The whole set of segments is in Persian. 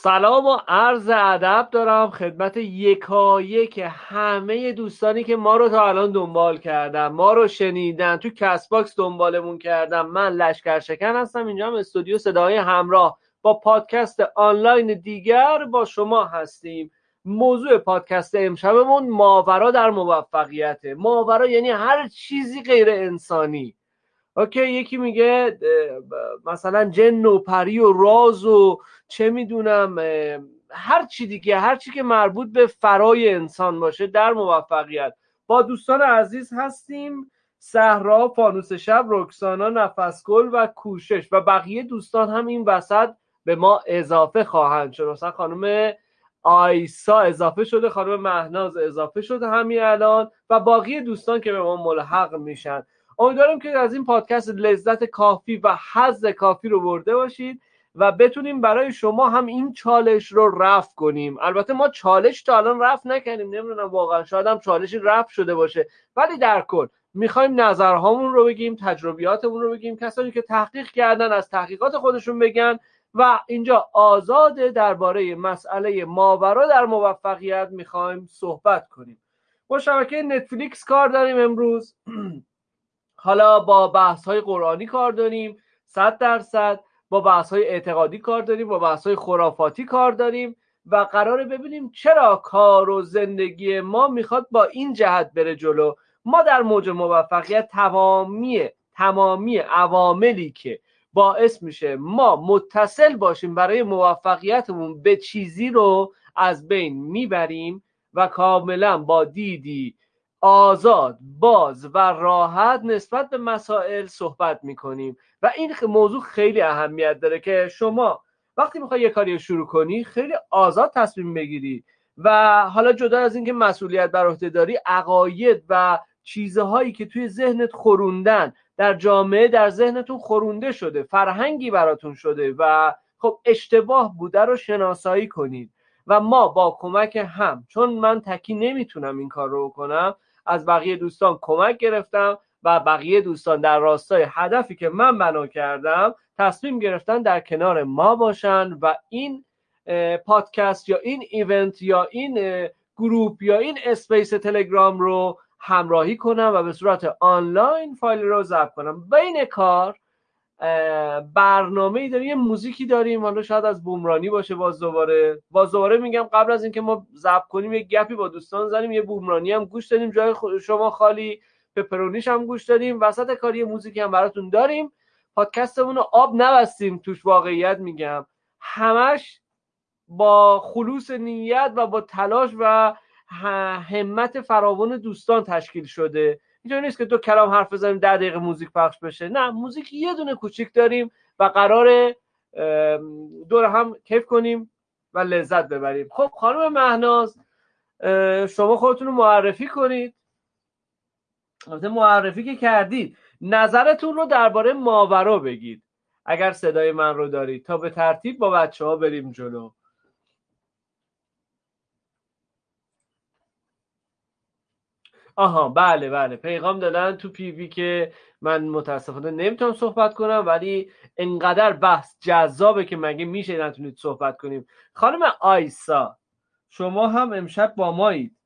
سلام و عرض ادب دارم خدمت یکایک همه دوستانی که ما رو تا الان دنبال کردن، ما رو شنیدن، تو کست باکس دنبالمون کردن. من لشکر شکن هستم، اینجا هم استودیو صدای همراه با پادکست آنلاین دیگر با شما هستیم. موضوع پادکست امشبمون ماورا در موفقیته. ماورا یعنی هر چیزی غیر انسانی. اوکی، یکی میگه مثلا جن و پری و راز و چه میدونم هر چی دیگه، هر چی که مربوط به فرای انسان باشه در موفقیت. با دوستان عزیز هستیم، صحرا، فانوس شب، رکسانا، نفسگل و کوشش و بقیه دوستان هم این وسط به ما اضافه خواهند شد. مثلا خانم آیسا اضافه شده، خانم مهناز اضافه شده همین الان و بقیه دوستان که به ما ملحق میشن. امیدوارم که از این پادکست لذت کافی و حظ کافی رو برده باشید و بتونیم برای شما هم این چالش رو رفع کنیم. البته ما چالش تا الان رفع نکنیم، نمیدونم واقعا شاید هم چالشی رفع شده باشه، ولی در کل میخوایم نظرهامون رو بگیم، تجربیاتمون رو بگیم، کسانی که تحقیق کردن از تحقیقات خودشون بگن و اینجا آزاده درباره مسئله ماورا در موفقیت میخوایم صحبت کنیم. با شبکه نتفلیکس کار داریم امروز. حالا با بحث‌های قرآنی کار داریم 100%، با بحث‌های اعتقادی کار داریم، با بحث‌های خرافاتی کار داریم و قراره ببینیم چرا کار و زندگی ما میخواد با این جهت بره جلو. ما در موج موفقیت تمامی عواملی که باعث میشه ما متصل باشیم برای موفقیتمون به چیزی رو از بین میبریم و کاملا با دیدی آزاد، باز و راحت نسبت به مسائل صحبت میکنیم و این موضوع خیلی اهمیت داره که شما وقتی میخوای یه کاری شروع کنی خیلی آزاد تصمیم بگیری و حالا جدا از اینکه مسئولیت بر عهده داری، عقاید و چیزهایی که توی ذهنت خوروندن در جامعه، در ذهنتون خورونده شده، فرهنگی براتون شده و خب اشتباه بوده رو شناسایی کنید و ما با کمک هم، چون من تکی نمیتونم این کار رو کنم، از بقیه دوستان کمک گرفتم و بقیه دوستان در راستای هدفی که من بنا کردم تصمیم گرفتن در کنار ما باشن و این پادکست یا این ایونت یا این گروپ یا این اسپیس تلگرام رو همراهی کنم و به صورت آنلاین فایل رو ضبط کنم. بین کار برنامه‌ای داریم، یه موزیکی داریم، حالا شاید از بومرانی باشه، باز دوباره میگم قبل از اینکه ما ضبط کنیم یه گپی با دوستان زنیم، یه بومرانی هم گوش دادیم، جای شما خالی، پپرونیش هم گوش دادیم، وسط کار یه موزیکی هم براتون داریم. پادکستمون رو آب نبستیم توش، واقعیت میگم، همش با خلوص نیت و با تلاش و همت فراوان دوستان تشکیل شده. اینجوری نیست که دو کلام حرف بزنیم 10 دقیقه موزیک پخش بشه، نه، موزیک یه دونه کوچیک داریم و قراره دور هم کیف کنیم و لذت ببریم. خب خانم مهناز، شما خودتون رو معرفی کنید. البته معرفی که کردید، نظرتون رو درباره ماورا بگید اگر صدای من رو دارید تا به ترتیب با بچه‌ها بریم جلو. آها، بله پیغام دادن تو پی وی که من متاسفانه نمیتونم صحبت کنم، ولی انقدر بحث جذابه که مگه میشه نتونید صحبت کنیم. خانم آیسا، شما هم امشب با مایید،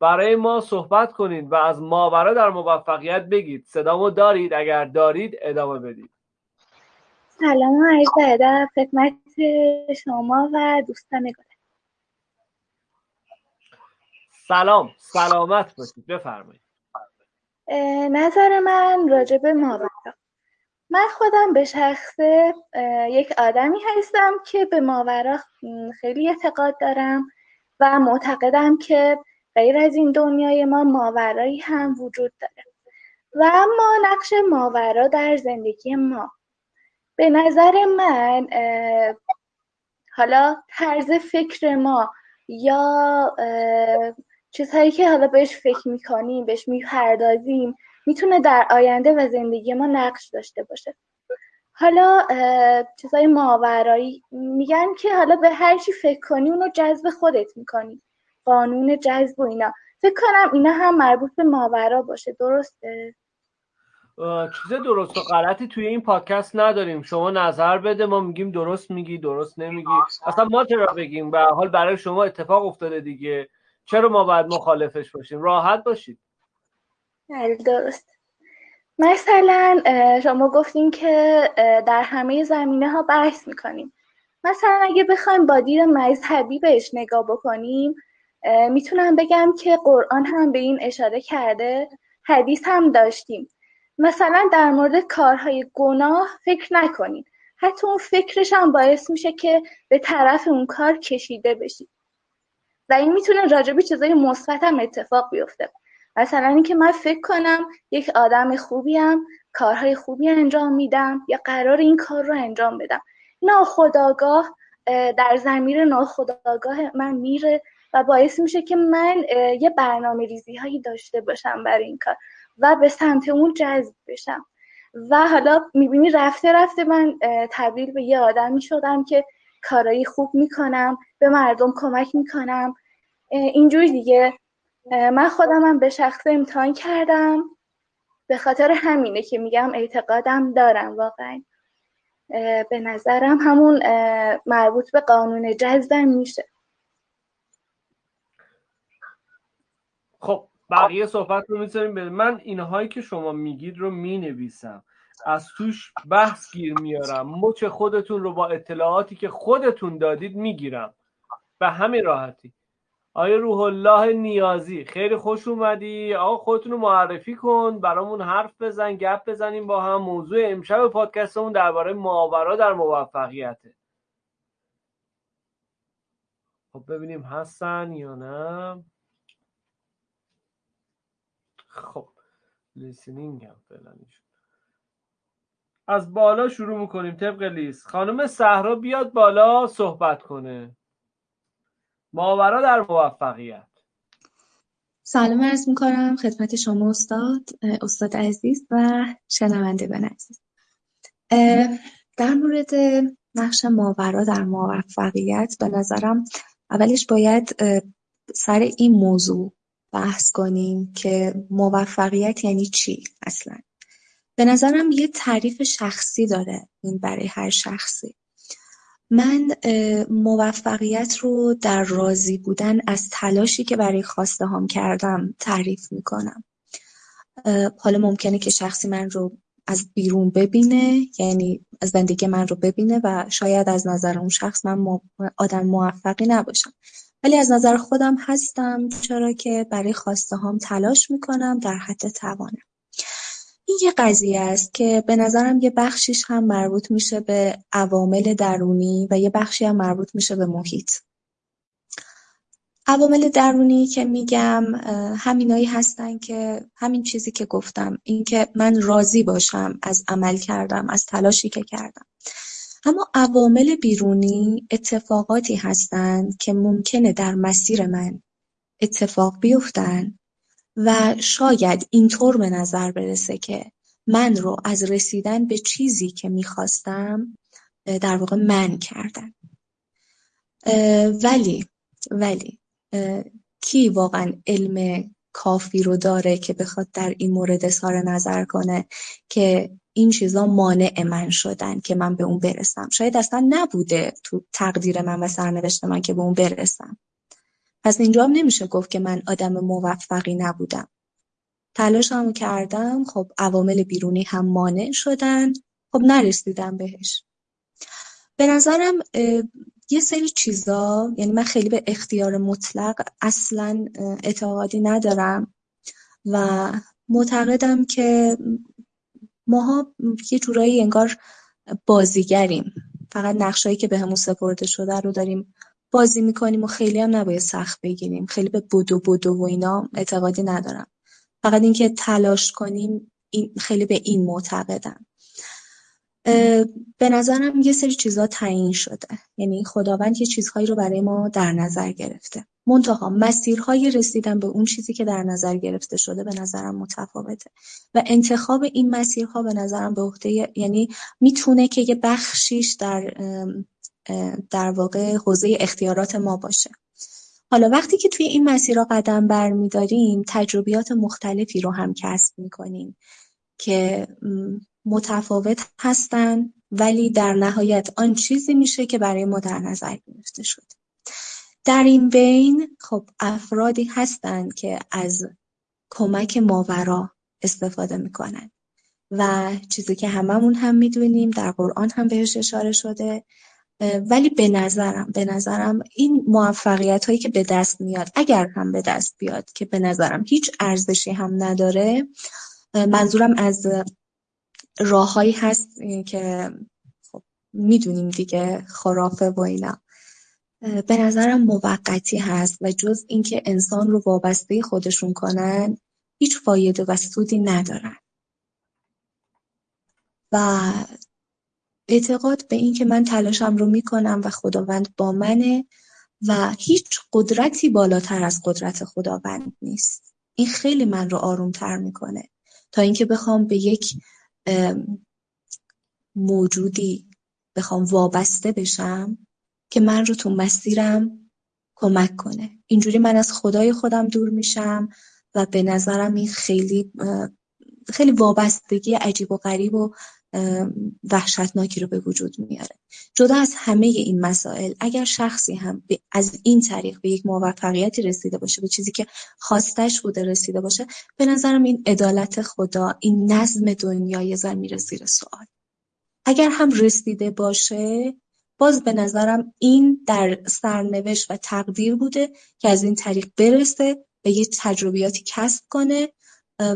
برای ما صحبت کنید و از ماورا در موفقیت بگید. صدامو دارید؟ اگر دارید ادامه بدید. سلام و عرض ادب خدمت شما و دوستان. سلام، سلامت باشید، بفرمایید. نظر من راجع به ماورا، من خودم به شخصه یک آدمی هستم که به ماورا خیلی اعتقاد دارم و معتقدم که غیر از این دنیای ما ماورایی هم وجود داره و اما نقش ماورا در زندگی ما. به نظر من حالا طرز فکر ما یا چیزهایی که حالا بهش فکر میکنیم، بهش میپردازیم، میتونه در آینده و زندگی ما نقش داشته باشه. حالا چیزهای ماورایی میگن که حالا به هر چی فکر کنی اونو جذب خودت میکنی، قانون جذب و اینا. فکر کنم اینا هم مربوط به ماورا باشه، درسته؟ چیز درست و غلطی توی این پادکست نداریم. شما نظر بده، ما میگیم درست میگی، درست نمیگی. اصلا ما چرا بگیم؟ به حال برای شما اتفاق افتاده دیگه، چرا ما باید مخالفش باشیم؟ راحت باشید. بله درست. مثلا شما گفتین که در همه زمینه ها بحث میکنیم. مثلا اگه بخوایم با دید مذهبی بهش نگاه بکنیم، میتونم بگم که قرآن هم به این اشاره کرده، حدیث هم داشتیم. مثلا در مورد کارهای گناه فکر نکنین، حتی اون فکرش هم باعث میشه که به طرف اون کار کشیده بشید و این میتونه راجبی چیزای مثبت هم اتفاق بیفته. مثلا اینکه من فکر کنم یک آدم خوبیم، کارهای خوبی انجام میدم یا قرار این کار رو انجام بدم، ناخودآگاه در ضمیر ناخودآگاه من میره و باعث میشه که من یه برنامه ریزی هایی داشته باشم برای این کار و به سمت اون جذب بشم. و حالا میبینی رفته رفته من تبدیل به یه آدمی شدم که کارایی خوب میکنم، به مردم کمک میکنم اینجوری دیگه. من خودمم به شخص امتحان کردم، به خاطر همینه که میگم اعتقادم دارم. واقعا به نظرم همون مربوط به قانون جذبم میشه. خب بقیه صحبت رو میذاریم. من اینهایی که شما میگید رو مینویسم، از توش بحث گیر میارم، مچ خودتون رو با اطلاعاتی که خودتون دادید میگیرم به همین راحتی. آقای روح الله نیازی خیلی خوش اومدی. آقا خودتون رو معرفی کن برامون، حرف بزن، گپ بزنیم با هم. موضوع امشب پادکستمون درباره ماورا در موفقیته. خب ببینیم هستن یا نه. خب لیسنینگ هم فعلانیش از بالا شروع میکنیم طبق لیست. خانم صحرا بیاد بالا صحبت کنه. ماورا در موفقیت. سلام عرض میکنم خدمت شما استاد عزیز و شنوندگان عزیز. در مورد نقش ماورا در موفقیت به نظرم اولش باید سر این موضوع بحث کنیم که موفقیت یعنی چی اصلا. به نظرم یه تعریف شخصی داره این برای هر شخصی. من موفقیت رو در راضی بودن از تلاشی که برای خواسته هام کردم تعریف میکنم. حالا ممکنه که شخصی من رو از بیرون ببینه، یعنی از زندگی من رو ببینه و شاید از نظر اون شخص من آدم موفقی نباشم، ولی از نظر خودم هستم، چرا که برای خواسته هام تلاش میکنم در حد توانم. این یه قضیه است که به نظرم یه بخشیش هم مربوط میشه به عوامل درونی و یه بخشی هم مربوط میشه به محیط. عوامل درونی که میگم همینایی هستن که همین چیزی که گفتم، این که من راضی باشم از عمل کردم، از تلاشی که کردم. اما عوامل بیرونی اتفاقاتی هستند که ممکنه در مسیر من اتفاق بیفتن و شاید اینطور به نظر برسه که من رو از رسیدن به چیزی که میخواستم در واقع منع کردن. ولی کی واقعا علم کافی رو داره که بخواد در این مورد اظهار نظر کنه که این چیزا مانع من شدن که من به اون برسم؟ شاید اصلا نبوده تو تقدیر من و سرنوشت من که به اون برسم. پس اینجا هم نمیشه گفت که من آدم موفقی نبودم. تلاشم کردم، خب عوامل بیرونی هم مانع شدن، خب نرسیدم بهش. به نظرم یه سری چیزا، یعنی من خیلی به اختیار مطلق اصلا اعتقادی ندارم و معتقدم که ماها یه جورایی انگار بازیگریم، فقط نقشایی که بهمون سپرده شده رو داریم بازی میکنیم و خیلی هم نباید سخت بگیریم. خیلی به بدو و اینا اعتقادی ندارم، فقط اینکه تلاش کنیم، این خیلی به این معتقدم. به نظرم یه سری چیزها تعیین شده، یعنی خداوند یه چیزهایی رو برای ما در نظر گرفته، منتها مسیرهای رسیدن به اون چیزی که در نظر گرفته شده به نظرم متفاوته و انتخاب این مسیرها به نظرم به عهده، یعنی میتونه که یه بخشیش در واقع حوزه اختیارات ما باشه. حالا وقتی که توی این مسیرها قدم برمیداریم، تجربیات مختلفی رو هم کسب میکنیم، که متفاوت هستن ولی در نهایت آن چیزی میشه که برای ما در نظر گرفته شده. در این بین خب افرادی هستند که از کمک ماورا استفاده میکنن و چیزی که هممون هم میدونیم در قرآن هم بهش اشاره شده، ولی به نظرم این موفقیت هایی که به دست میاد، اگر هم به دست بیاد، که به نظرم هیچ ارزشی هم نداره، منظورم از راههایی هست که خب میدونیم دیگه، خرافه و اینا، به نظرم موقتی هست و جز اینکه انسان رو وابسته خودشون کنن هیچ فایده و سودی ندارن. و اعتقاد به این که من تلاشم رو میکنم و خداوند با منه و هیچ قدرتی بالاتر از قدرت خداوند نیست، این خیلی من رو آرومتر میکنه تا اینکه بخوام به یک موجودی بخوام وابسته بشم که من رو تو مسیرم کمک کنه. اینجوری من از خدای خودم دور میشم و به نظرم این خیلی خیلی وابستگی عجیب و غریب و وحشتناکی رو به وجود میاره. جدا از همه این مسائل، اگر شخصی هم از این طریق به یک موفقیتی رسیده باشه، به چیزی که خواستش بوده رسیده باشه، به نظرم این عدالت خدا، این نظم دنیای زن میره زیر سوال. اگر هم رسیده باشه، باز به نظرم این در سرنوشت و تقدیر بوده که از این طریق برسه و یه تجربیاتی کسب کنه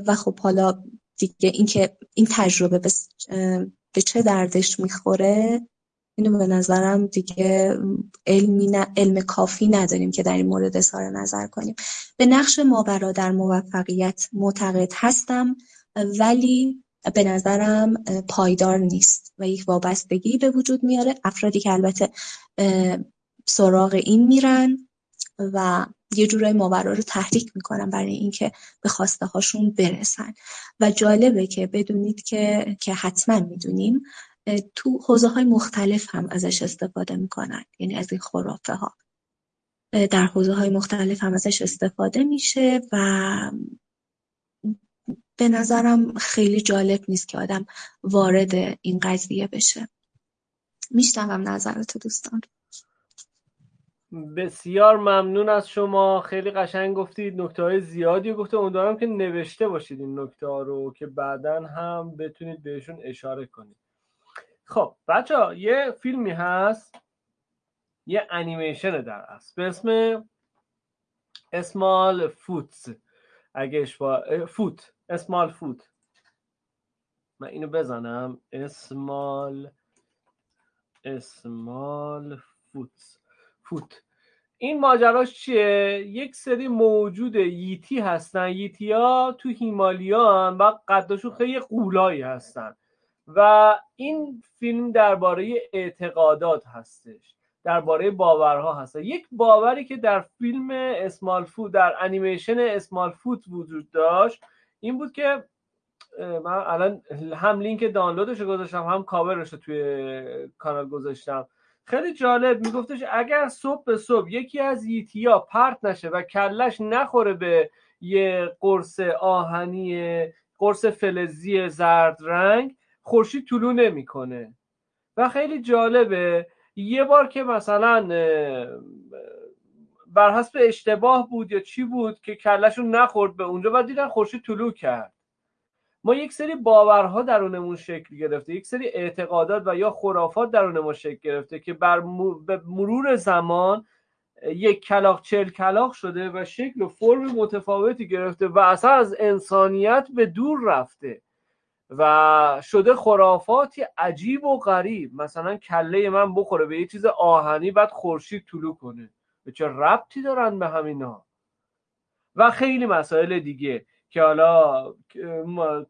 و خب حالا دیگه این که این تجربه به چه دردش میخوره، اینو به نظرم دیگه علم کافی نداریم که در این مورد اظهار نظر کنیم. به نقش ماورا در موفقیت معتقد هستم، ولی به نظرم پایدار نیست و یک وابستگی به وجود میاره. افرادی که البته سراغ این میرن و یه جورای ماورا رو تحریک میکنن برای اینکه به خواسته هاشون برسن. و جالبه که بدونید که حتما میدونیم تو حوزه های مختلف هم ازش استفاده میکنن، یعنی از این خرافه ها در حوزه های مختلف هم ازش استفاده میشه و به نظرم خیلی جالب نیست که آدم وارد این قضیه بشه. میشنوم نظرتو دوستان. بسیار ممنون از شما، خیلی قشنگ گفتید، نکته‌های زیادی گفتید، امیدوارم که نوشته باشید این نکته‌ها رو که بعداً هم بتونید بهشون اشاره کنید. خب بچه‌ها، یه فیلمی هست، یه انیمیشن در اصل به اسم اسمال فوتس، اگه اشتباه فوت اسمال فوت، من اینو بزنم، اسمال فوت. این ماجراش چیه؟ یک سری موجود ییتی هستن، ییتی ها تو هیمالیا هستن و قدشون خیلی قولایی هستن و این فیلم درباره اعتقادات هستش، درباره باورها هست. یک باوری که در فیلم اسمال فوت، در انیمیشن اسمال فوت وجود داشت این بود که من الان هم لینک دانلودش رو گذاشتم، هم کاورش رو توی کانال گذاشتم، خیلی جالب میگفتش اگر صبح به صبح یکی از ییتیا پرت نشه و کلش نخوره به یه قرص آهنی، قرص فلزی زرد رنگ، خورشید طلوع نمیکنه. و خیلی جالبه یه بار که مثلا بر حسب اشتباه بود یا چی بود که کلشون نخورد به اونجا و دیدن خورشید طلوع کرد. ما یک سری باورها درونمون شکل گرفته، یک سری اعتقادات و یا خرافات درونمون شکل گرفته که به مرور زمان یک کلاغ چل کلاغ شده و شکل و فرم متفاوتی گرفته و اصلا از انسانیت به دور رفته و شده خرافاتی عجیب و غریب. مثلا کله من بخوره به یه چیز آهنی بعد خورشید طلوع کنه، به چه ربطی دارن به همینا؟ و خیلی مسائل دیگه که حالا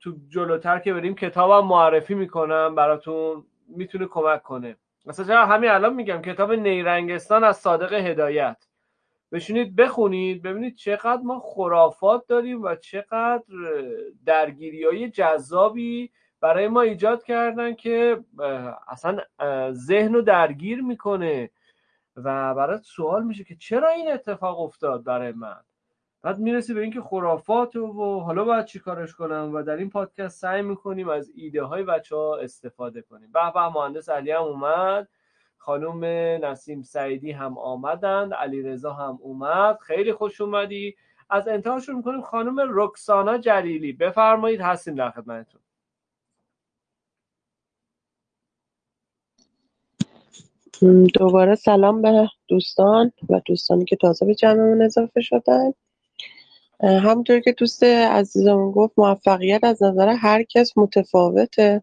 تو جلوتر که بریم کتابم معرفی میکنم براتون، میتونه کمک کنه. مثلا همین الان میگم کتاب نیرنگستان از صادق هدایت، بشینید بخونید ببینید چقدر ما خرافات داریم و چقدر درگیری‌های جذابی برای ما ایجاد کردن که اصلا ذهن رو درگیر میکنه و برات سوال میشه که چرا این اتفاق افتاد برای من بعد میرسی به اینکه خرافاتو و حالا باید چی کارش کنم، و در این پادکست سعی میکنیم از ایده های بچه ها استفاده کنیم. به به مهندس علی هم اومد، خانم نسیم سعیدی هم آمدند، علیرضا هم اومد، خیلی خوش اومدی. از انتها شروع میکنیم. خانم رکسانا جلیلی بفرمایید، هستیم در خدمتتون. دوباره سلام به دوستان و دوستانی که تازه به جمعمون اضافه شدن. همونطور که دوست عزیزمون گفت، موفقیت از نظر هر کس متفاوته.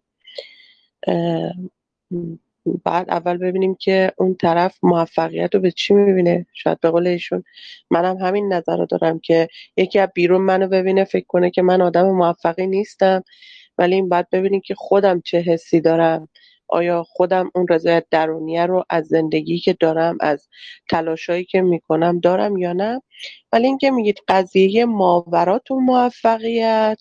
بعد اول ببینیم که اون طرف موفقیت رو به چی میبینه. شاید به قول ایشون، منم همین نظر رو دارم که یکی از بیرون منو ببینه فکر کنه که من آدم موفقی نیستم، ولی این بعد ببینیم که خودم چه حسی دارم، آیا خودم اون رضایت درونیه رو از زندگی که دارم، از تلاشایی که میکنم دارم یا نه. ولی این که میگید قضیه ماورات و موفقیت،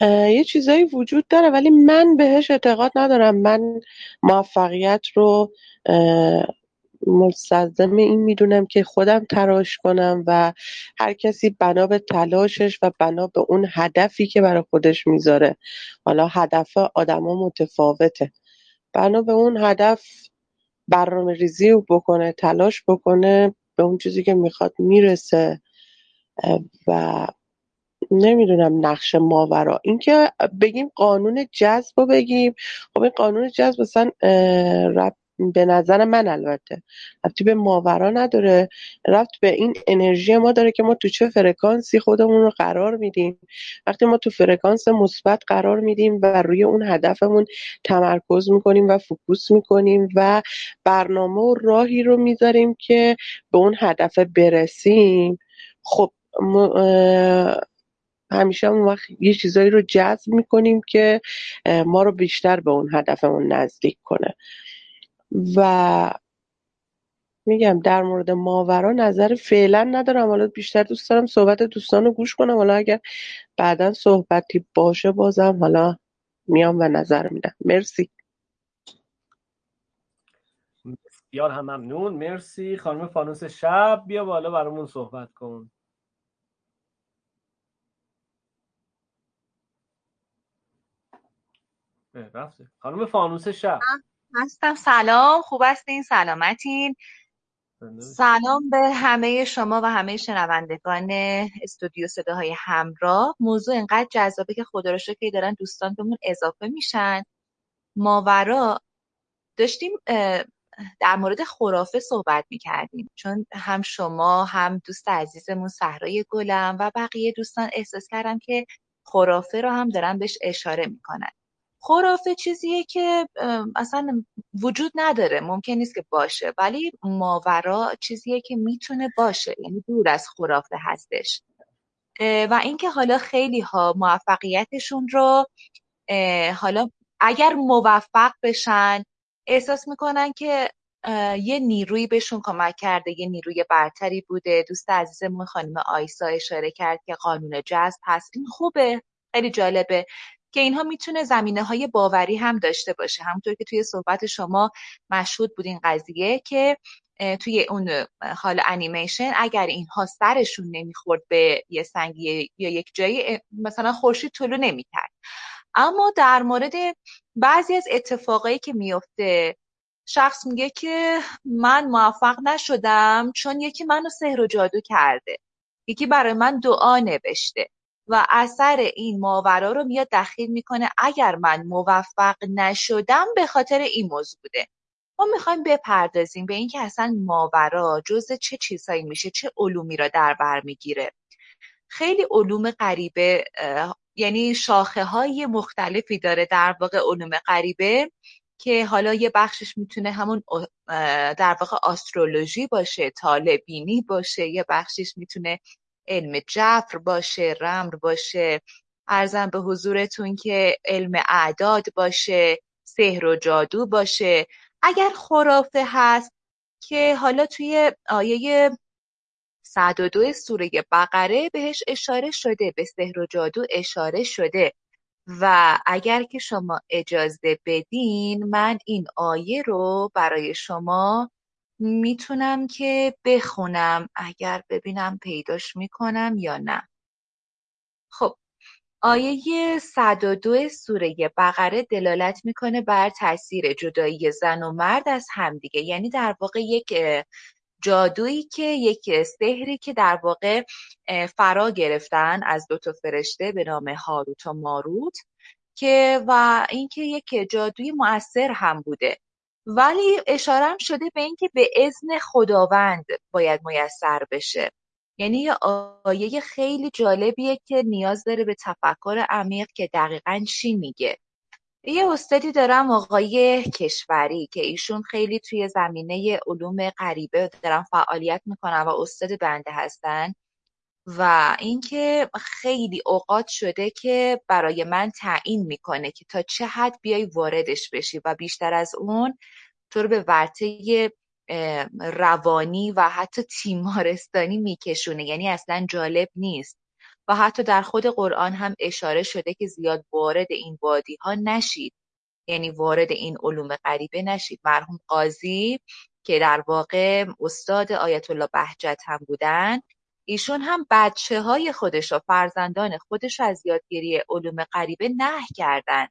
یه چیزایی وجود داره ولی من بهش اعتقاد ندارم. من موفقیت رو مستلزم این میدونم که خودم تلاش کنم و هر کسی بنا به تلاشش و بنا به اون هدفی که برای خودش میذاره، حالا هدف آدما متفاوته، بنا به اون هدف برنامه ریزی بکنه، تلاش بکنه، به اون چیزی که میخواد میرسه. و نمیدونم نقش ماورا، این که بگیم قانون جذب رو بگیم، خب این قانون جذب مثلا به نظر من البته ربطی به ماورا نداره، ربط به این انرژی ما داره که ما تو چه فرکانسی خودمون رو قرار میدیم. وقتی ما تو فرکانس مثبت قرار میدیم و روی اون هدفمون تمرکز میکنیم و فوکوس میکنیم و برنامه و راهی رو میذاریم که به اون هدف برسیم، خب همیشه اون وقت یه چیزایی رو جذب میکنیم که ما رو بیشتر به اون هدفمون نزدیک کنه. و میگم در مورد ماورا نظر فعلا ندارم، حالا بیشتر دوست دارم صحبت دوستان رو گوش کنم، حالا اگر بعدن صحبتی باشه بازم حالا میام و نظر میدم. مرسی، بسیار هم ممنون. مرسی خانم فانوس شب، بیا بالا برامون صحبت کن. رفته خانم فانوس شب هستم. سلام، خوب هستین؟ سلامتین؟ سلام به همه شما و همه شنوندگان استودیو صداهای همراه. موضوع اینقدر جذابه که خدا رو شکر دارن دوستان بهمون اضافه میشن. ماورا داشتیم در مورد خرافه صحبت میکردیم، چون هم شما هم دوست عزیزمون صحرای گلم و بقیه دوستان احساس کردم که خرافه رو هم دارن بهش اشاره میکنن. خرافه چیزیه که اصلا وجود نداره، ممکن نیست که باشه، ولی ماورا چیزیه که میتونه باشه، یعنی دور از خرافه هستش. و اینکه حالا خیلی ها موفقیتشون رو حالا اگر موفق بشن احساس میکنن که یه نیروی بهشون کمک کرده، یه نیروی برتری بوده. دوست عزیزمون خانم آیسا اشاره کرد که قانون جذب هست، این خوبه، خیلی جالبه که اینها میتونه زمینه‌های باوری هم داشته باشه. همونطور که توی صحبت شما مشهود بود این قضیه که توی اون حال انیمیشن اگر اینها سرشون نمیخورد به یه سنگی یا یک جایی، مثلا خورشید طلوع نمیکرد. اما در مورد بعضی از اتفاقایی که میفته، شخص میگه که من موفق نشدم چون یکی منو سحر و جادو کرده، یکی برای من دعا نوشته، و اثر این ماورا رو میاد دخیل میکنه. اگر من موفق نشدم به خاطر این موضوع بوده. ما میخوایم بپردازیم به این که اصلا ماورا جزء چه چیزایی میشه، چه علومی را در بر میگیره. خیلی علوم غریبه، یعنی شاخه های مختلفی داره در واقع علوم غریبه، که حالا یه بخشش میتونه همون در واقع آسترولوژی باشه، طالع‌بینی باشه، یه بخشش میتونه علم جبر باشه، رمر باشه، عرضم به حضورتون که علم اعداد باشه، سحر و جادو باشه. اگر خرافه هست که حالا توی آیه 102 سوره بقره بهش اشاره شده، به سحر و جادو اشاره شده، و اگر که شما اجازه بدین من این آیه رو برای شما میتونم که بخونم اگر ببینم پیداش میکنم یا نه. خب آیه 102 سوره بقره دلالت میکنه بر تاثیر جدایی زن و مرد از همدیگه، یعنی در واقع یک جادویی که یک سحری که در واقع فرا گرفتن از دو تا فرشته به نام هاروت و ماروت که و اینکه یک جادوی مؤثر هم بوده، ولی اشاره هم شده به اینکه به اذن خداوند باید میسر بشه. یعنی یه آیه خیلی جالبیه که نیاز داره به تفکر عمیق که دقیقاً چی میگه. یه استادی دارم آقای کشوری که ایشون خیلی توی زمینه علوم غریبه دارن فعالیت میکنن و استاد بنده هستن و اینکه خیلی اوقات شده که برای من تعیین میکنه که تا چه حد بیای واردش بشی و بیشتر از اون تو رو به ورطه روانی و حتی تیمارستانی میکشونه، یعنی اصلا جالب نیست. و حتی در خود قرآن هم اشاره شده که زیاد وارد این وادی ها نشید، یعنی وارد این علوم غریبه نشید. مرحوم قاضی که در واقع استاد آیت الله بهجت هم بودن، ایشون هم بچه های خودش و فرزندان خودش از یادگیری علوم غریبه نهی کردن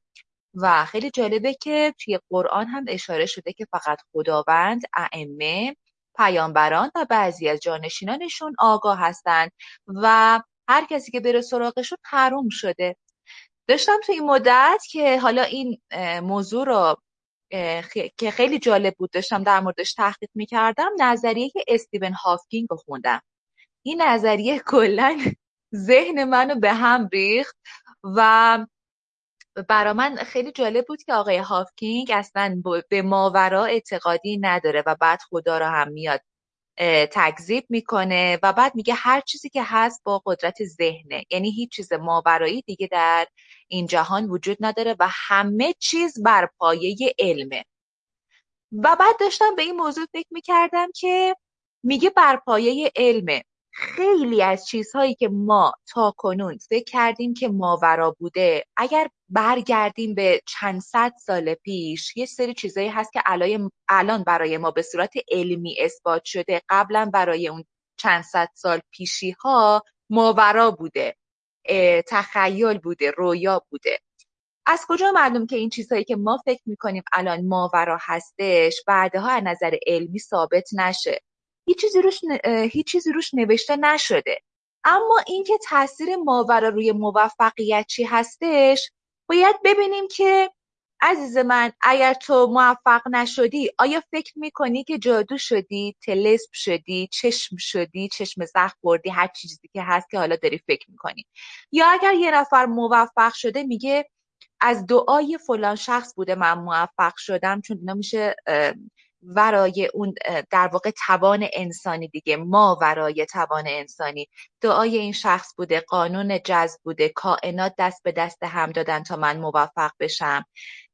و خیلی جالبه که توی قرآن هم اشاره شده که فقط خداوند، ائمه، پیامبران و بعضی از جانشینانشون آگاه هستن و هر کسی که بره سراغشون حروم شده. داشتم تو این مدت که حالا این موضوع رو که خیلی جالب بود داشتم در موردش تحقیق میکردم، نظریه استیون هافکینگ رو خوندم. این نظریه کلاً ذهن منو به هم ریخت و برای من خیلی جالب بود که آقای هافکینگ اصلاً به ماورا اعتقادی نداره و بعد خدا رو هم میاد تکذیب میکنه و بعد میگه هر چیزی که هست با قدرت ذهنه، یعنی هیچ چیز ماورایی دیگه در این جهان وجود نداره و همه چیز بر پایه علمه. و بعد داشتم به این موضوع فکر میکردم که میگه بر پایه علمه، خیلی از چیزهایی که ما تا کنون فکر کردیم که ماورا بوده، اگر برگردیم به چند صد سال پیش یه سری چیزایی هست که الان برای ما به صورت علمی اثبات شده، قبلا برای اون چند صد سال پیشی ها ماورا بوده، تخیل بوده، رویا بوده. از کجا معلوم که این چیزهایی که ما فکر میکنیم الان ماورا هستش بعدها از نظر علمی ثابت نشه؟ هیچ چیزی روش نوشته نشده. اما اینکه تاثیر ماورا روی موفقیت چی هستش باید ببینیم که عزیز من اگر تو موفق نشدی آیا فکر میکنی که جادو شدی، طلسم شدی، چشم زخم بردی، هر چیزی که هست که حالا داری فکر میکنی؟ یا اگر یه نفر موفق شده میگه از دعای فلان شخص بوده من موفق شدم، چون اینا میشه ورای اون در واقع توان انسانی دیگه، ما ورای توان انسانی، دعای این شخص بوده، قانون جذب بوده، کائنات دست به دست هم دادن تا من موفق بشم.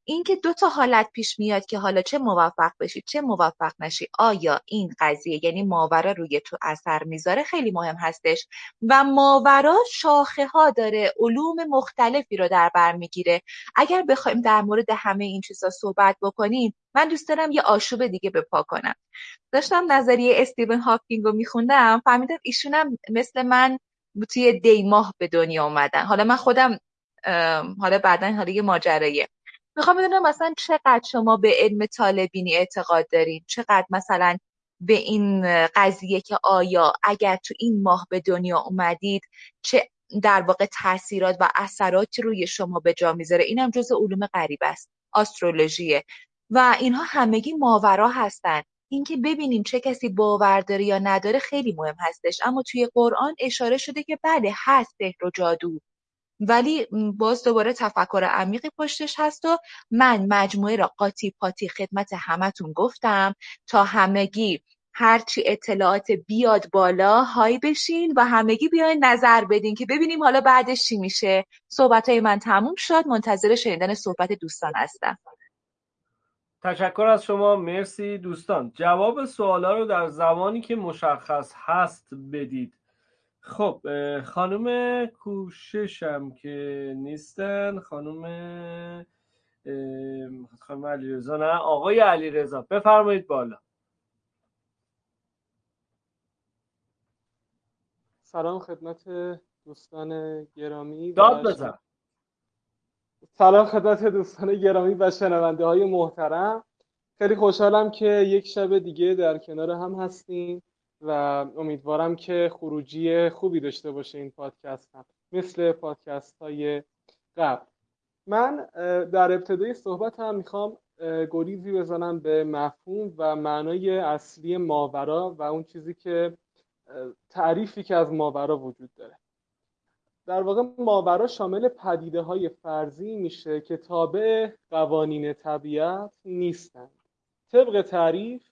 این که دو تا حالت پیش میاد که حالا چه موفق بشی چه موفق نشی، آیا این قضیه یعنی ماورا روی تو اثر میذاره، خیلی مهم هستش. و ماورا شاخه ها داره، علوم مختلفی رو در بر میگیره. اگر بخوایم در مورد همه این چیزا صحبت بکنیم، من دوست دارم یه آشوب دیگه به پا کنم. داشتم نظریه استیون هاکینگ رو میخوندم، فهمیدم ایشونم مثل من توی دیماه به دنیا اومدن. حالا من خودم حالا بعدن حالا یه ماجرایه. میخوام بدونم مثلا چقدر شما به علم طالبینی اعتقاد دارین، چقدر مثلا به این قضیه که آیا اگر تو این ماه به دنیا اومدید چه در واقع تاثیرات و اثرات روی شما به جا میذاره. اینم جزء علوم غریبه است، آسترولوژیه و اینها همگی ماورا هستن. اینکه ببینیم چه کسی باور داره یا نداره خیلی مهم هستش. اما توی قرآن اشاره شده که بله هست سحر و جادو، ولی باز دوباره تفکر عمیقی پشتش هست و من مجموعه را قاطی پاتی خدمت همتون گفتم تا همگی هرچی اطلاعات بیاد بالا های بشین و همگی بیاین نظر بدین که ببینیم حالا بعدش چی میشه. صحبتهای من تموم شد، منتظر شنیدن صحبت دوستان هستم. تشکر از شما، مرسی دوستان. جواب سوالا رو در زمانی که مشخص هست بدید. خب خانم کوششم که نیستن، خانم علیرضا، نه آقای علیرضا، بفرمایید بالا. سلام خدمت دوستان گرامی، داد بزن. سلام خدمت دوستان گرامی و شنونده های محترم. خیلی خوشحالم که یک شب دیگه در کنار هم هستیم و امیدوارم که خروجی خوبی داشته باشه این پادکست هم مثل پادکست های قبل. من در ابتدای صحبت هم میخوام گریزی بزنم به مفهوم و معنای اصلی ماورا و اون چیزی که تعریفی که از ماورا وجود داره. در واقع ماورا شامل پدیده های فرضی میشه که تابع قوانین طبیعت نیستند. طبق تعریف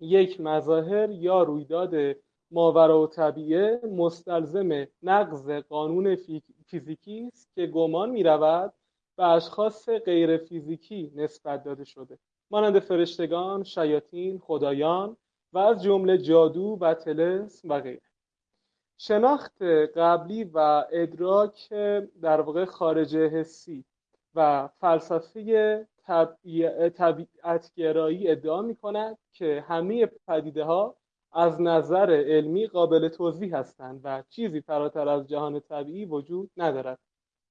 یک مظاهر یا رویداد ماورا و طبیعه مستلزم نقض قانون فیزیکی است که گمان میرود به اشخاص غیر فیزیکی نسبت داده شده، مانند فرشتگان، شیاطین، خدایان و از جمله جادو و طلسم و غیره. شناخت قبلی و ادراک در واقع خارج حسی و فلسفه طبیعت‌گرایی ادعا می‌کند که همه پدیده‌ها از نظر علمی قابل توضیح هستند و چیزی فراتر از جهان طبیعی وجود ندارد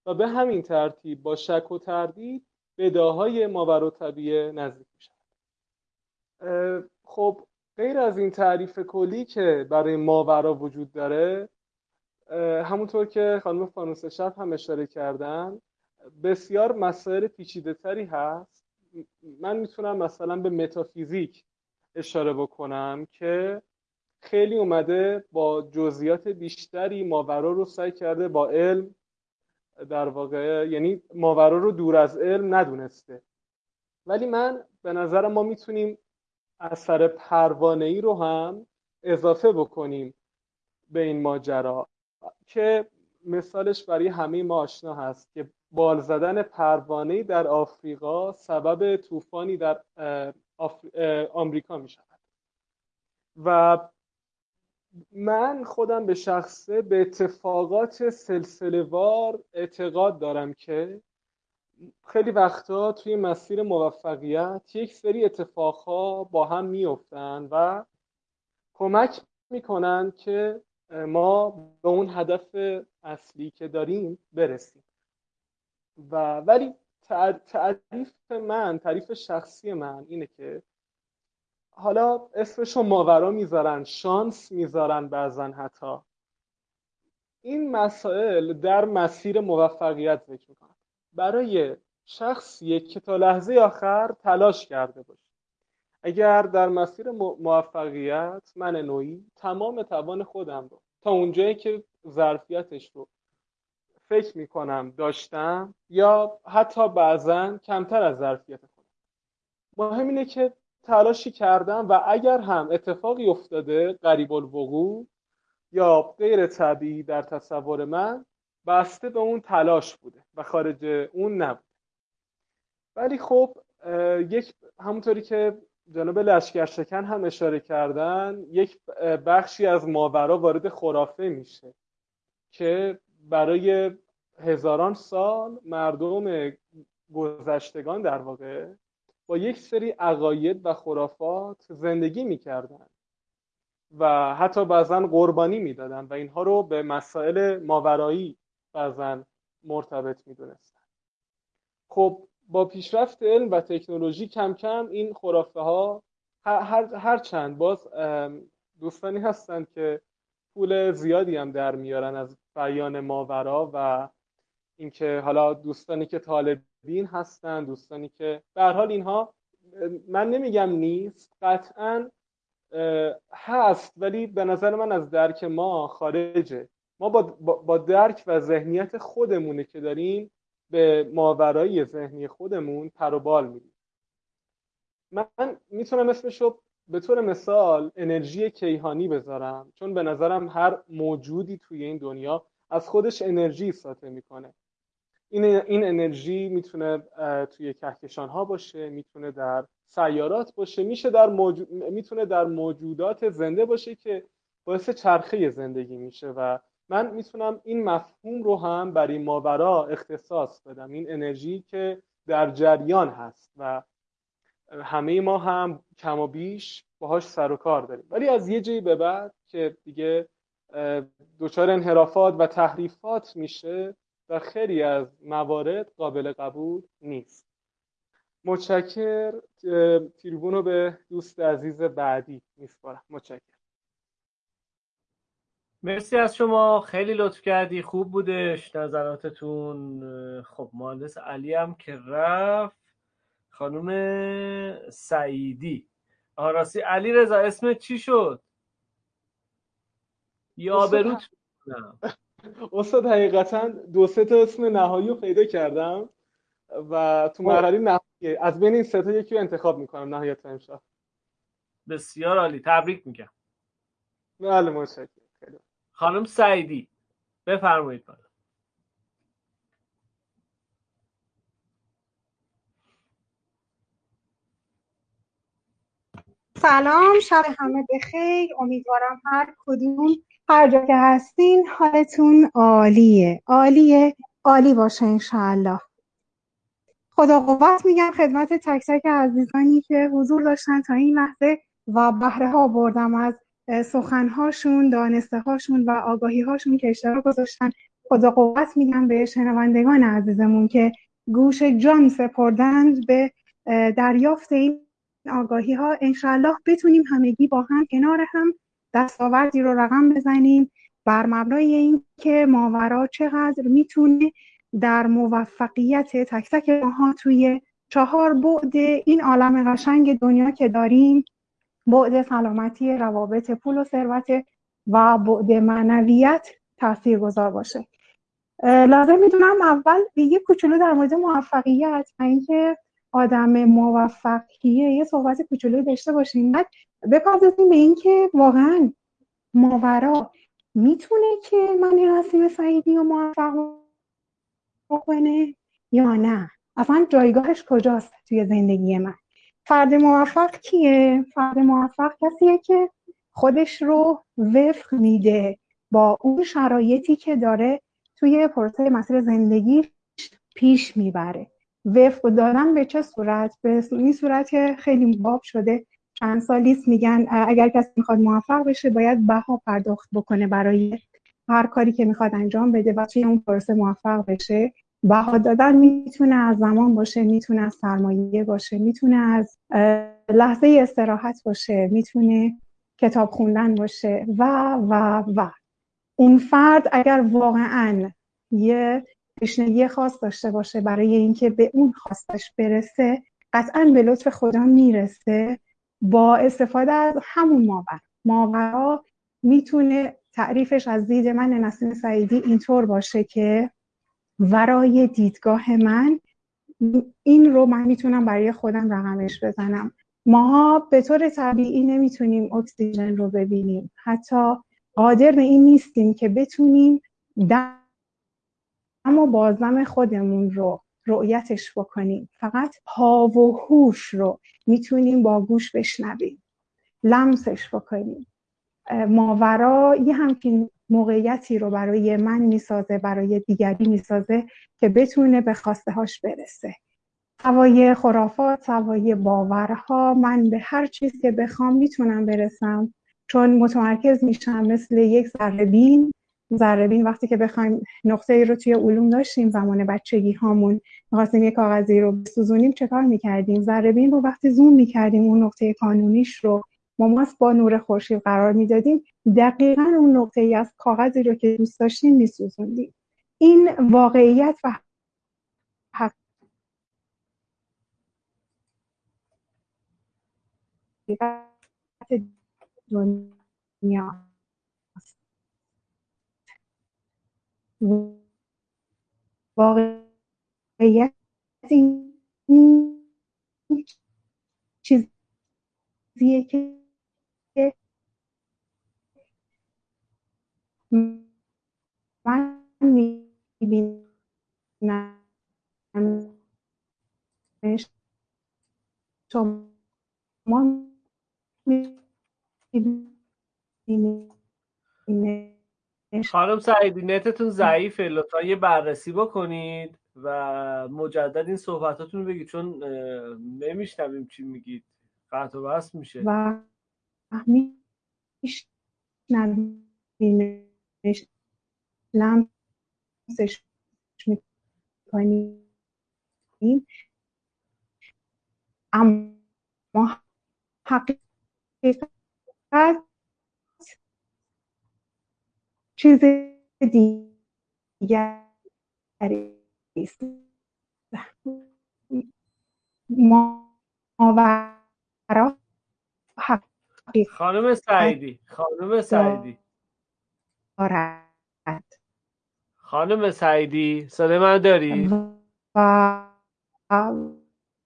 و به همین ترتیب با شک و تردید به ادعاهای ماوراءطبیعه نزدیک می‌شود. خب غیر از این تعریف کلی که برای ماورا وجود داره، همونطور که خانم فانوس شب هم اشاره کردن، بسیار مسائل پیچیده تری هست. من میتونم مثلا به متافیزیک اشاره بکنم که خیلی اومده با جزئیات بیشتری ماورا رو سعی کرده با علم در واقع، یعنی ماورا رو دور از علم ندونسته. ولی من به نظر ما میتونیم اثر پروانه‌ای رو هم اضافه بکنیم به این ماجرا که مثالش برای همه ما آشنا هست که بال زدن پروانه‌ای در آفریقا سبب طوفانی در آمریکا می شود. و من خودم به شخصه به اتفاقات سلسله‌وار اعتقاد دارم که خیلی وقتا توی مسیر موفقیت یک سری اتفاقها با هم میافتن و کمک میکنن که ما به اون هدف اصلی که داریم برسیم. و ولی تعریف شخصی من اینه که حالا اسمشو ماورا میذارن، شانس میذارن، بعضن حتی این مسائل در مسیر موفقیت ذکر میکنن برای شخصی که تا لحظه آخر تلاش کرده باشه. اگر در مسیر موفقیت من نوعی تمام توان خودم رو تا اونجایی که ظرفیتش رو فکر میکنم داشتم یا حتی بعضن کمتر از ظرفیت خودم، مهم اینه که تلاشی کردم و اگر هم اتفاقی افتاده قریب الوقوع یا غیر طبیعی در تصور من، بسته به اون تلاش بوده و خارج اون نبوده. ولی خب یک همونطوری که جناب لشگرشکن هم اشاره کردن، یک بخشی از ماورا وارد خرافه میشه که برای هزاران سال مردم گذشتگان در واقع با یک سری عقاید و خرافات زندگی میکردن و حتی بعضن قربانی میدادن و اینها رو به مسائل ماورایی بعضن مرتبط میدونستن. خب با پیشرفت علم و تکنولوژی کم کم این خرافه ها هر چند باز دوستانی هستن که پول زیادی هم در میارن از بیان ماورا و اینکه حالا دوستانی که طالبین هستن، دوستانی که به هر حال اینها، من نمیگم نیست، قطعاً هست، ولی به نظر من از درک ما خارجه. ما با درک و ذهنیت خودمونه که داریم به ماورای ذهنی خودمون پر و بال میدیم. من میتونم اسمشو به طور مثال انرژی کیهانی بذارم، چون به نظرم هر موجودی توی این دنیا از خودش انرژی ساطع میکنه. این انرژی میتونه توی کهکشان‌ها باشه، میتونه در سیارات باشه، میتونه در موجودات زنده باشه که باعث چرخه زندگی میشه. و من میتونم این مفهوم رو هم برای ماورا اختصاص بدم، این انرژی که در جریان هست و همه ما هم کم و بیش باهاش سر و کار داریم. ولی از یه جایی به بعد که دیگه دچار انحرافات و تحریفات میشه، در خیلی از موارد قابل قبول نیست. متشکر. تریبونو به دوست عزیز بعدی میسپارم. متشکر. مرسی از شما، خیلی لطف کردی، خوب بودش نظراتتون. خب مهندس علی هم که رفت، خانم سعیدی. آها راستی علی رضا اسمت چی شد؟ یا بروت بودم استاد. حقیقتا دو سه تا اسم نهایی رو پیدا کردم و تو مرحله نهایی از بین این سه تا یکی رو انتخاب میکنم نهایتا امشب. بسیار عالی، تبریک میگم. بله متشکرم. خانم سعیدی بفرمایید. بالا سلام، شب همه بخیر. امیدوارم هر کدوم هر جا که هستین حالتون عالیه، عالیه، عالی باشه انشاءالله. خدا قوت میگم خدمت تک تک عزیزانی که حضور داشتن تا این لحظه و بهره ها بردم از سخنهاشون، دانسته‌هاشون و آگاهی‌هاشون که اشتراک گذاشتن. خدا قوت میگم به شنوندگان عزیزمون که گوش جان سپردند به دریافت این آگاهی‌ها. انشالله بتونیم همگی با هم کنار هم دستاوردی رو رقم بزنیم بر مبنای این که ماورا چقدر میتونه در موفقیت تک تک ماها توی 4 بعد این عالم قشنگ دنیا که داریم، بعد سلامتی، روابط پول و ثروت و بعد معنویت تاثیرگذار باشه. لازم میدونم اول یه کوچولو در مورد موفقیت و اینکه آدم موفق کیه یه صحبت کوچولو داشته باشیم. بعد بپردازیم به اینکه واقعا ماورا میتونه که من رسیم سعیدی رو موفق بکنه یا نه، اصلا جایگاهش کجاست توی زندگی من. فرد موفق کیه؟ فرد موفق کسیه که خودش رو وفق میده با اون شرایطی که داره توی پروسه مسیر زندگیش پیش میبره. وفق دادن به چه صورت؟ به این صورت که خیلی باب شده چند سالیست میگن اگر کسی میخواد موفق بشه باید بها پرداخت بکنه برای هر کاری که میخواد انجام بده و توی اون پروسه موفق بشه. بها دادن میتونه از زمان باشه، میتونه از سرمایه باشه، میتونه از لحظه استراحت باشه، میتونه کتاب خوندن باشه و اون فرد اگر واقعاً یه تشنگی خاص داشته باشه برای اینکه به اون خواستش برسه، قطعاً به لطف خدا میرسه با استفاده از همون ماورا. ماورا میتونه تعریفش از دید من نسیم سعیدی اینطور باشه که ورای دیدگاه من این رو من میتونم برای خودم رقمش بزنم. ماها به طور طبیعی نمیتونیم اکسیژن رو ببینیم، حتی قادر به این نیستیم که بتونیم دم و بازدم خودمون رو رؤیتش بکنیم. فقط پا و هوش رو میتونیم با گوش بشنویم، لمسش بکنیم. ماورا یه همچین موقعیتی رو برای من میسازه، برای دیگری میسازه که بتونه به خواسته هاش برسه. سوای خرافات، سوای باورها، من به هر چیز که بخوام میتونم برسم چون متمرکز میشم مثل یک ذره بین. وقتی که بخوایم نقطه‌ای رو توی علوم داشتیم زمان بچگی هامون، می‌خواستیم یک کاغذی رو بسوزونیم، چکار میکردیم؟ ذره بین رو وقتی زوم میکردیم اون نقطه کانونیش رو ماست با نور خورشید قرار میدادیم، دقیقاً اون نقطه‌ای از کاغذی رو که دوست داشتیم می‌سوزوندیم. این واقعیت و حقیقت دنیا است. واقعیت این چیزیه که من میبینم، شما میبینم. خانم سعیدی نتتون ضعیفه، لطفا یه بررسی بکنید و مجدد این صحبتاتون بگید چون نمیشنویم چی میگید، قطع و وصل میشه و میشنویم بینش لمسش میکنیم، اما حقیقت چیز دیگری است. ماورا حقیقت. خانم سعیدی صدای من داری؟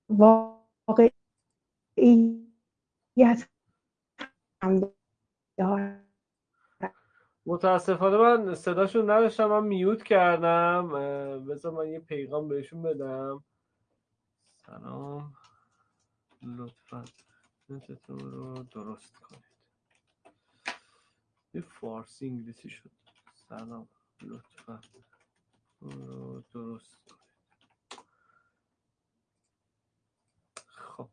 واقعیت هم دارد. متاسفانه من صداشون نداشتم، من میوت کردم. بذار من یه پیغام بهشون بدم. سلام، لطفاً نتتون رو درست کنید. یه فارسی انگلیسی شد. سلام، لطفاً رو درست کنید. خب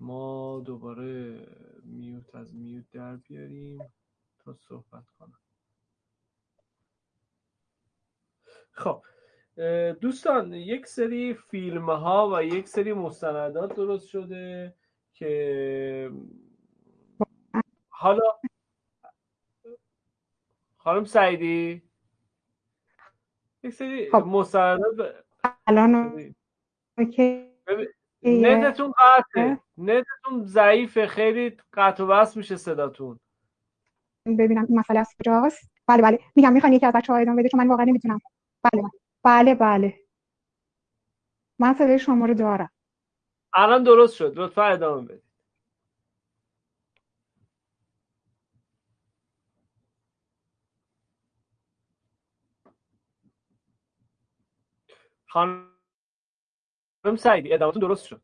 ما دوباره میوت از میوت در بیاریم تا صحبت کنم. خب دوستان، یک سری فیلم ها و یک سری مستندات درست شده که حالا خانم سعیدی یک سری مستندات الان نتتون قطعه، نتتون ضعیفه، خیلی قطع و وصل میشه صداتون. ببینم این مسئله از کجاست. بله میگم میخوان یکی از بچه‌ها ادامه بده چون من واقعا نمیتونم. بله من صدای شما رو دارم، الان درست شد. لطفا ادامه بده. خانم سعیدی ادامتون درست شد.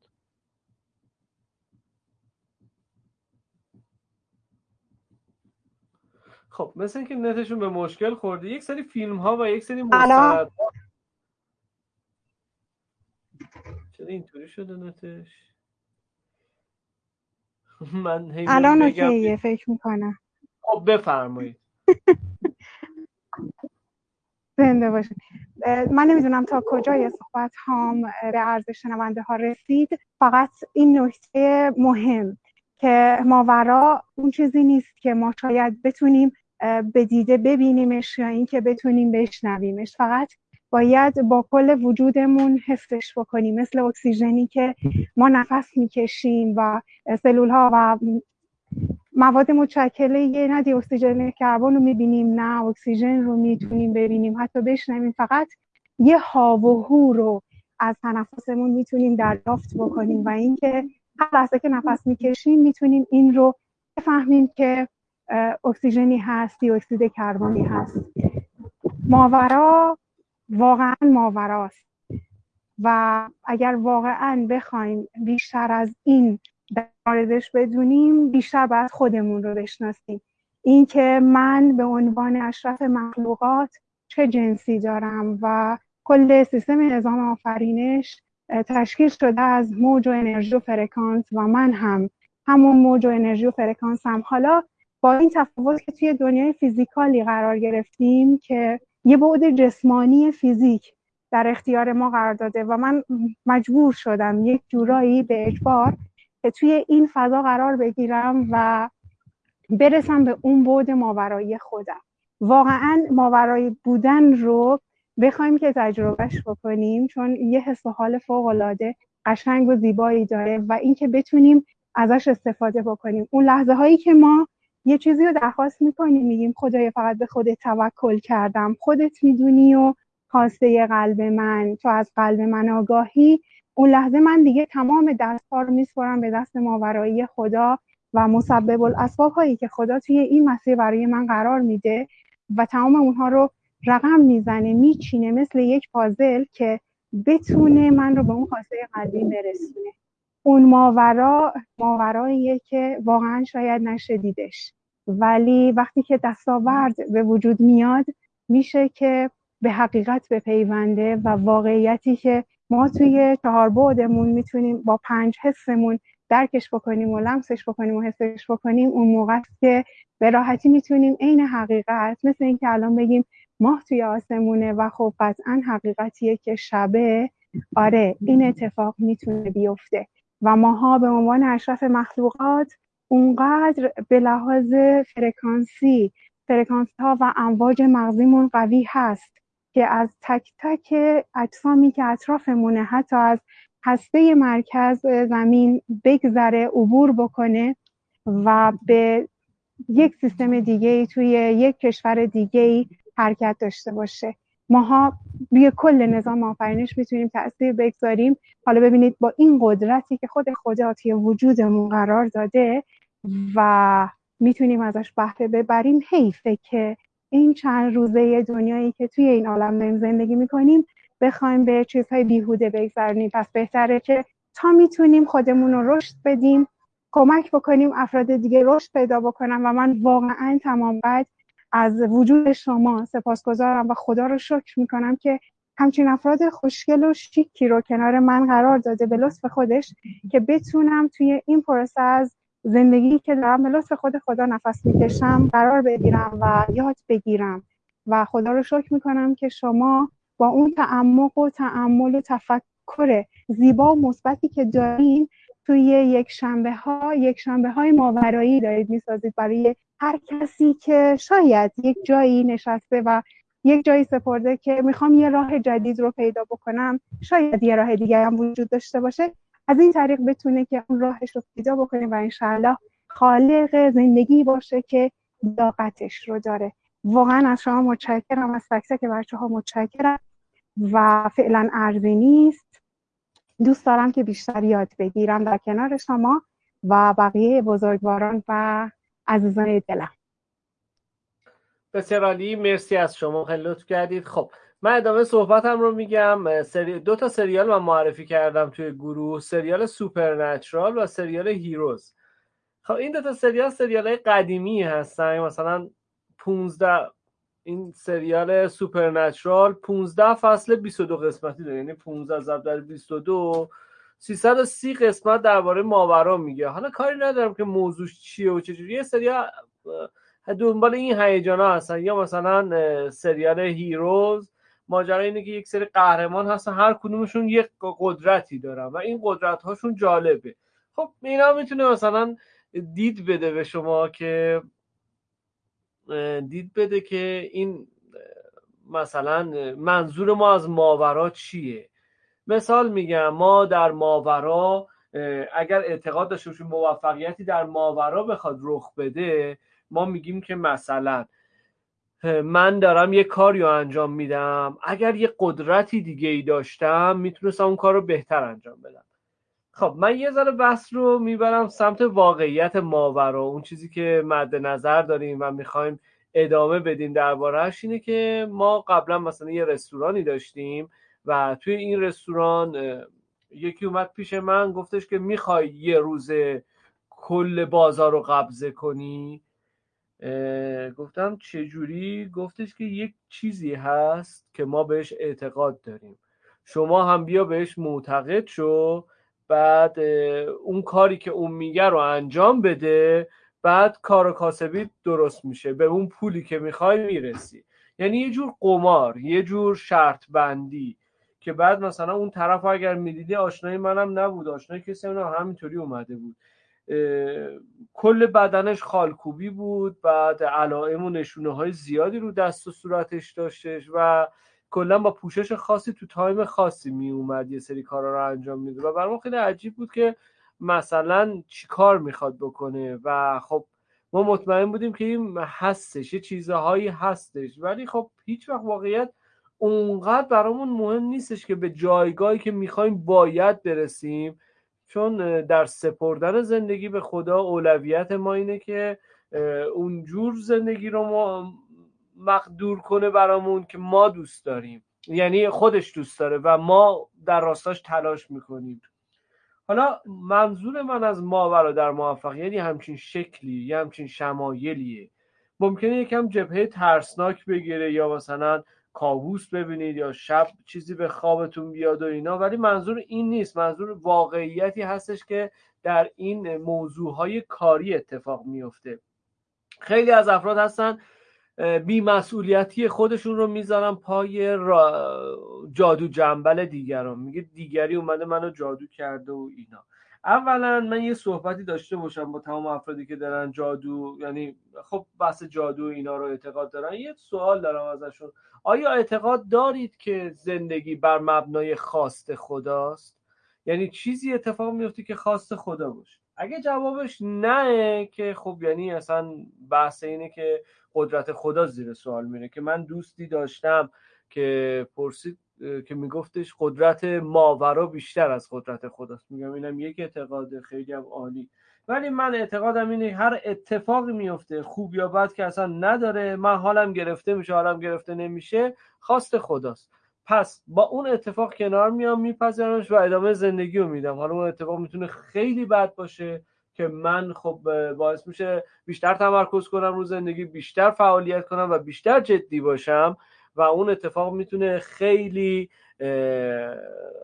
خب مثل اینکه نتشون به مشکل خورده. یک سری فیلم ها و یک سری مستند ها. چرا اینطوری شده نتش؟ من الان اوکیه فکر میکنم. خب بفرمایید. زنده باشید. من نمیدونم تا کجای صحبت هام به عرض شنونده ها رسید. فقط این نکته مهم که ماورا اون چیزی نیست که ما شاید بتونیم به دیده ببینیمش یا این که بتونیم بشنویمش، فقط باید با کل وجودمون حسش بکنیم، مثل اکسیژنی که ما نفس میکشیم و سلول ها و مواد متشکله یه نه دی اکسیژن کربن رو میبینیم نه اکسیژن رو میتونیم ببینیم حتی بشنویم، فقط یه ها و هو رو از تنفسمون میتونیم دریافت بکنیم و اینکه هر لحظه که نفس میکشیم میتونیم این رو بفهمیم که اکسیژنی هست، دی اکسید کربنی هست. ماورا واقعا ماوراست و اگر واقعا بخوایم بیشتر از این در موردش بدونیم، بیشتر باید خودمون رو بشناسیم. این که من به عنوان اشرف مخلوقات چه جنسی دارم و کل سیستم نظام آفرینش تشکیل شده از موج و انرژی و فرکانس و من هم همون موج و انرژی و فرکانس هم. حالا با این تفاوت که توی دنیای فیزیکالی قرار گرفتیم که یه بعد جسمانی فیزیک در اختیار ما قرار داده و من مجبور شدم یک جورایی به اجبار که توی این فضا قرار بگیرم و برسم به اون بعد ماورایی خودم. واقعاً ماورایی بودن رو بخوایم که تجربهش بکنیم چون یه حس و حال فوق‌العاده قشنگ و زیبایی داره و اینکه بتونیم ازش استفاده بکنیم. اون لحظه هایی که ما یه چیزی رو درخواست میکنیم، میگیم خدایا فقط به خودت توکل کردم، خودت میدونی و خواسته قلب من، تو از قلب من آگاهی. اون لحظه من دیگه تمام دست‌ها رو میسپارم به دست ماورایی خدا و مسبب الاسباب هایی که خدا توی این مسیر برای من قرار میده و تمام اونها رو رقم میزنه، میچینه مثل یک پازل که بتونه من رو به اون خواسته قلبی برسونه. اون ماوراییه که واقعا شاید نشه دیدش، ولی وقتی که دستاورد به وجود میاد میشه که به حقیقت بپیونده و واقعیتی که ما توی چهار بعدمون میتونیم با پنج حسمون درکش بکنیم و لمسش بکنیم و حسش بکنیم، اون موقع که به راحتی میتونیم عین حقیقت، مثل اینکه الان بگیم ماه توی آسمونه و خب قطعاً حقیقتیه که شبه، آره این اتفاق میتونه بیفته و ماها به عنوان اشرف مخلوقات اونقدر به لحاظ فرکانس ها و امواج مغزیمون قوی هست که از تک تک اجسامی که اطرافمونه، حتی از هسته مرکز زمین بگذره، عبور بکنه و به یک سیستم دیگه‌ای توی یک کشور دیگه‌ای حرکت داشته باشه. ماها روی کل نظام آفرینش میتونیم تأثیر بگذاریم. حالا ببینید با این قدرتی که خود خدا توی وجودمون قرار داده و میتونیم ازش بهره ببریم، حیفه که این چند روزه دنیایی که توی این عالم داریم زندگی میکنیم بخوایم به چیزهای بیهوده بگذرونیم. پس بهتره که تا میتونیم خودمون رو رشد بدیم، کمک بکنیم افراد دیگه رشد پیدا بکنن. و من واقعا تمام قد از وجود شما سپاسگزارم و خدا رو شکر میکنم که همچین افراد خوشگل و شیکی رو کنار من قرار داده به لطف خودش، که بتونم توی این پروسه از زندگی که دارم به لطف خود خدا نفس میکشم قرار بگیرم و یاد بگیرم. و خدا رو شکر میکنم که شما با اون تعمق و تأمل و تفکر زیبا و مثبتی که دارین توی یک شنبه های ماورایی دارید میسازید برای هر کسی که شاید یک جایی نشسته و یک جایی سپرده که میخوام یه راه جدید رو پیدا بکنم، شاید یه راه دیگه هم وجود داشته باشه، از این طریق بتونه که اون راهش رو پیدا بکنه و انشالله خالق زندگی باشه که طاقتش رو داره. واقعا از شما متشکرم، از تک تک بچه ها متشکرم و فعلا ارزی نیست. دوست دارم که بیشتر یاد بگیرم در کنار شما و بقیه بزرگواران و عزیزان دلم. بسیار عالی، مرسی از شما، خیلی لطف کردید. خب من ادامه صحبتم رو میگم. دو تا سریال من معرفی کردم توی گروه، سریال سوپرنچرال و سریال هیروز. خب این دو تا سریال قدیمی هستن، مثلا 15، این سریال سوپرنچرال 15 فصل 22 قسمتی داره، یعنی 15 ضرب در 22، 330 قسمت درباره ماورا میگه. حالا کاری ندارم که موضوعش چیه و چجوریه، سریال دنبال این هیجانا هستن. یا مثلا سریال هیروز ماجرا اینه که یک سری قهرمان هستن، هر کدومشون یک قدرتی دارن و این قدرت هاشون جالبه. خب اینا میتونه مثلا دید بده به شما، که دید بده که این مثلا منظور ما از ماورا چیه. مثال میگم، ما در ماورا اگر اعتقاد داشته باشیم موفقیتی در ماورا بخواد رخ بده، ما میگیم که مثلا من دارم یه کاری رو انجام میدم، اگر یه قدرتی دیگه ای داشتم میتونستم اون کار رو بهتر انجام بدم. خب من یه ذره بحث رو میبرم سمت واقعیت ماورا، اون چیزی که مد نظر داریم و میخوایم ادامه بدیم دربارهش اینه که ما قبلا مثلا یه رستورانی داشتیم و توی این رستوران یکی اومد پیش من گفتش که میخوای یه روز کل بازار رو قبضه کنی؟ گفتم چجوری؟ گفتش که یک چیزی هست که ما بهش اعتقاد داریم، شما هم بیا بهش معتقد شو، بعد اون کاری که اون میگه رو انجام بده، بعد کار و کاسبی درست میشه، به اون پولی که میخوای میرسی. یعنی یه جور قمار، یه جور شرط بندی، که بعد مثلا اون طرف اگر میدیده، آشنای منم نبود، آشنای کسی منم همینطوری اومده بود، کل بدنش خالکوبی بود، بعد علائم و نشونه های زیادی رو دست و صورتش داشتش و کلا با پوشش خاصی تو تایم خاصی می اومد یه سری کارا رو انجام میده و برام خیلی عجیب بود که مثلا چی کار میخواد بکنه. و خب ما مطمئن بودیم که این هستش، یه چیزهایی هستش، ولی خب هیچ وقت واقعیت اونقدر برامون مهم نیستش که به جایگاهی که میخوایم باید برسیم، چون در سپردن زندگی به خدا اولویت ما اینه که اونجور زندگی رو ما مقدور کنه برامون که ما دوست داریم، یعنی خودش دوست داره و ما در راستاش تلاش میکنیم. حالا منظور من از ماورا در موفقیت یعنی همچین شکلی، یه همچین شمایلیه. ممکنه یکم جبهه ترسناک بگیره، یا مثلا کابوس ببینید یا شب چیزی به خوابتون بیاد و اینا، ولی منظور این نیست، منظور واقعیتی هستش که در این موضوعهای کاری اتفاق میفته. خیلی از افراد هستن بی‌مسئولیتی خودشون رو میذارن پای جادو جنبل دیگران، میگه دیگری اومده منو جادو کرده و اینا. اولا من یه صحبتی داشته باشم با تمام افرادی که دارن جادو، یعنی خب بحث جادو اینا رو اعتقاد دارن، یه سوال دارم ازشون: آیا اعتقاد دارید که زندگی بر مبنای خواست خداست؟ یعنی چیزی اتفاق میفته که خواست خدا باشه؟ اگه جوابش نه، که خب یعنی اصلا بحث اینه که قدرت خدا زیر سوال میره. که من دوستی داشتم که پرسید که میگفتش قدرت ماورا بیشتر از قدرت خداست. میگم اینم یک اعتقاد خیلی هم عالی، ولی من اعتقادم اینه هر اتفاقی میفته خوب یا بد که اصلا نداره، من حالم گرفته میشه حالم گرفته نمیشه خواست خداست، پس با اون اتفاق کنار میام میپذیرمش و ادامه زندگی رو میدم. حالا اون اتفاق میتونه خیلی بد باشه که من خب باعث میشه بیشتر تمرکز کنم رو زندگی، بیشتر فعالیت کنم و بیشتر جدی باشم، و اون اتفاق میتونه خیلی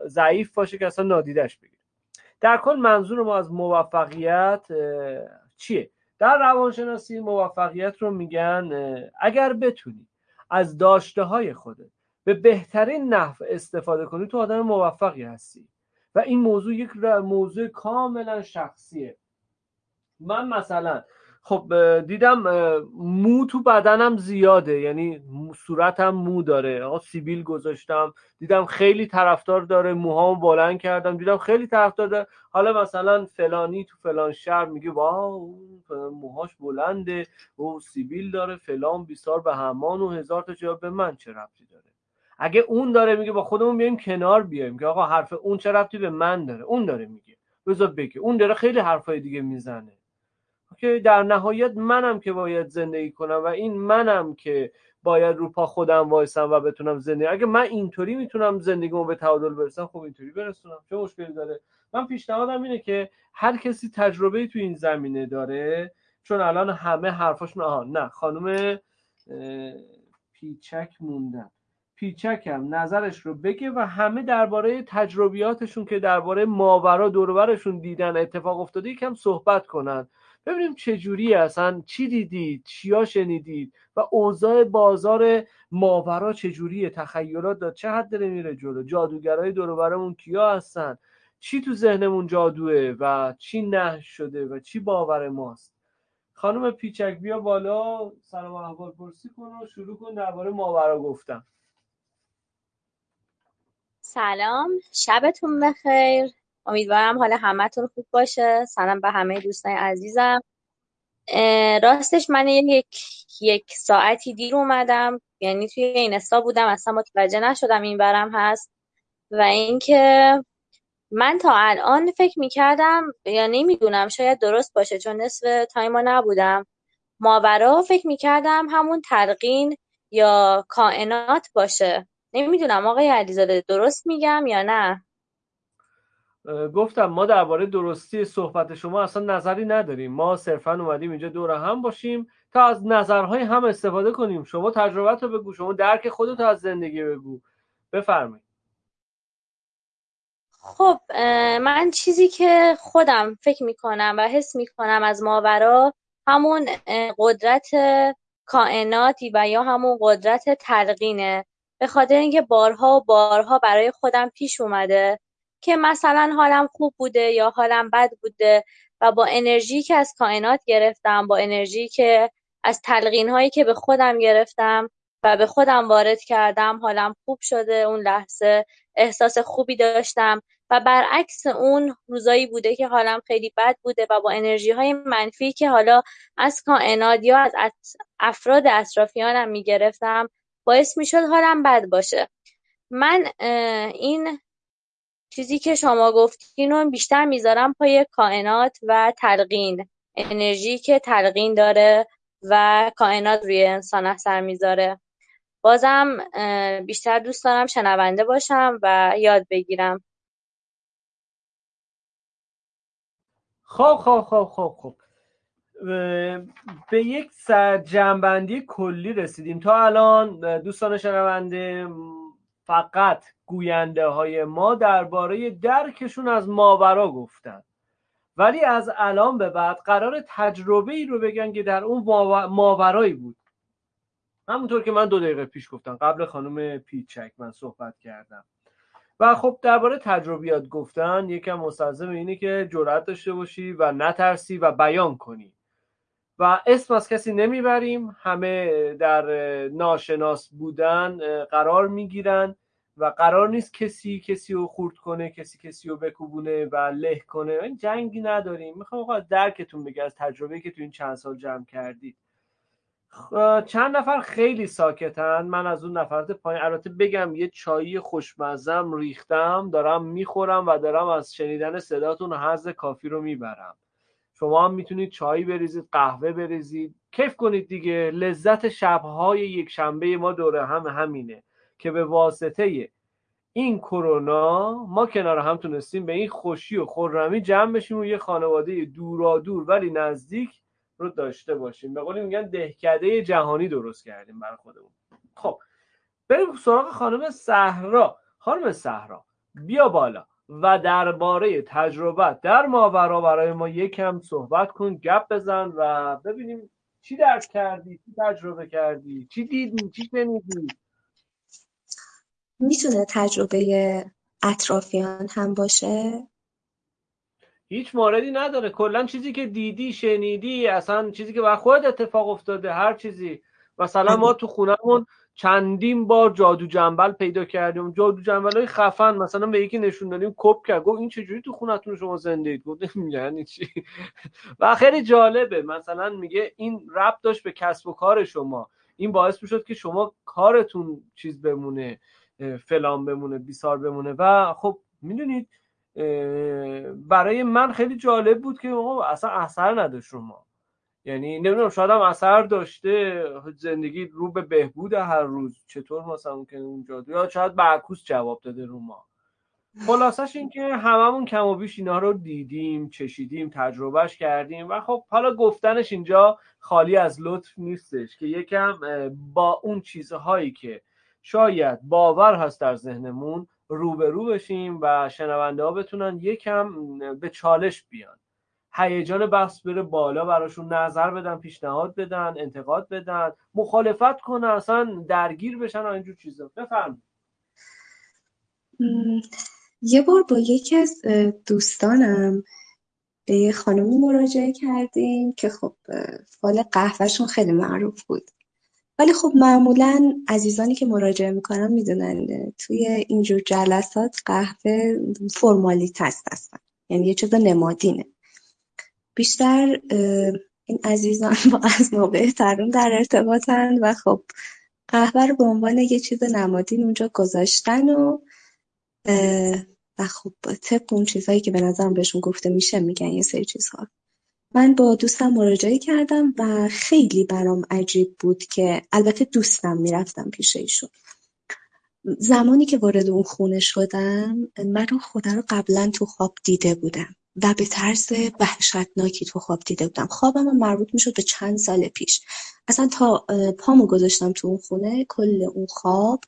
ضعیف باشه که اصلا نادیدش بگیره. در کل منظور ما از موفقیت چیه؟ در روانشناسی موفقیت رو میگن اگر بتونی از داشته‌های خودت به بهترین نحو استفاده کنی تو آدم موفقی هستی، و این موضوع یک موضوع کاملا شخصیه. من مثلا خب دیدم مو تو بدنم زیاده، یعنی صورتم مو داره، آقا سیبیل گذاشتم دیدم خیلی طرفدار داره، موهامو بلند کردم دیدم خیلی طرفدار داره. حالا مثلا فلانی تو فلان شهر میگه واو موهاش بلنده و سیبیل داره فلان بیسار به همان و هزار تا جواب، به من چه ربطی داره؟ اگه اون داره میگه با خودمون بیایم کنار بیایم که آقا حرف اون چه ربطی به من داره، اون داره میگه بذار بگه، اون داره خیلی حرفای دیگه میزنه. اوکی، در نهایت منم که باید زندگی کنم و این منم که باید رو پا خودم وایسم و بتونم زندگی. اگه من اینطوری میتونم زندگیمو به تعادل برسونم خب اینطوری برسونم، چه مشکلی داره؟ من پیشنهادم اینه که هر کسی تجربه‌ای تو این زمینه داره، چون الان همه حرفاشون نه خانم پیچک موندن، پیچکم نظرش رو بگه و همه درباره تجربیاتشون که درباره ماورا دورورشون دیدن اتفاق افتاده یکم صحبت کنن، ببینیم چجوری اصلا چی دیدید، چیا شنیدید و اوضاع بازار ماورا چجوریه، تخیلات داد چه حد داره میره جلو، جادوگرای دورورمون کیا هستن، چی تو ذهنمون جادوه و چی نه شده و چی باور ماست. خانم پیچک بیا بالا، سلام و احوال پرسی کن و شروع کن درباره ماورا گفتم. سلام، شبتون بخیر، امیدوارم حال همتون خوب باشه. سلام به همه دوستان عزیزم. راستش من یک ساعتی دیر اومدم، یعنی توی اینستا بودم اصلا متوجه نشدم این برم هست. و اینکه من تا الان فکر میکردم، یعنی میدونم شاید درست باشه چون نصف تایم ما نبودم، ماورا فکر میکردم همون تلقین یا کائنات باشه. نمیدونم آقای علیزاده درست میگم یا نه؟ گفتم ما درباره درستی صحبت شما اصلا نظری نداریم، ما صرفا اومدیم اینجا دوره هم باشیم تا از نظرهای هم استفاده کنیم. شما تجربت رو بگو، شما درک خودت از زندگی بگو، بفرمایید. خب من چیزی که خودم فکر میکنم و حس میکنم از ماورا همون قدرت کائناتی و یا همون قدرت تلقینه، به خاطر اینکه بارها و بارها برای خودم پیش اومده که مثلا حالم خوب بوده یا حالم بد بوده و با انرژی که از کائنات گرفتم، با انرژی که از تلقین‌هایی که به خودم گرفتم و به خودم وارد کردم، حالم خوب شده، اون لحظه احساس خوبی داشتم، و برعکس اون روزایی بوده که حالم خیلی بد بوده و با انرژی‌های منفی که حالا از کائنات یا از افراد اطرافیانم می‌گرفتم باعث میشد حالم بد باشه. من این چیزی که شما گفتین رو بیشتر میذارم پای کائنات و تلقین، انرژی که تلقین داره و کائنات روی انسان اثر میذاره. بازم بیشتر دوست دارم شنونده باشم و یاد بگیرم. خب به یک جنبندی کلی رسیدیم. تا الان دوستان شنونده فقط گوینده های ما درباره درکشون از ماورا گفتن، ولی از الان به بعد قرار تجربه ای رو بگن که در اون ماورایی بود. همونطور که من 2 دقیقه پیش گفتم، قبل خانم پیچک من صحبت کردم و خب درباره تجربیات گفتن یکم مستلزم اینه که جرأت داشته باشی و نترسی و بیان کنی و اسم از کسی نمیبریم، همه در ناشناس بودن قرار میگیرن و قرار نیست کسی رو خورد کنه، کسی رو بکوبونه و له کنه. این جنگی نداریم، میخوام درکتون بگم از تجربه‌ای که تو این چند سال جمع کردید. چند نفر خیلی ساکتن، من از اون نفرات پایین البته بگم یه چایی خوشمزم ریختم دارم میخورم و دارم از شنیدن صداتون حظ کافی رو میبرم. شما هم میتونید چایی بریزید، قهوه بریزید، کیف کنید دیگه. لذت شبهای یک شنبه ما دوره هم همینه که به واسطه این کرونا ما کنار هم تونستیم به این خوشی و خرمی جمع بشیم و یه خانواده دورادور ولی نزدیک رو داشته باشیم. به قولی میگن دهکده جهانی درست کردیم برای خودمون. خب بریم سراغ خانم صحرا. خانم صحرا بیا بالا و درباره تجربه در ماورا برای ما یکم صحبت کن، گپ بزن و ببینیم چی درک کردی، چی تجربه کردی، چی دیدی، چی شنیدی. میتونه تجربه اطرافیان هم باشه؟ هیچ موردی نداره، کلا چیزی که دیدی، شنیدی، اصلا چیزی که بر خودت اتفاق افتاده، هر چیزی. مثلا ما تو خونمون چندین بار جادو جنبل پیدا کردیم، جادو جنبلای خفن. مثلا به یکی نشون دادیم کپ کرد، گفت این چجوری تو خونتون شما زنده اید؟ گفتم یعنی چی؟ و خیلی جالبه. مثلا میگه این ربط داشت به کسب و کار شما، این باعث میشد که شما کارتون چیز بمونه، فلان بمونه، بیسار بمونه. و خب میدونید برای من خیلی جالب بود که اصلا اثر نداشت رو ما، یعنی نمیدونم شاید هم اثر داشته، زندگی رو به بهبود هر روز چطور مثلا ممکنه اونجا، یا شاید برعکس جواب داده رو ما. خلاصش این که هممون کم و بیش اینا رو دیدیم، چشیدیم، تجربهش کردیم و خب حالا گفتنش اینجا خالی از لطف نیستش که یکم با اون چیزهایی که شاید باور هست در ذهنمون روبرو بشیم و شنونده ها بتونن یکم به چالش بیان، هیجان بحث بره بالا، براشون نظر بدن، پیشنهاد بدن، انتقاد بدن، مخالفت کنن، اصلا درگیر بشن اینجور چیزا. بفرمایید. یه بار با یکی از دوستانم به خانمی مراجعه کردیم که خب فال قهوهشون خیلی معروف بود، ولی خب معمولاً عزیزانی که مراجعه میکنن میدونن توی اینجور جلسات قهوه فرمالیت هستن، یعنی یه چیز نمادینه. بیشتر این عزیزان با از ما بهترون در ارتباطن و خب قهوه رو به عنوان یه چیز نمادین اونجا گذاشتن و خب طبق اون چیزهایی که به نظرم بهشون گفته میشه میگن یه سری چیزها. من با دوستم مراجعه کردم و خیلی برام عجیب بود که البته دوستم میرفتم پیش ایشون. زمانی که وارد اون خونه شدم من اون خونه رو قبلا تو خواب دیده بودم و به طرز وحشتناکی تو خواب دیده بودم. خوابم مربوط میشد به چند سال پیش، اصلا تا پامو گذاشتم تو اون خونه کل اون خواب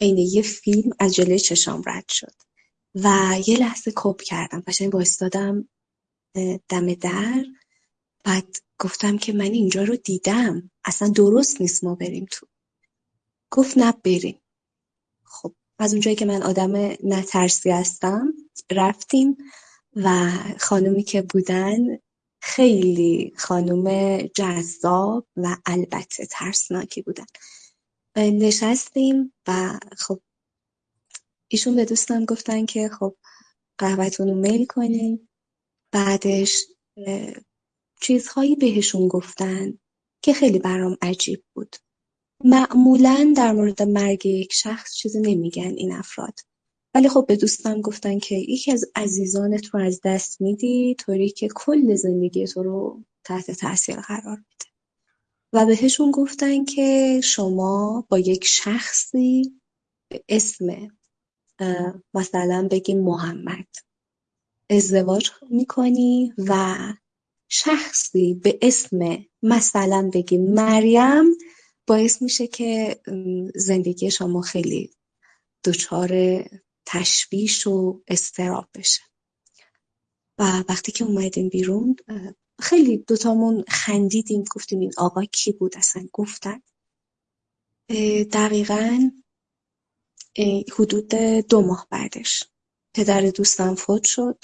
عین یه فیلم از جلوی چشام رد شد و یه لحظه کپ کردم، قشنگ وایسادم دم در، بعد گفتم که من اینجا رو دیدم، اصلا درست نیست ما بریم تو. گفت نه بریم. خب از اونجایی که من آدم نترسی هستم رفتیم و خانومی که بودن خیلی خانوم جذاب و البته ترسناکی بودن. نشستیم و خب ایشون به دوستم گفتن که خب قهوه‌تون رو میل کنین. بعدش چیزهایی بهشون گفتن که خیلی برام عجیب بود. معمولاً در مورد مرگ یک شخص چیزی نمیگن این افراد، ولی خب به دوستم گفتن که یکی از عزیزانت رو از دست میدی، طوری که کل زندگی تو رو تحت تاثیر قرار میده. و بهشون گفتن که شما با یک شخصی به اسم مثلا بگیم محمد ازدواج میکنی و شخصی به اسم مثلا بگیم مریم باعث میشه که زندگی شما خیلی دچار تشویش و اضطراب بشه. و وقتی که اومدیم بیرون خیلی دوتامون خندیدیم، گفتیم این آقا کی بود اصلا؟ گفتن دقیقاً حدود 2 ماه بعدش پدر دوستم فوت شد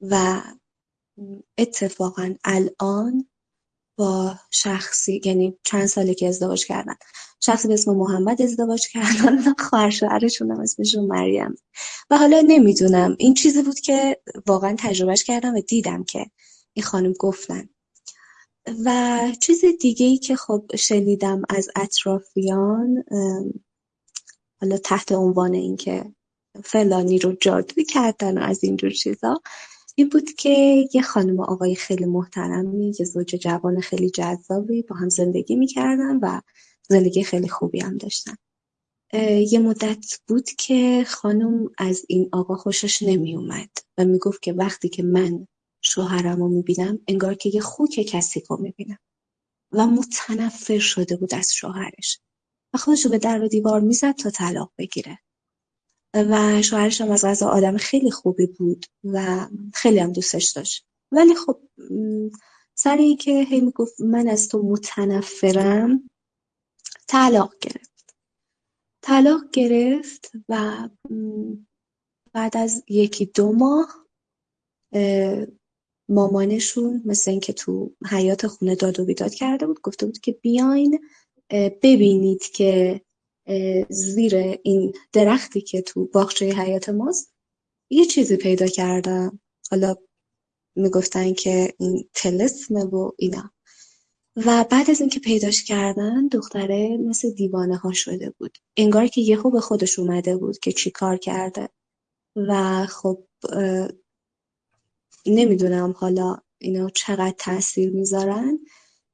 و اتفاقاً الان با شخصی، یعنی چند ساله که ازدواج کردن، شخصی به اسم محمد ازدواج کردن و خواهر شوهرشون هم اسمشون مریم. و حالا نمیدونم، این چیزی بود که واقعاً تجربهش کردم و دیدم که این خانم گفتن. و چیز دیگه‌ای که خب شنیدم از اطرافیان، حالا تحت عنوان این که فلانی رو جادو کردن و از اینجور چیزا، این بود که یه خانم آقای خیلی محترمی، یه زوج جوان خیلی جذابی با هم زندگی میکردن و زندگی خیلی خوبی هم داشتن. یه مدت بود که خانم از این آقا خوشش نمی اومد و میگفت که وقتی که من شوهرم رو میبینم انگار که یه خوک کسی رو میبینم، و متنفر شده بود از شوهرش و خودش رو به در و دیوار میزد تا طلاق بگیره. و شوهرش هم از قضا آدم خیلی خوبی بود و خیلی هم دوستش داشت، ولی خب سر این که هی میگفت من از تو متنفرم طلاق گرفت. و بعد از 1-2 ماه مامانشون مثل این که تو حیاط خونه داد و بیداد کرده بود، گفته بود که بیاین ببینید که زیر این درختی که تو باغچه حیاط ماست یه چیزی پیدا کردم. حالا میگفتن که این طلسم و اینا. و بعد از اینکه پیداش کردن، دختره مثل دیوانه ها شده بود، انگار که یهو به خودش اومده بود که چی کار کرده. و خب نمیدونم حالا اینا چقدر تاثیر میذارن.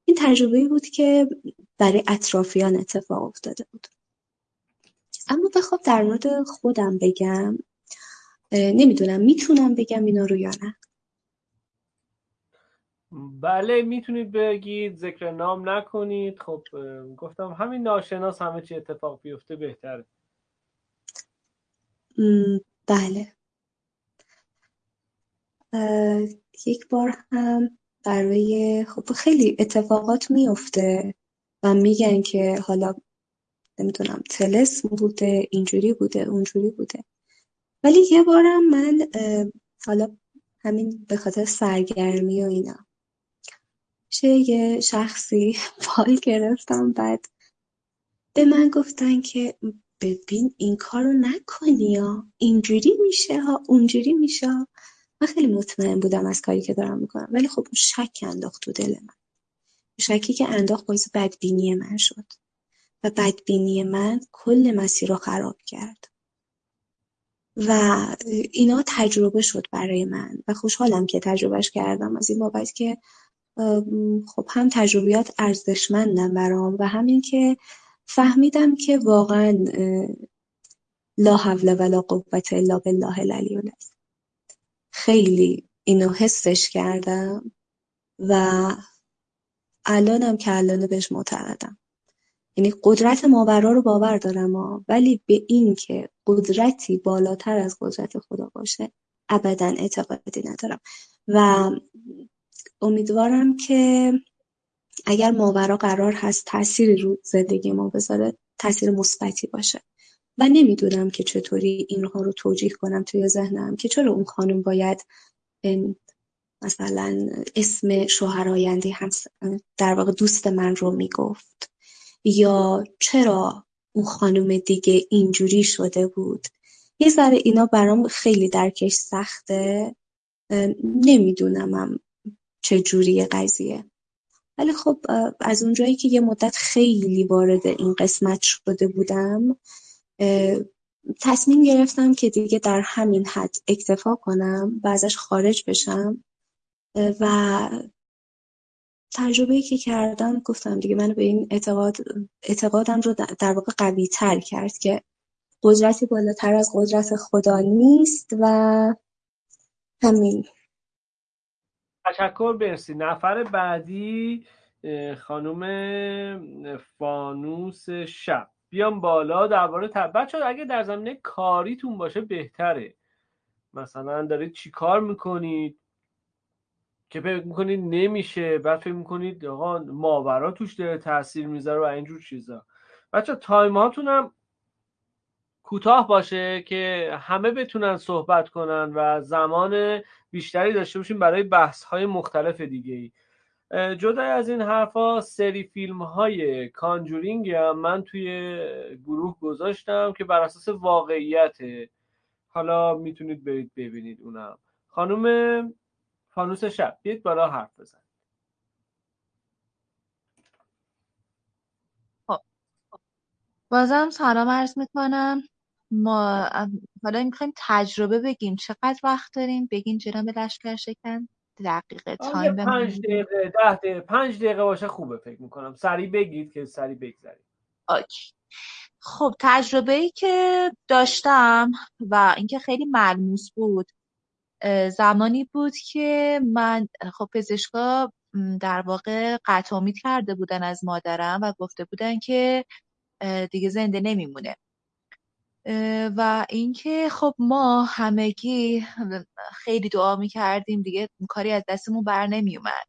این تجربه‌ای بود که برای اطرافیان اتفاق افتاده بود. اما بخواب در مورد خودم بگم، نمیدونم میتونم بگم اینا رو یا نه. بله میتونید بگید، ذکر نام نکنید. خب گفتم همین ناشناس همه چی اتفاق بیفته بهتره. بله، یک بار هم برای خب خیلی اتفاقات میفته و میگن که حالا نمیدونم طلسم بوده، اینجوری بوده، اونجوری بوده. ولی یه بارم من حالا همین به خاطر سرگرمی و اینا یه شخصی پای گرفتم، بعد به من گفتن که ببین این کارو نکنی ها، اینجوری میشه ها، اونجوری میشه ها. من خیلی مطمئن بودم از کاری که دارم میکنم، ولی خب اون شک انداخت تو دل من. شکی که انداخت باعث بدبینی من شد و بدبینی من کل مسیر رو خراب کرد. و اینا تجربه شد برای من و خوشحالم که تجربهش کردم، از این بابت که خب هم تجربیات ارزشمندن برام و همین که فهمیدم که واقعا لا حول ولا قوة الا بالله العلی العظیم. خیلی اینو حسش کردم و الانم که الان بهش معتقدم. یعنی قدرت ماورا رو باور دارم ولی به این که قدرتی بالاتر از قدرت خدا باشه ابدا اعتقادی ندارم. و امیدوارم که اگر ماورا قرار هست تأثیری رو زندگی ما بذاره، تأثیر مثبتی باشه. و نمیدونم که چطوری اینها رو توجیه کنم توی ذهنم که چرا اون خانم باید مثلا اسم شوهر آینده هم در واقع دوست من رو میگفت، یا چرا اون خانم دیگه اینجوری شده بود. یه ذره اینا برام خیلی درکش سخته، نمیدونمم چجوری قضیه. ولی خب از اونجایی که یه مدت خیلی وارد این قسمت شده بودم، تصمیم گرفتم که دیگه در همین حد اکتفا کنم و ازش خارج بشم. و تجربه‌ای که کردم گفتم دیگه من به این اعتقادم رو در واقع قوی تر کرد که قدرتی بالاتر از قدرت خدا نیست. و همین تشکر برسی. نفر بعدی خانم فانوس شب، بیام بالا. درباره بچه اگه در زمینه کاریتون باشه بهتره، مثلا دارید چی کار میکنید که فکر میکنید نمیشه، بعد فکر میکنید آقا ماورا توش داره تاثیر میذاره و اینجور چیزا. بچه تایم هاتون هم کوتاه باشه که همه بتونن صحبت کنن و زمان بیشتری داشته باشیم برای بحث های مختلف دیگه ای. جدا از این حرفا سری فیلم های کانجورینگ هم من توی گروه گذاشتم که بر اساس واقعیته، حالا میتونید برید ببینید اونم. خانم فانوس شب بیاید بالا حرف بزن. بازم سلام عرض میکنم. ما حالا میخوایم تجربه بگیم، چقدر وقت داریم؟ بگین جناب لشکر شکن. دقیقه تایم به 5 دقیقه 10 دقیقه 5 دقیقه باشه خوبه. فکر میکنم سریع بگید که سریع بگذاریم. اوکی. خب تجربه‌ای که داشتم و اینکه خیلی ملموس بود زمانی بود که من، خب پزشکا در واقع قطع امید کرده بودن از مادرم و گفته بودن که دیگه زنده نمیمونه و اینکه خب ما همگی خیلی دعا میکردیم، دیگه کاری از دستمون بر نمیومد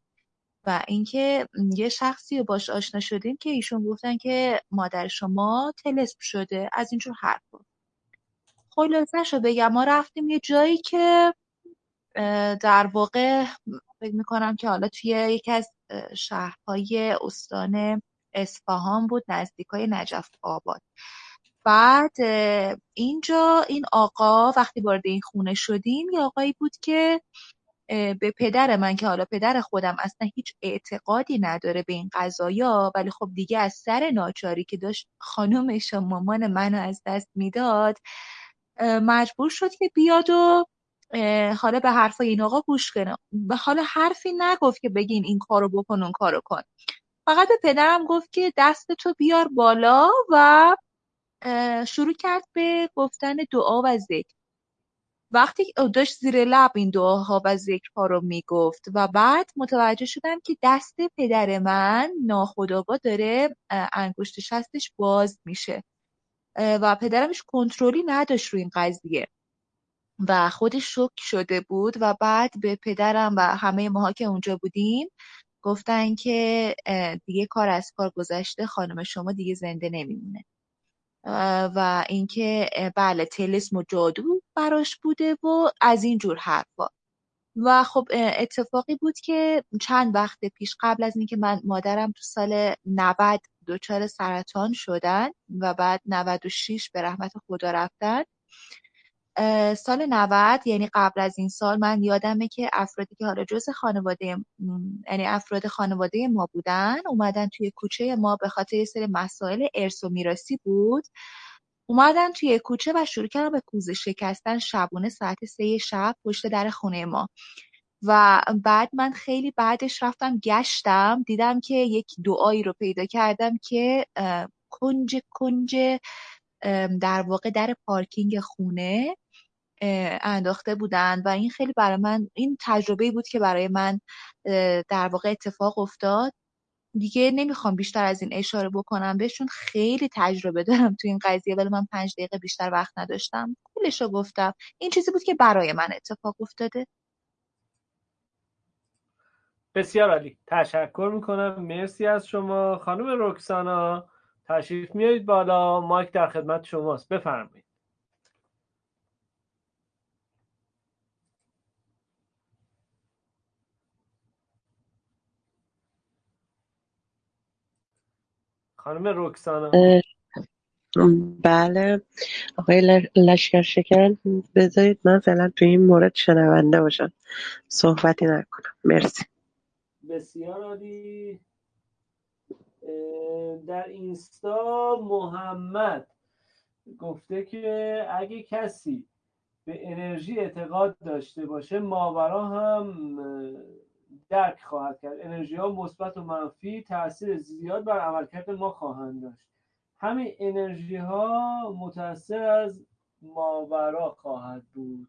و اینکه یه شخصی رو باش آشنا شدیم که ایشون گفتن که مادر شما طلسم شده، از اینجور حرف بود. خلاصه‌شو بگم ما رفتیم یه جایی که در واقع فکر میکنم که حالا توی یکی از شهرهای استان اصفهان بود، نزدیکای نجف آباد. بعد اینجا این آقا وقتی وارد این خونه شدیم یه آقایی بود که به پدر من که حالا پدر خودم اصلا هیچ اعتقادی نداره به این قضایا، ولی خب دیگه از سر ناچاری که داشت خانومش و مامان منو از دست میداد مجبور شد که بیاد و حالا به حرفای این آقا گوش کنه. حالا حرفی نگفت که بگین این کارو بکن اون کارو کن، فقط به پدرم گفت که دستتو بیار بالا و شروع کرد به گفتن دعا و ذکر. وقتی داشت زیر لب این دعاها و ذکرها رو میگفت و بعد متوجه شدم که دست پدر من ناخودآگاه داره انگشت شستش باز میشه و پدرمش کنترلی نداشت روی این قضیه و خودش شوک شده بود و بعد به پدرم و همه ماها که اونجا بودیم گفتن که دیگه کار از کار گذشته، خانم شما دیگه زنده نمیمونه و اینکه بله طلسم و جادو براش بوده و از این جور حرفا. و خب اتفاقی بود که چند وقت پیش قبل از اینکه من مادرم تو سال 90 دچار سرطان شدن و بعد 96 به رحمت خدا رفتن. سال 90 یعنی قبل از این سال من یادمه که افرادی که حالا جزء خانواده، یعنی افراد خانواده ما بودن اومدن توی کوچه ما، به خاطر یه سری مسائل ارث و میراثی بود، اومدن توی کوچه و شروع کردن به کوزه شکستن شبونه ساعت 3 شب پشت در خونه ما. و بعد من خیلی بعدش رفتم گشتم، دیدم که یک دعایی رو پیدا کردم که کنج در واقع در پارکینگ خونه انداخته بودن و این خیلی برای من، این تجربه‌ای بود که برای من در واقع اتفاق افتاد. دیگه نمیخوام بیشتر از این اشاره بکنم بهشون، خیلی تجربه دارم تو این قضیه، ولی من 5 دقیقه بیشتر وقت نداشتم، کلشو گفتم. این چیزی بود که برای من اتفاق افتاده. بسیار عالی، تشکر میکنم، مرسی از شما. خانم رکسانا تشریف میارید بالا، مایک در خدمت شماست، بفرمایید. خانم رکسانا. بله آقای لشکر شکن، بذارید من فعلا تو این مورد شنونده باشم، صحبتی نکنم. مرسی. بسیار عالی. در اینستا محمد گفته که اگه کسی به انرژی اعتقاد داشته باشه ماورا هم درک خواهد کرد. انرژی ها مثبت و منفی تأثیر زیاد بر عملکرد ما خواهند داشت. همین انرژی ها متأثر از ماورا خواهد بود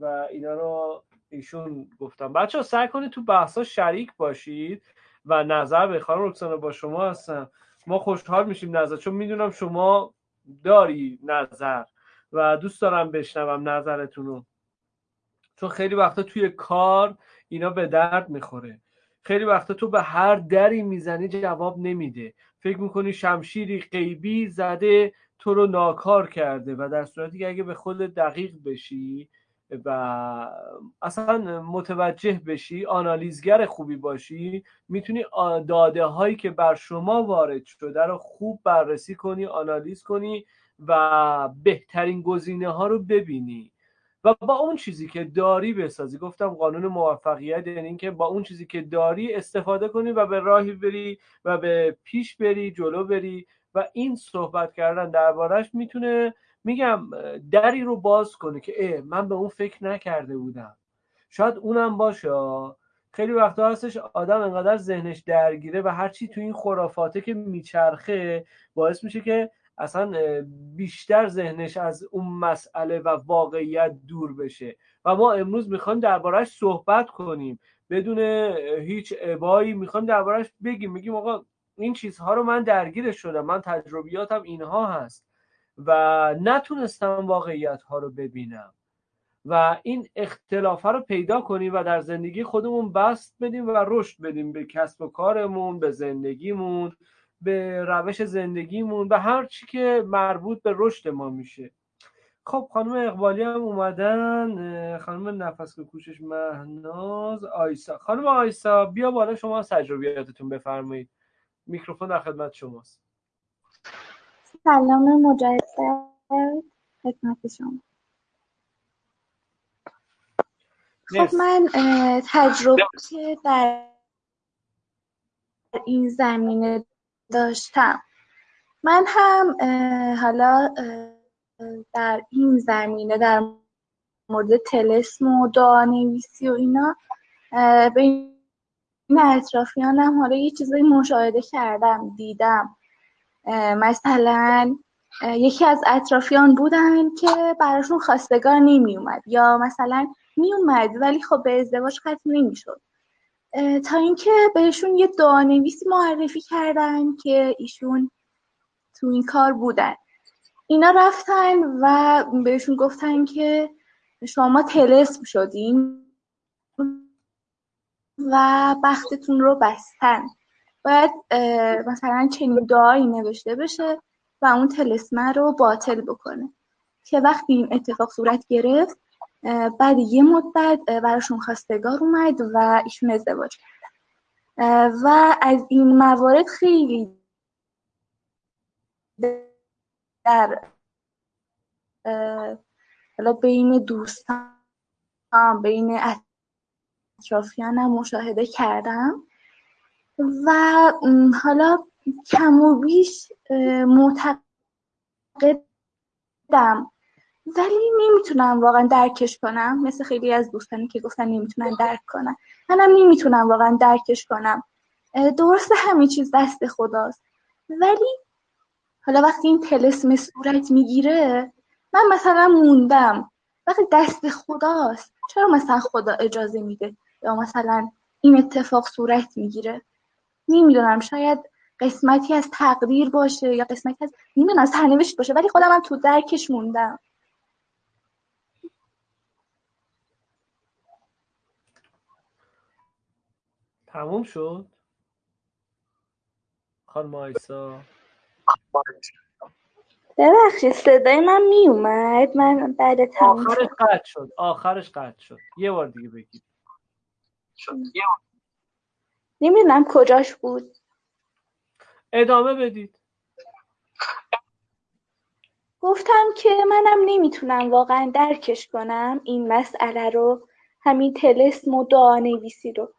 و اینا رو ایشون گفتم. بچه‌ها سعی کنید تو بحث‌ها شریک باشید و نظر به خانم رکسانا با شما هستم. ما خوشحال میشیم نظر، چون میدونم شما داری نظر و دوست دارم بشنوم نظرتونو، چون خیلی وقتا توی کار اینا به درد میخوره. خیلی وقتا تو به هر دری میزنی جواب نمیده، فکر میکنی شمشیری غیبی زده تو رو ناکار کرده، و در صورتی که اگه به خود دقیق بشی و اصلا متوجه بشی، آنالیزگر خوبی باشی، میتونی داده هایی که بر شما وارد شده رو خوب بررسی کنی، آنالیز کنی و بهترین گزینه ها رو ببینی و با اون چیزی که داری بسازی. گفتم قانون موفقیت یعنی این که با اون چیزی که داری استفاده کنی و به راهی بری و به پیش بری، جلو بری، و این صحبت کردن دربارش میتونه، میگم، دری رو باز کنه که من به اون فکر نکرده بودم، شاید اونم باشه. خیلی وقتا هستش آدم انقدر ذهنش درگیره و هرچی تو این خرافاته که میچرخه باعث میشه که اصلا بیشتر ذهنش از اون مسئله و واقعیت دور بشه، و ما امروز میخوایم درباره‌اش صحبت کنیم بدون هیچ ابایی، میخوایم درباره‌اش بگیم، میگیم آقا این چیزها رو من درگیرش شدم، من تجربیاتم اینها هست و نتونستم واقعیت ها رو ببینم، و این اختلاف ها رو پیدا کنیم و در زندگی خودمون بسط بدیم و رشد بدیم، به کسب و کارمون، به زندگیمون، به روش زندگیمون و هر چی که مربوط به رشد ما میشه. خب خانم اقبالی هم اومدن، خانم نفس که کوشش، مهناز، آیسا. خانم آیسا بیا بالا، شما تجربیاتتون بفرمایید، میکروفون در خدمت شماست. سلام مجدد خدمت شما. خب من تجربه که در این زمینه داشتم، من هم حالا در این زمینه در مورد طلسم و دعانویسی و اینا به این اطرافیانم حالا یه چیزایی مشاهده کردم، دیدم. مثلا یکی از اطرافیان بودن که براشون خواستگار نمی اومد، یا مثلا می اومد ولی خب به ازدواج ختم نمی شد، تا اینکه بهشون یه دعانویسی معرفی کردن که ایشون تو این کار بودن. اینا رفتن و بهشون گفتن که شما طلسم شدین و بختتون رو بستن، باید مثلا چنین دعایی نوشته بشه و اون طلسمه رو باطل بکنه. که وقتی این اتفاق صورت گرفت، بعد یه مدت براشون خواستگار اومد و ایشون ازدواج کرد. و از این موارد خیلی در بین دوستان، بین اطرافیانم مشاهده کردم و حالا کم و بیش معتقدم، ولی نمیتونم واقعا درکش کنم، مثل خیلی از دوستانی که گفتن نمیتونن درک کنن، منم نمیتونم واقعا درکش کنم. درسته همین چیز دست خداست، ولی حالا وقتی این طلسم صورت میگیره، من مثلا موندم، وقتی دست خداست چرا مثلا خدا اجازه میده یا مثلا این اتفاق صورت میگیره؟ نمیدونم، شاید قسمتی از تقدیر باشه یا قسمتی از نمیدونم سرنوشت باشه، ولی خودم هم تو درکش موندم. تموم شد خانم آیسا؟ ببخشید صدای من می اومد، من بعد تموم آخرش قطع شد، یه بار دیگه بگید. نمیدونم کجاش بود، ادامه بدید. گفتم که منم نمیتونم واقعا درکش کنم این مسئله رو، همین طلسم و دعانویسی رو،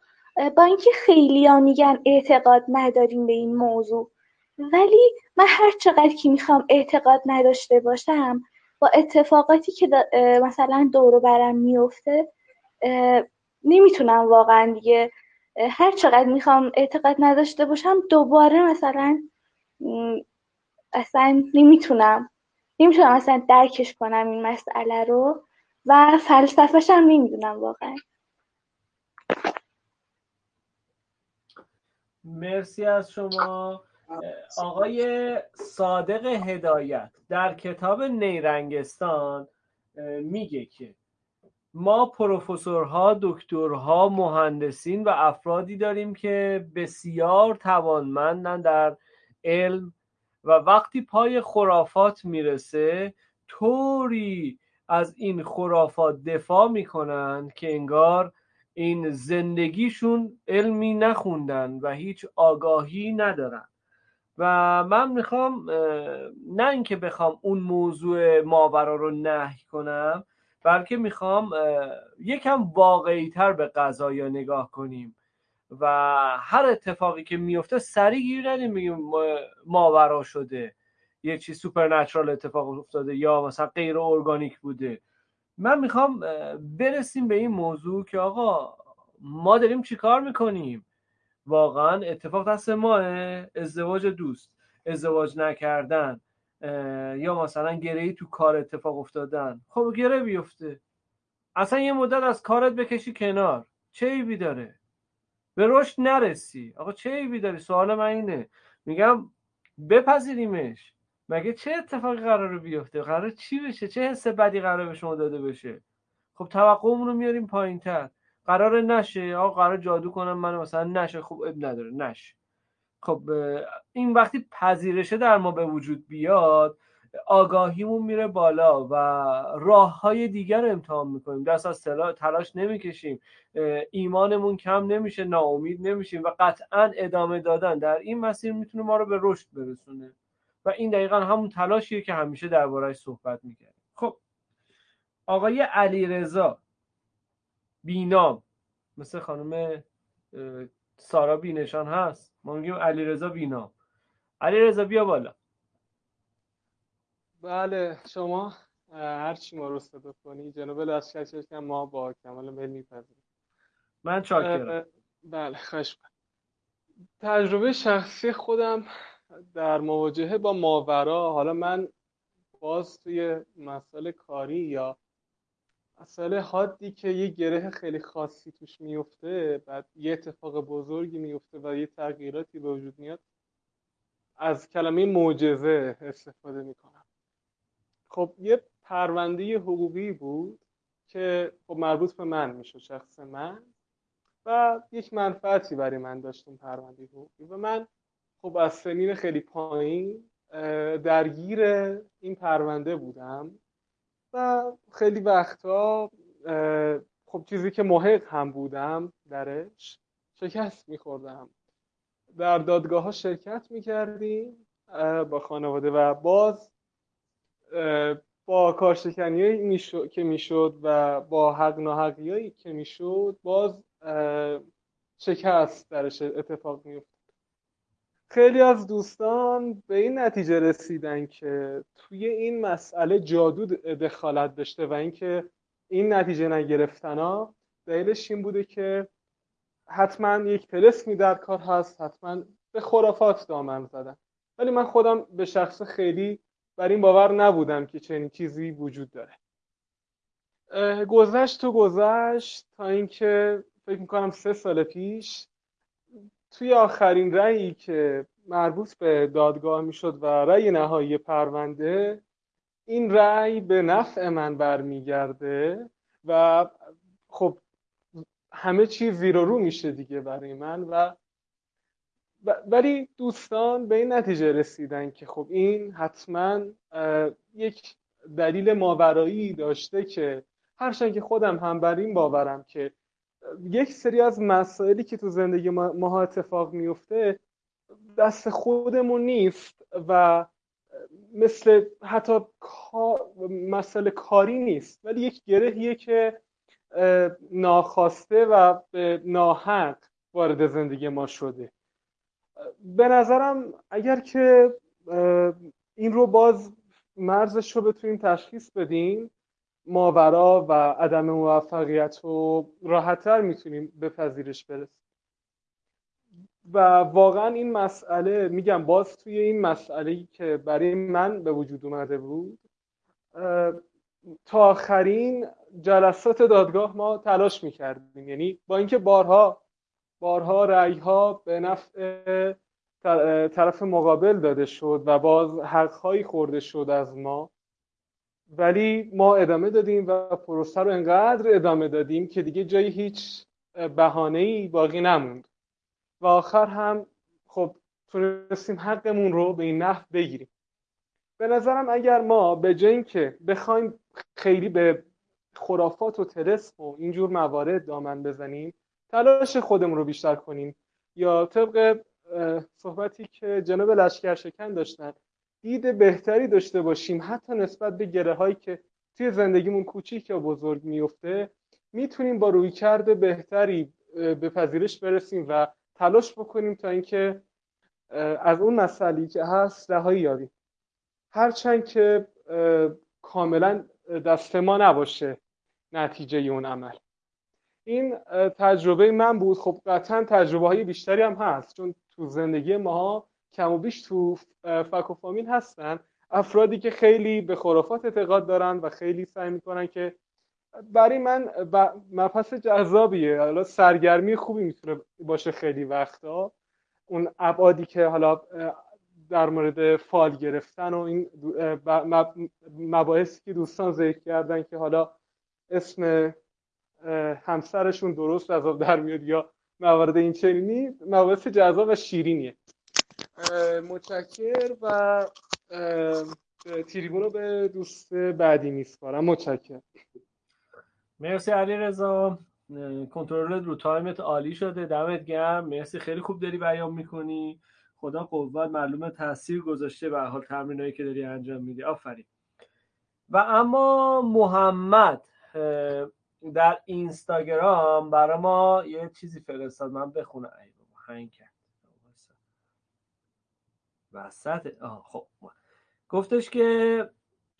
با اینکه خیلی ها میگن اعتقاد نداریم به این موضوع، ولی من هر چقدر که میخوام اعتقاد نداشته باشم، با اتفاقاتی که مثلا دور و برم میفته نمیتونم واقعا دیگه، هر چقدر میخوام اعتقاد نداشته باشم دوباره مثلا اصلا نمیتونم اصلا درکش کنم این مسئله رو، و فلسفه‌ش هم نمیدونم واقعا. مرسی از شما. آقای صادق هدایت در کتاب نیرنگستان میگه که ما پروفسورها، دکترها، مهندسین و افرادی داریم که بسیار توانمندند در علم و وقتی پای خرافات میرسه طوری از این خرافات دفاع میکنند که انگار این زندگیشون علمی نخوندن و هیچ آگاهی ندارن. و من میخوام نه اینکه بخوام اون موضوع ماورا رو نهی کنم، بلکه میخوام یکم واقعی تر به قضایا نگاه کنیم و هر اتفاقی که میفته سریع گیر ندیم بگیم ماورا شده، یه چیز سوپرنچرال اتفاق افتاده یا مثلا غیر ارگانیک بوده. من میخوام برسیم به این موضوع که آقا ما داریم چی کار میکنیم، واقعا اتفاق دست ماه، ازدواج دوست، ازدواج نکردن، یا مثلا گرهی تو کار اتفاق افتادن. خب گره بیفته، اصلا یه مدت از کارت بکشی کنار، چه عیبی داره؟ به رشد نرسی، آقا چه عیبی داره؟ سوال من اینه، میگم بپذیریمش. مگه چه اتفاقی قراره بیفته؟ قراره چی بشه؟ چه حس بدی قراره به شما داده بشه؟ خب توقعمون رو میاریم پایین‌تر. قراره نشه، آقا قراره جادو کنم من مثلا نشه، خب اب نداره نشه. خب این وقتی پذیرشه در ما به وجود بیاد، آگاهیمون میره بالا و راه‌های دیگر رو امتحان میکنیم، دست از تلاش نمیکشیم، ایمانمون کم نمیشه، ناامید نمیشیم و قطعاً ادامه دادن در این مسیر میتونه ما رو به رشد برسونه و این دقیقاً همون تلاشیه که همیشه درباره‌اش صحبت میکنیم. خب آقای علیرضا بینام، مثل خانم سارا بینشان هست، ما میگیم علیرضا بینام. علیرضا بیا بالا. بله، شما هرچی ما رو صدا کنی جناب لشکر که ما با کمال میل میپذیریم. من چاکرم. بله، خوش بله. تجربه شخصی خودم در مواجهه با ماورا، حالا من باز توی مسئله کاری یا مسئله حادی که یه گره خیلی خاصی توش میفته، بعد یه اتفاق بزرگی میفته و یه تغییراتی به وجود میاد، از کلمه معجزه استفاده میکنم. خب یه پرونده حقوقی بود که خب مربوط به من میشه، شخص من، و یک منفعتی برای من داشتم پرونده حقوقی و من خب از سنین خیلی پایین درگیر این پرونده بودم و خیلی وقتا خب چیزی که محق هم بودم درش شکست می‌خوردم. در دادگاه‌ها شرکت می‌کردیم با خانواده و باز با کارشکنیایی که میشد و با حق ناحقیایی که میشد باز شکست درش اتفاق می‌افتاد. خیلی از دوستان به این نتیجه رسیدن که توی این مسئله جادو دخالت داشته و اینکه این نتیجه نگرفتن ها دلیلش این بوده که حتما یک طلسمی در کار هست، حتما به خرافات دامن زدن. ولی من خودم به شخص خیلی بر این باور نبودم که چنین چیزی وجود داره. گذشت تا اینکه فکر میکنم 3 سال پیش توی آخرین رأیی که مربوط به دادگاه میشد و رأی نهایی پرونده، این رأی به نفع من برمیگرده و خب همه چیز زیر و رو میشه دیگه برای من ولی دوستان به این نتیجه رسیدن که خب این حتما یک دلیل ماورایی داشته که هرچند که خودم هم بر این باورم که یک سری از مسائلی که تو زندگی ما اتفاق میفته دست خودمون نیست و مثل حتی مسئله کاری نیست، ولی یک گرهیه که ناخواسته و به ناحق وارد زندگی ما شده. به نظرم اگر که این رو باز مرزش رو بتونیم تشخیص بدیم، ماورا و عدم موفقیت رو راحت‌تر میتونیم به پذیرش برسیم و واقعا این مسئله، میگم باز توی این مسئله‌ای که برای من به وجود اومده بود، تا آخرین جلسات دادگاه ما تلاش میکردیم، یعنی با اینکه بارها بارها رأیها به نفع طرف مقابل داده شد و باز حقهایی خورده شد از ما، ولی ما ادامه دادیم و پروسه رو انقدر ادامه دادیم که دیگه جایی هیچ بهانه‌ای باقی نموند و آخر هم خب تونستیم حقمون رو به این نحو بگیریم. به نظرم اگر ما به جای اینکه بخوایم خیلی به خرافات و طلسم و اینجور موارد دامن بزنیم، تلاش خودمون رو بیشتر کنیم یا طبق صحبتی که جناب لشکرشکن داشتن دید بهتری داشته باشیم، حتی نسبت به گره هایی که توی زندگیمون کوچیک یا بزرگ میفته، میتونیم با رویکرد بهتری به پذیرش برسیم و تلاش بکنیم تا اینکه از اون مسئله‌ای که هست رهایی یابیم، هرچند که کاملا دست ما نباشه نتیجه اون عمل. این تجربه من بود. خب قطعا تجربه های بیشتری هم هست، چون تو زندگی ما کم و بیش تو فک و فامین هستن افرادی که خیلی به خرافات اعتقاد دارن و خیلی سعی میکنن که برای من مبحث جذابیه، حالا سرگرمی خوبی میتونه باشه خیلی وقتا اون ابعادی که حالا در مورد فال گرفتن و این مباحثی که دوستان ذکر کردن که حالا اسم همسرشون درست عذاب در میاد یا موارد این چنینی، مباحث جذاب و شیرینیه. متشکر و تریبون رو به دوست بعدی میسپارم. متشکر. مرسی علیرضا، کنترل رو تایمت عالی شده، دمت گرم، مرسی، خیلی خوب داری بیان میکنی، خدا قوت، معلومه تاثیر گذاشته به حال تمرینایی که داری انجام میدی، آفرین. و اما محمد در اینستاگرام برای ما یه چیزی فرستاد، من بخونم هنگ کرد وسط خب گفتش که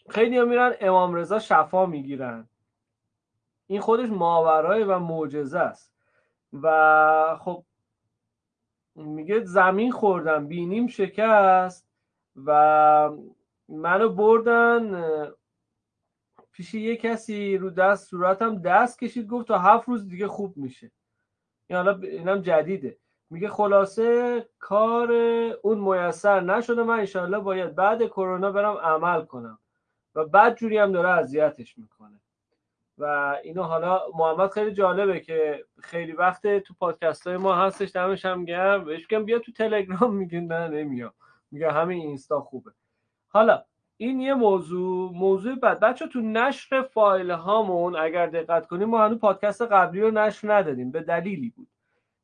خیلی ها میرن امام رضا شفا میگیرن، این خودش ماورای و معجزه است و خب میگه زمین خوردم بینیم شکست و منو بردن پیش یه کسی رو دست صورتم دست کشید، گفت تا 7 روز دیگه خوب میشه. یعنی حالا اینم جدیده. میگه خلاصه کار اون میسر نشده، من انشالله باید بعد کرونا برم عمل کنم و بعد جوری هم داره اذیتش میکنه و اینو. حالا محمد خیلی جالبه که خیلی وقت تو پادکست های ما هستش، دمش هم گرم، بهش میگم بیا تو تلگرام، میگه نه نمیام، میگه همین اینستا خوبه. حالا این یه موضوع بعد بچه تو نشر فایل هامون اگر دقت کنیم ما هنوز پادکست قبلی رو نشر ندادیم، به دلیلی بود.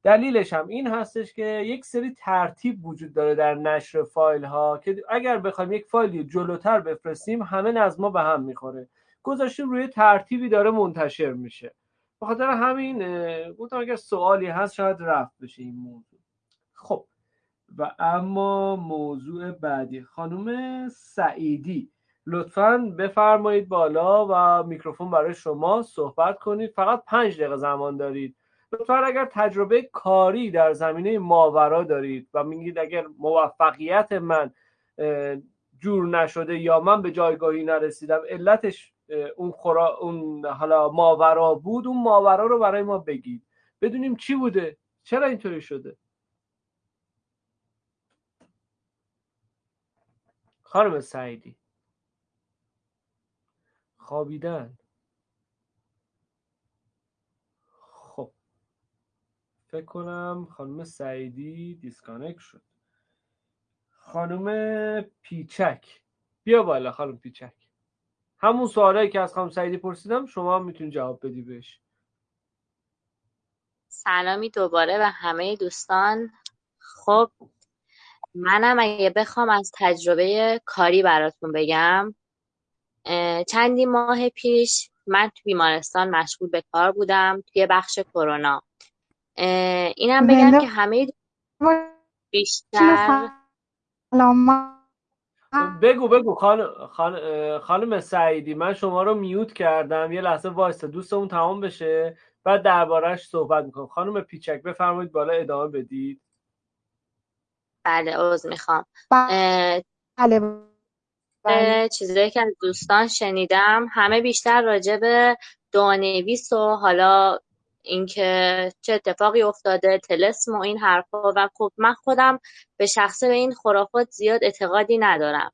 دلیلش هم این هستش که یک سری ترتیب وجود داره در نشر فایل ها که اگر بخوایم یک فایلی جلوتر بفرستیم همه از ما به هم میخوره، گذاشتیم روی ترتیبی داره منتشر میشه. بخاطر همین گفتم اگر سوالی هست شاید رفع بشه این موضوع. خب و اما موضوع بعدی، خانم سعیدی لطفاً بفرمایید بالا و میکروفون برای شما، صحبت کنید، فقط 5 دقیقه زمان دارید. لطفاً اگر تجربه کاری در زمینه ماورا دارید و میگید اگر موفقیت من جور نشده یا من به جایگاهی نرسیدم علتش اون حالا ماورا بود، اون ماورا رو برای ما بگید بدونیم چی بوده، چرا اینطوری شده. خانم سعیدی خوابیدن. خب فکر کنم خانم سعیدی دیسکانکت شد. خانم پیچک بیا بالا. خانم پیچک همون سوالایی که از خانم سعیدی پرسیدم شما هم میتونید جواب بدی بهش. سلامی دوباره به همه دوستان. خب منم اگه بخوام از تجربه کاری براتون بگم، چندی ماه پیش من تو بیمارستان مشغول به کار بودم توی بخش کرونا. اینم بگم که همه بیشتر بگو خانم سعیدی من شما رو میوت کردم، یه لحظه وایسا دوستمون تمام بشه بعد درباره‌اش صحبت می‌کنم. خانم پیچک بفرمایید بالا ادامه بدید. بله عذر میخوام. بله چیزایی که از دوستان شنیدم همه بیشتر راجع به دانویس و حالا اینکه چه اتفاقی افتاده، طلسم و این حرفا. و خب من خودم به شخصه به این خرافات زیاد اعتقادی ندارم.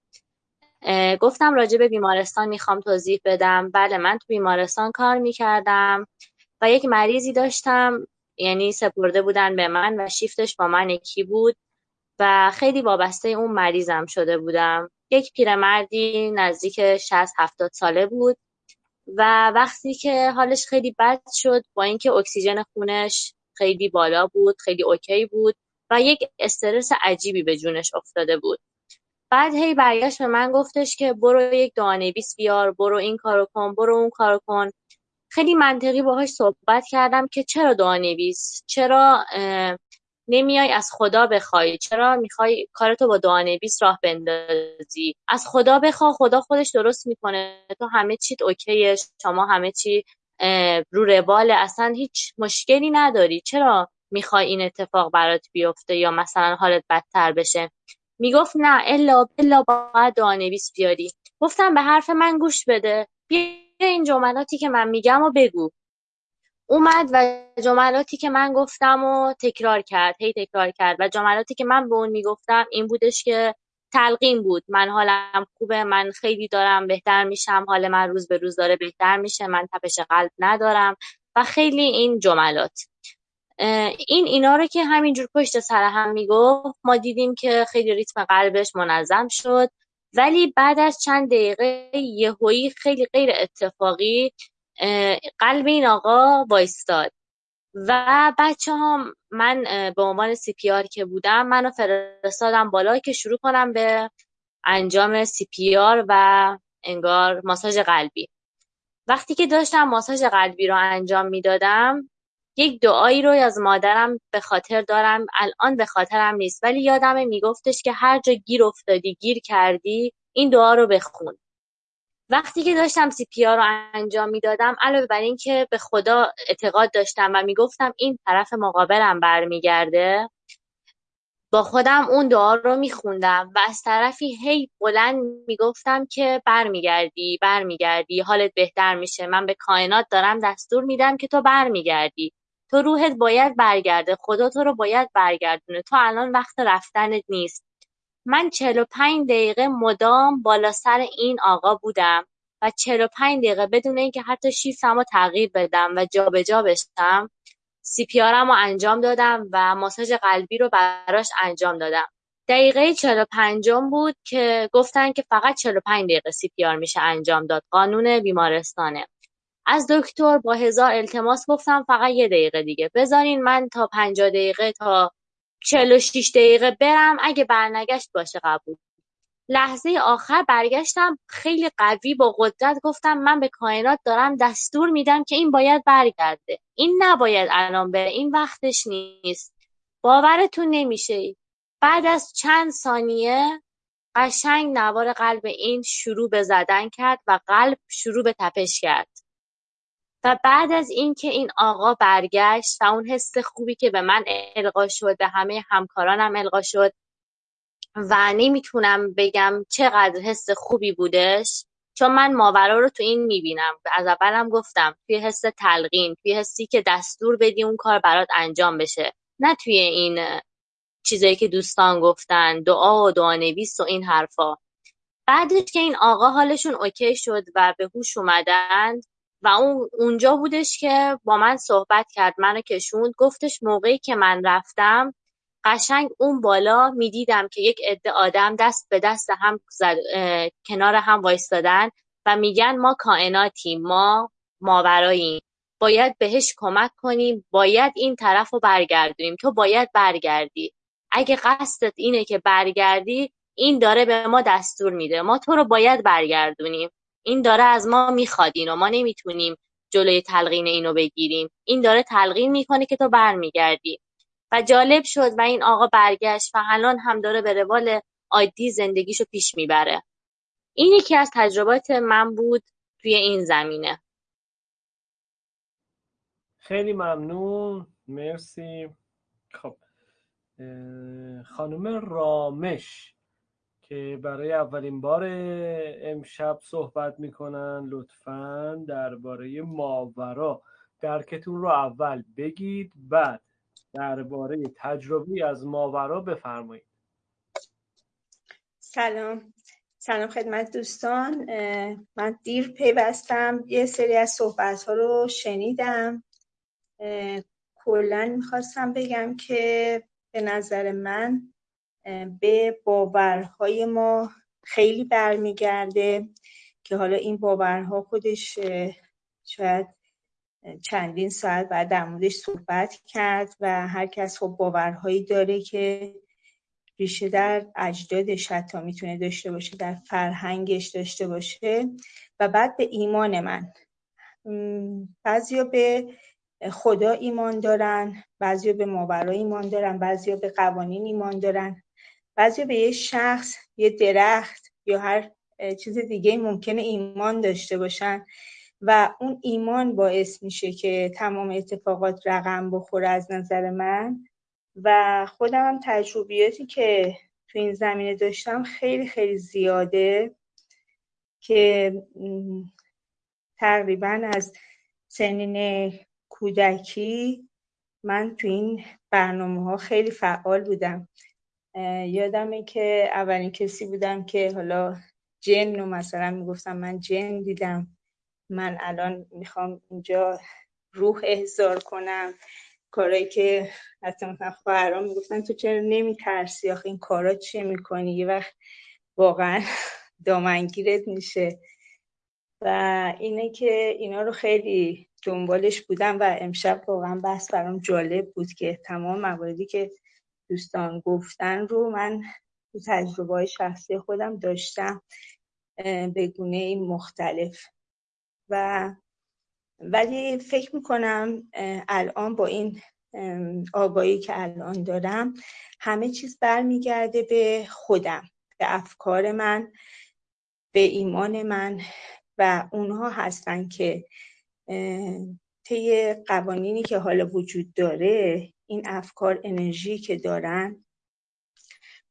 گفتم راجع به بیمارستان میخوام توضیح بدم. بله، من تو بیمارستان کار میکردم و یک مریضی داشتم، یعنی سپرده بودن به من و شیفتش با من یکی بود و خیلی وابسته اون مریضم شده بودم. یک پیرمردی نزدیک 60-70 ساله بود و وقتی که حالش خیلی بد شد، با اینکه اکسیژن خونش خیلی بالا بود، خیلی اوکی بود و یک استرس عجیبی به جونش افتاده بود، بعد هی برگشت به من گفتش که برو یک دعانویس بیار، برو این کارو کن، برو اون کارو کن. خیلی منطقی باهاش صحبت کردم که چرا دعانویس، چرا نمیای از خدا بخوای، چرا میخوای کارتو با دعانویس راه بندازی، از خدا بخوا، خدا خودش درست میکنه، تو همه چیت اوکیه، شما همه چی رو رواله، اصلا هیچ مشکلی نداری، چرا میخوای این اتفاق برات بیفته یا مثلا حالت بدتر بشه؟ میگفت نه الا بلا باید دعانویس بیاری. گفتم به حرف من گوش بده، بیا این جملاتی که من میگم و بگو. اومد و جملاتی که من گفتم و تکرار کرد، هی تکرار کرد و جملاتی که من به اون میگفتم این بودش که تلقین بود، من حالم خوبه، من خیلی دارم بهتر میشم، حال من روز به روز داره بهتر میشه، من تپش قلب ندارم و خیلی این جملات. اینا رو که همینجور پشت سر هم میگفت، ما دیدیم که خیلی ریتم قلبش منظم شد، ولی بعد از چند دقیقه یهویی خیلی غیر اتفاقی قلب این آقا وایستاد و بچه هم من به عنوان CPR که بودم، منو فرستادم بالا که شروع کنم به انجام CPR و انگار ماساژ قلبی. وقتی که داشتم ماساژ قلبی رو انجام میدادم، یک دعایی رو از مادرم به خاطر دارم، الان به خاطرم نیست ولی یادمه، میگفتش که هر جا گیر افتادی، گیر کردی، این دعا رو بخون. وقتی که داشتم CPR رو انجام میدادم، علاوه بر این که به خدا اعتقاد داشتم و میگفتم این طرف مقابلم برمیگرده، با خودم اون دعا رو میخوندم و از طرفی هی بلند میگفتم که برمیگردی، برمیگردی، حالت بهتر میشه، من به کائنات دارم دستور میدم که تو برمیگردی، تو روحت باید برگرده، خدا تو رو باید برگردونه، تو الان وقت رفتنت نیست. من 45 دقیقه مدام بالا سر این آقا بودم و 45 دقیقه بدون اینکه حتی شیفتم رو تغییر بدم و جا به جا بشم، CPRم رو انجام دادم و ماساژ قلبی رو براش انجام دادم. دقیقه 45م بود که گفتن که فقط 45 دقیقه CPR میشه انجام داد، قانون بیمارستانه. از دکتر با هزار التماس گفتم فقط 1 دقیقه دیگه بذارین، من تا 50 دقیقه تا 46 دقیقه برم، اگه برنگشت باشه قبول. لحظه آخر برگشتم، خیلی قوی با قدرت گفتم من به کائنات دارم دستور میدم که این باید برگرده، این نباید الان بره، این وقتش نیست. باورتون نمیشه، بعد از چند ثانیه قشنگ نوار قلب این شروع به زدن کرد و قلب شروع به تپش کرد. و بعد از این که این آقا برگشت و اون حس خوبی که به من القا شد، به همه همکارانم القا شد و نمیتونم بگم چقدر حس خوبی بودش، چون من ماورا رو تو این میبینم. از اولم گفتم توی حس تلقین، توی حسی که دستور بدی اون کار برات انجام بشه، نه توی این چیزایی که دوستان گفتن، دعا و دعانویس و این حرفا. بعدش که این آقا حالشون اوکی شد و به هوش اومدند و اونجا بودش که با من صحبت کرد، منو کشوند، گفتش موقعی که من رفتم قشنگ اون بالا میدیدم که یک عده آدم دست به دست هم کنار هم وایستادن و میگن ما کائناتیم، ما ماوراییم، باید بهش کمک کنیم، باید این طرف رو برگردونیم، تو باید برگردی، اگه قصدت اینه که برگردی، این داره به ما دستور میده، ما تو رو باید برگردونیم، این داره از ما میخواد اینو، ما نمیتونیم جلوی تلقین اینو بگیریم، این داره تلقین میکنه که تو برمیگردی. و جالب شد و این آقا برگشت و الان هم داره به روال عادی زندگیشو پیش میبره. این یکی از تجربات من بود توی این زمینه. خیلی ممنون، مرسی. خب خانم رامش که برای اولین بار امشب صحبت میکنن، لطفاً درباره ماورا درکتون رو اول بگید، بعد درباره تجربه از ماورا بفرمایید. سلام خدمت دوستان. من دیر پیوستم، یه سری از صحبت‌ها رو شنیدم. کلاً می‌خواستم بگم که به نظر من به باورهای ما خیلی برمیگرده که حالا این باورها خودش شاید چندین ساعت بعد در موردش صحبت کرد و هر کس خب باورهایی داره که ریشه در اجدادش حتی میتونه داشته باشه، در فرهنگش داشته باشه و بعد به ایمان من. بعضیا به خدا ایمان دارن، بعضیا به ماورا ایمان دارن، بعضیا به قوانین ایمان دارن، بعضیا به یه شخص، یه درخت یا هر چیز دیگه ممکنه ایمان داشته باشن و اون ایمان باعث میشه که تمام اتفاقات رقم بخوره از نظر من. و خودم هم تجربیاتی که تو این زمینه داشتم خیلی خیلی زیاده که تقریبا از سنین کودکی من تو این برنامه‌ها خیلی فعال بودم. یادمه که اولین کسی بودم که حالا جن رو مثلا میگفتم من جن دیدم، من الان میخوام اینجا روح احضار کنم، کارایی که حتی مثلا خواهرام میگفتن تو چرا نمیترسی، آخه این کارا چه میکنی، یه وقت واقعا دامنگیرت میشه. و اینه که اینا رو خیلی دنبالش بودم و امشب واقعا بحث برام جالب بود که تمام مواردی که دوستان گفتن رو من تو تجربه‌های شخصی خودم داشتم به گونه‌ای مختلف. و ولی فکر میکنم الان با این آگاهی که الان دارم همه چیز برمیگرده به خودم، به افکار من، به ایمان من و اونها هستن که طی قوانینی که حالا وجود داره این افکار انرژی که دارن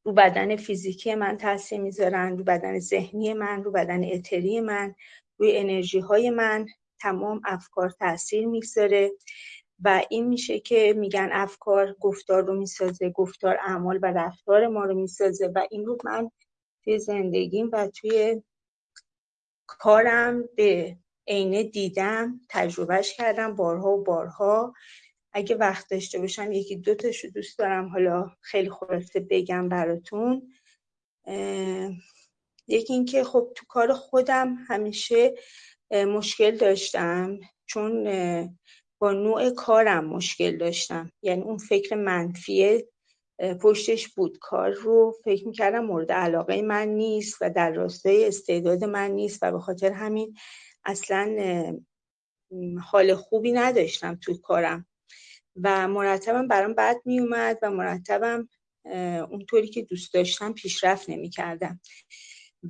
رو بدن فیزیکی من تاثیر میذارن، رو بدن ذهنی من، رو بدن اتری من، روی انرژی های من. تمام افکار تاثیر میگذاره و این میشه که میگن افکار گفتار رو میسازه، گفتار اعمال و رفتار ما رو میسازه. و این رو من توی زندگیم و توی کارم به عینه دیدم، تجربهش کردم بارها و بارها. اگه وقت داشته باشم یکی دو تاشو دوست دارم حالا خیلی خلاصه بگم براتون. یکی این که خب تو کار خودم همیشه مشکل داشتم، چون با نوع کارم مشکل داشتم، یعنی اون فکر منفی پشتش بود، کار رو فکر میکردم مورد علاقه من نیست و در راستای استعداد من نیست و به خاطر همین اصلا حال خوبی نداشتم تو کارم و مرتبم برام بد میومد و مرتبم اونطوری که دوست داشتم پیشرفت نمیکردم.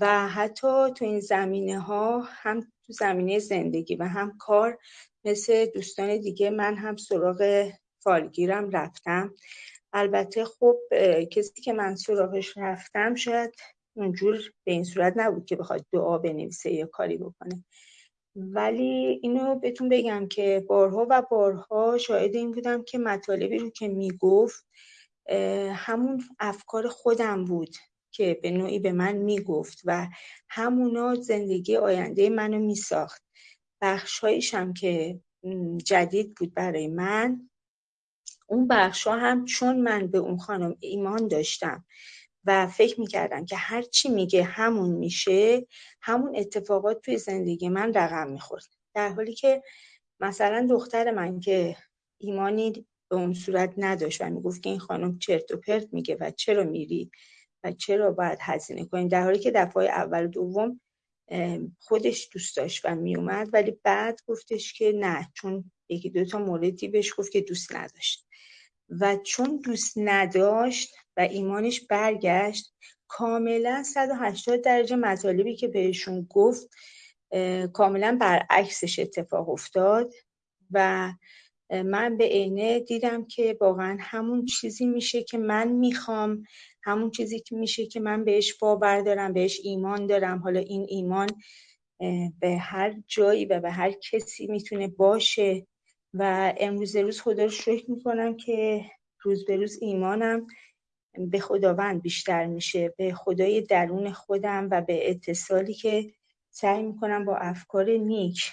و حتی تو این زمینه ها، هم تو زمینه زندگی و هم کار، مثل دوستان دیگه من هم سراغ فالگیرم رفتم. البته خب کسی که من سراغش رفتم شاید اونجور به این صورت نبود که بخواد دعا بنویسه یا کاری بکنه، ولی اینو بهتون بگم که بارها و بارها شاهد این بودم که مطالبی رو که میگفت همون افکار خودم بود که به نوعی به من میگفت و همونا زندگی آینده منو میساخت. بخشهایش هم که جدید بود برای من، اون بخشها هم چون من به اون خانم ایمان داشتم و فکر میکردم که هر چی میگه همون میشه، همون اتفاقات توی زندگی من رقم میخورد. در حالی که مثلا دختر من که ایمانی به اون صورت نداشت و میگفت که این خانم چرت و پرت میگه و چرا میری و چرا باید هزینه کنیم، در حالی که دفعه اول و دوم خودش دوست داشت و می اومد، ولی بعد گفتش که نه، چون یکی دوتا موردی بهش گفت که دوست نداشت و چون دوست نداشت و ایمانش برگشت، کاملا 180 درجه مطالبی که بهشون گفت کاملا برعکسش اتفاق افتاد و من به عینه دیدم که واقعا همون چیزی میشه که من میخوام، همون چیزی که میشه که من بهش باور دارم، بهش ایمان دارم. حالا این ایمان به هر جایی و به هر کسی میتونه باشه و امروز به روز خدا رو شکر میکنم که روز به روز ایمانم به خداوند بیشتر میشه، به خدای درون خودم و به اتصالی که سعی میکنم با افکار نیک،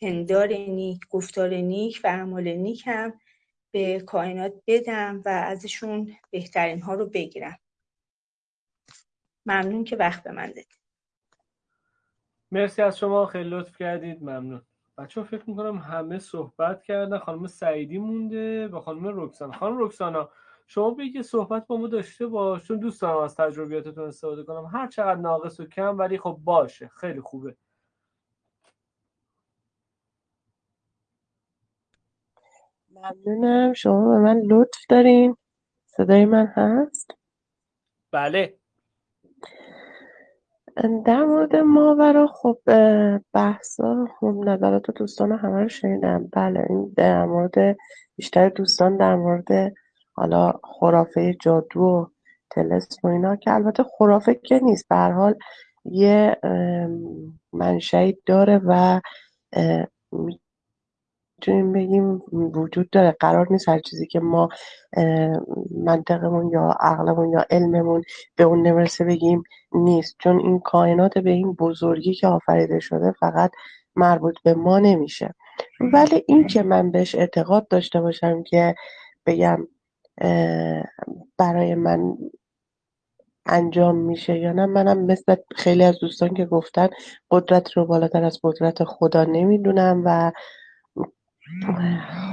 پندار نیک، گفتار نیک و اعمال نیک هم به کائنات بدم و ازشون بهترین ها رو بگیرم. ممنون که وقت به من دادید. مرسی از شما، خیلی لطف کردید. ممنون. بچه‌ها فکر میکنم همه صحبت کردن. خانم سعیدی مونده و خانم رکسانا. خانم رکسانا شما بگید صحبت با ما داشته باش، چون دوست دارم از تجربیاتتون استفاده کنم، هر چقدر ناقص و کم ولی خب باشه، خیلی خوبه. ممنونم. شما به من لطف دارین. صدای من هست؟ بله. در مورد ماورا خب بحثا هم نظرات دوستان همه رو شنیدم. بله این در مورد بیشتر دوستان در مورد حالا خرافه جادو و طلسم و اینا، که البته خرافه که نیست، به هر حال یه منشأی داره و میتونیم بگیم وجود داره. قرار نیست هر چیزی که ما منطقمون یا عقلمون یا علممون به اون نرسه بگیم نیست، چون این کائنات به این بزرگی که آفریده شده فقط مربوط به ما نمیشه. ولی این که من بهش اعتقاد داشته باشم که بگم برای من انجام میشه یا نه، منم مثل خیلی از دوستان که گفتن قدرت رو بالاتر از قدرت خدا نمیدونم و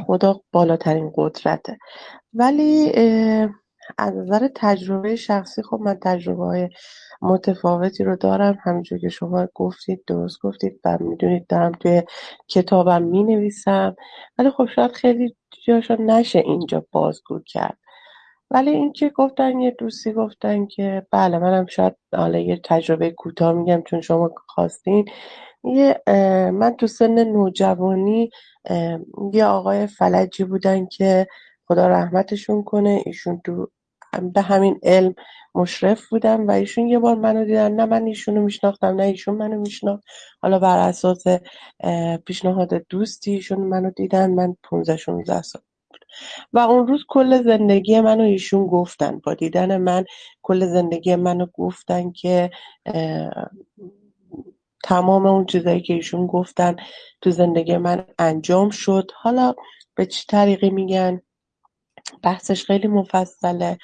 خدا بالاترین قدرته. ولی از نظر تجربه شخصی خب من تجربه های متفاوتی رو دارم، همینجور که شما گفتید، درست گفتید و میدونید دارم توی کتابم مینویسم، ولی خب شاید خیلی جاشون نشه اینجا بازگو کرد. ولی این که گفتن، یه دوستی گفتن که بله منم شاید حالا یه تجربه کوتاه میگم چون شما خواستین، من تو سن نوجوانی یه آقای فلجی بودن که خدا رحمتشون کنه، ایشون تو به همین علم مشرف بودن و ایشون یه بار منو دیدن، نه من ایشونو میشناختم نه ایشون منو میشناخت، حالا بر اساس پیشنهاد دوستی ایشون منو دیدن، من 15-16 سال بود و اون روز کل زندگی منو ایشون گفتن، با دیدن من کل زندگی منو گفتن که تمام اون چیزایی که ایشون گفتن تو زندگی من انجام شد. حالا به چه طریقی میگن بحثش خیلی مفصله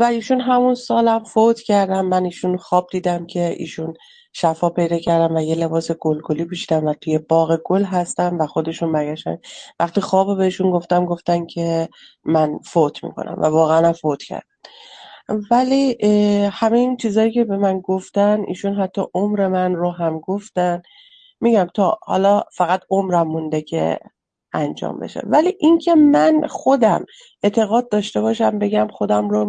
و ایشون همون سالم فوت کردم، من ایشون خواب دیدم که ایشون شفا پیدا کردم و یه لباس گلگلی پوشیدم و توی باغ گل هستم و خودشون برگشتن وقتی خوابو بهشون گفتم گفتن که من فوت میکنم و واقعا فوت کردم. ولی همه این چیزایی که به من گفتن ایشون حتی عمر من رو هم گفتن، میگم تا حالا فقط عمرم مونده که انجام بشه. ولی اینکه من خودم اعتقاد داشته باشم بگم خودم رو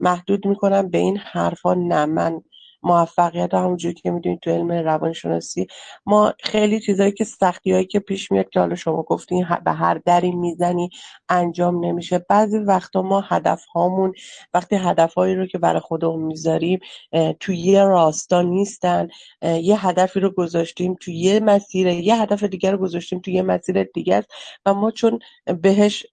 محدود میکنم به این حرفا، نه. من موفقیت همونجوری که میدونید تو علم روانشناسی ما خیلی چیزایی که سختیایی که پیش میاد که حالا شما گفتین به هر دری میزنی انجام نمیشه، بعضی وقتا ما هدف هامون وقتی هدفهایی رو که برای خودمون میذاریم تو یه راستا نیستن، یه هدفی رو گذاشتیم تو یه مسیر، یه هدف دیگر رو گذاشتیم تو یه مسیر دیگر و ما چون بهش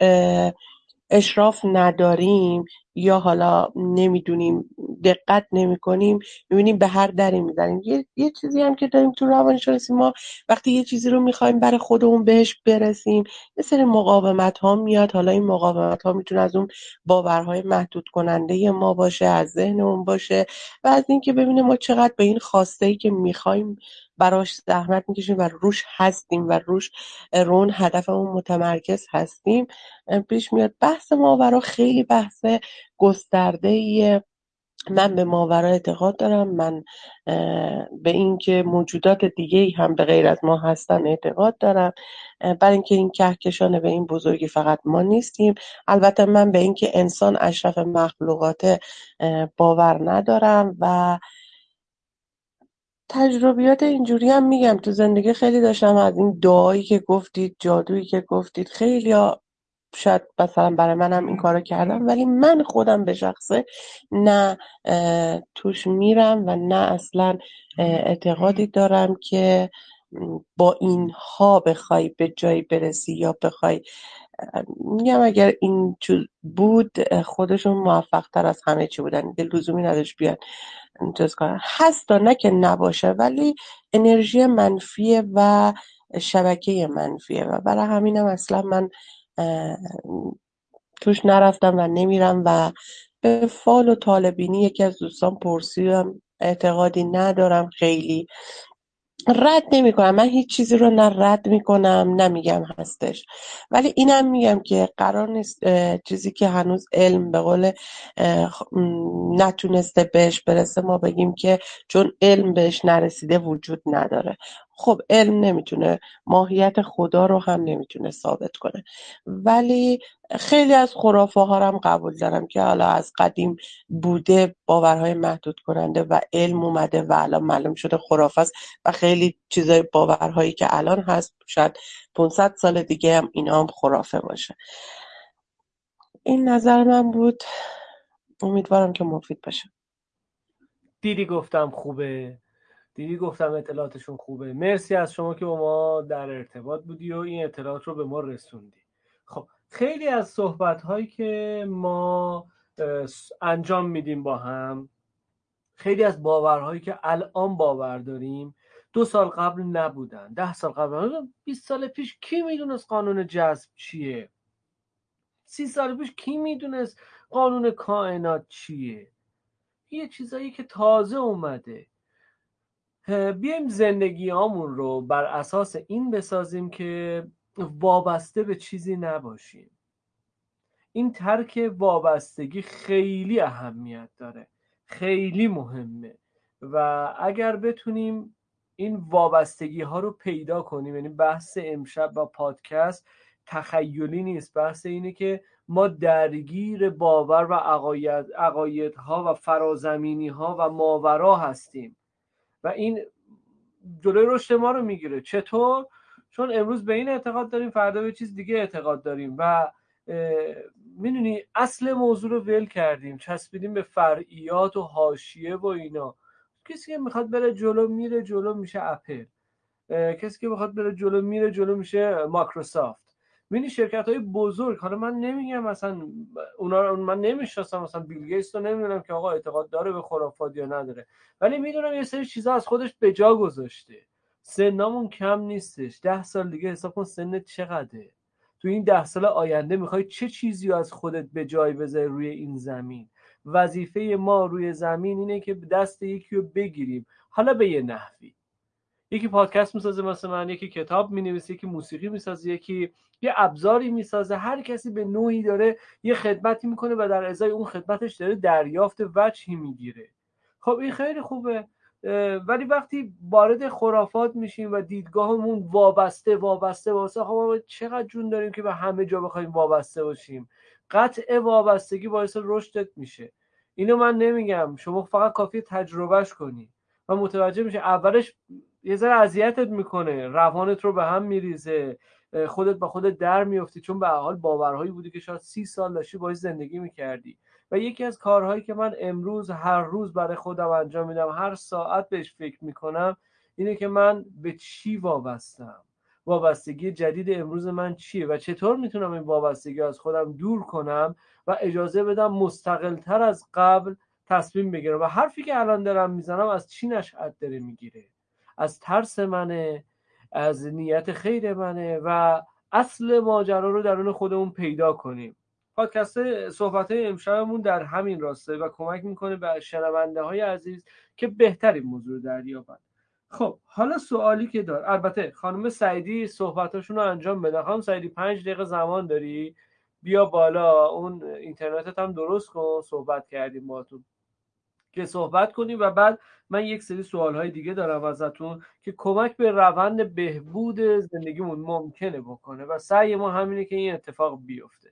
اشراف نداریم یا حالا نمیدونیم، دقت نمیکنیم، میبینیم به هر دری میزنیم. یه چیزی هم که داریم تو روانشناسی، ما وقتی یه چیزی رو میخوایم برای خودمون بهش برسیم یه سری مقاومت ها میاد. حالا این مقاومت ها میتونه از اون باورهای محدود کننده ما باشه، از ذهنمون باشه و از این که ببینه ما چقدر به این خواسته ای که میخوایم براش زحمت میکشیم و روش هستیم و روش رون هدفمون متمرکز هستیم پیش میاد. بحث ماورا خیلی بحث گسترده ایه. من به ماورا اعتقاد دارم، من به این که موجودات دیگه‌ای هم به غیر از ما هستن اعتقاد دارم، برای اینکه این کهکشان به این بزرگی فقط ما نیستیم. البته من به این که انسان اشرف مخلوقات باور ندارم و تجربیات اینجوری هم میگم تو زندگی خیلی داشتم. از این دعایی که گفتید، جادویی که گفتید، خیلی ها شاید مثلا برای منم این کارو کردم، ولی من خودم به شخصه نه توش میرم و نه اصلا اعتقادی دارم که با اینها بخوای به جایی برسی یا بخوای میگم اگر این بود خودشون موفق تر از همه چی بودن، لزومی نداشت بیان جز کارن هست نه که نباشه، ولی انرژی منفیه و شبکه منفیه و برای همینم اصلا من توش نرفتم و نمیرم. و به فال و طالبینی یکی از دوستان پرسیدم، اعتقادی ندارم، خیلی رد نمی کنم، من هیچ چیزی رو نه رد می کنم نه میگم هستش، ولی اینم میگم که قرار نیست چیزی که هنوز علم به قول نتونسته بهش برسه ما بگیم که چون علم بهش نرسیده وجود نداره. خب علم نمیتونه، ماهیت خدا رو هم نمیتونه ثابت کنه، ولی خیلی از خرافه ها هم قبول دارم که حالا از قدیم بوده، باورهای محدود کننده و علم اومده و الان معلوم شده خرافه است و خیلی چیزای باورهایی که الان هست شاید 500 سال دیگه هم اینا هم خرافه باشه. این نظر من بود، امیدوارم که مفید باشه. دیدی گفتم خوبه، دیدی گفتم اطلاعاتشون خوبه. مرسی از شما که با ما در ارتباط بودی و این اطلاعات رو به ما رسوندی. خب خیلی از صحبت‌هایی که ما انجام میدیم با هم، خیلی از باورهایی که الان باور داریم 2 سال قبل نبودن، 10 سال قبل، 20 سال پیش کی میدونست قانون جذب چیه؟ 30 سال پیش کی میدونست قانون کائنات چیه؟ یه چیزایی که تازه اومده. بیایم زندگیامون رو بر اساس این بسازیم که وابسته به چیزی نباشیم. این ترک وابستگی خیلی اهمیت داره، خیلی مهمه و اگر بتونیم این وابستگی ها رو پیدا کنیم، یعنی بحث امشب و پادکست تخیلی نیست، بحث اینه که ما درگیر باور و عقاید ها و فرازمینی ها و ماورا هستیم و این جلوی رشد ما رو میگیره. چطور؟ چون امروز به این اعتقاد داریم، فردا به چیز دیگه اعتقاد داریم و میدونی اصل موضوع رو ول کردیم، چسبیدیم به فرعیات و حاشیه و اینا. کسی که میخواد بره جلو میره جلو، میشه اپل. کسی که میخواد بره جلو میره جلو، میشه مایکروسافت. میدونی شرکت های بزرگ، حالا من نمیگم مثلا اونا رو من نمیشناسم، مثلا بیل گیتس رو نمیدونم که آقا اعتقاد داره به خرافات یا نداره، ولی میدونم یه سری چیزا از خودش به جا گذاشته. سنمون کم نیستش، 10 سال دیگه حساب کن سنت چقدره، تو این 10 سال آینده میخوای چه چیزی از خودت به جای بذاری روی این زمین. وظیفه ما روی زمین اینه که دست یکی رو بگیریم، حالا به یه نحوی. یکی پادکست میسازه مثل من، یکی کتاب مینویسه، یکی موسیقی میسازه، یکی یه ابزاری میسازه. هر کسی به نوعی داره یه خدمتی میکنه و در ازای اون خدمتش داره دریافت وجهی میگیره. خب این خیلی خوبه، ولی وقتی وارد خرافات میشیم و دیدگاهمون وابسته، خب ما چقدر جون داریم که به همه جا بخوایم وابسته باشیم؟ قطع وابستگی باعث رشدت میشه. اینو من نمیگم، شما فقط کافیه تجربهش کنی و متوجه میشه. اولش یه ذره اذیتت میکنه، روانت رو به هم میریزه، خودت با خودت در میافتی، چون به هر حال باورهایی بودی که شاید 30 سال داشتی باهاش زندگی میکردی. و یکی از کارهایی که من امروز هر روز برای خودم انجام میدم، هر ساعت بهش فکر میکنم، اینه که من به چی وابستم، وابستگی جدید امروز من چیه و چطور میتونم این وابستگی از خودم دور کنم و اجازه بدم مستقل‌تر از قبل تصمیم بگیرم. و حرفی که الان دارم میزنم از چی نشأت داره میگیره؟ از ترس منه، از نیت خیر منه؟ و اصل ماجرا رو درون خودمون پیدا کنیم. پادکست صحبت‌های امشبمون در همین راسته و کمک میکنه به شنونده‌های عزیز که بهترین موضوع دریابند. خب حالا سوالی که دار، البته خانم سعیدی صحبتاشون رو انجام بده. خانم سعیدی 5 دقیقه زمان داری، بیا بالا، اون اینترنتت هم درست کن، صحبت کردیم باهاتون که صحبت کنیم و بعد من یک سری سوال‌های دیگه دارم ازتون که کمک به روند بهبود زندگیمون ممکنه بکنه و سعی ما همینه که این اتفاق بیفته.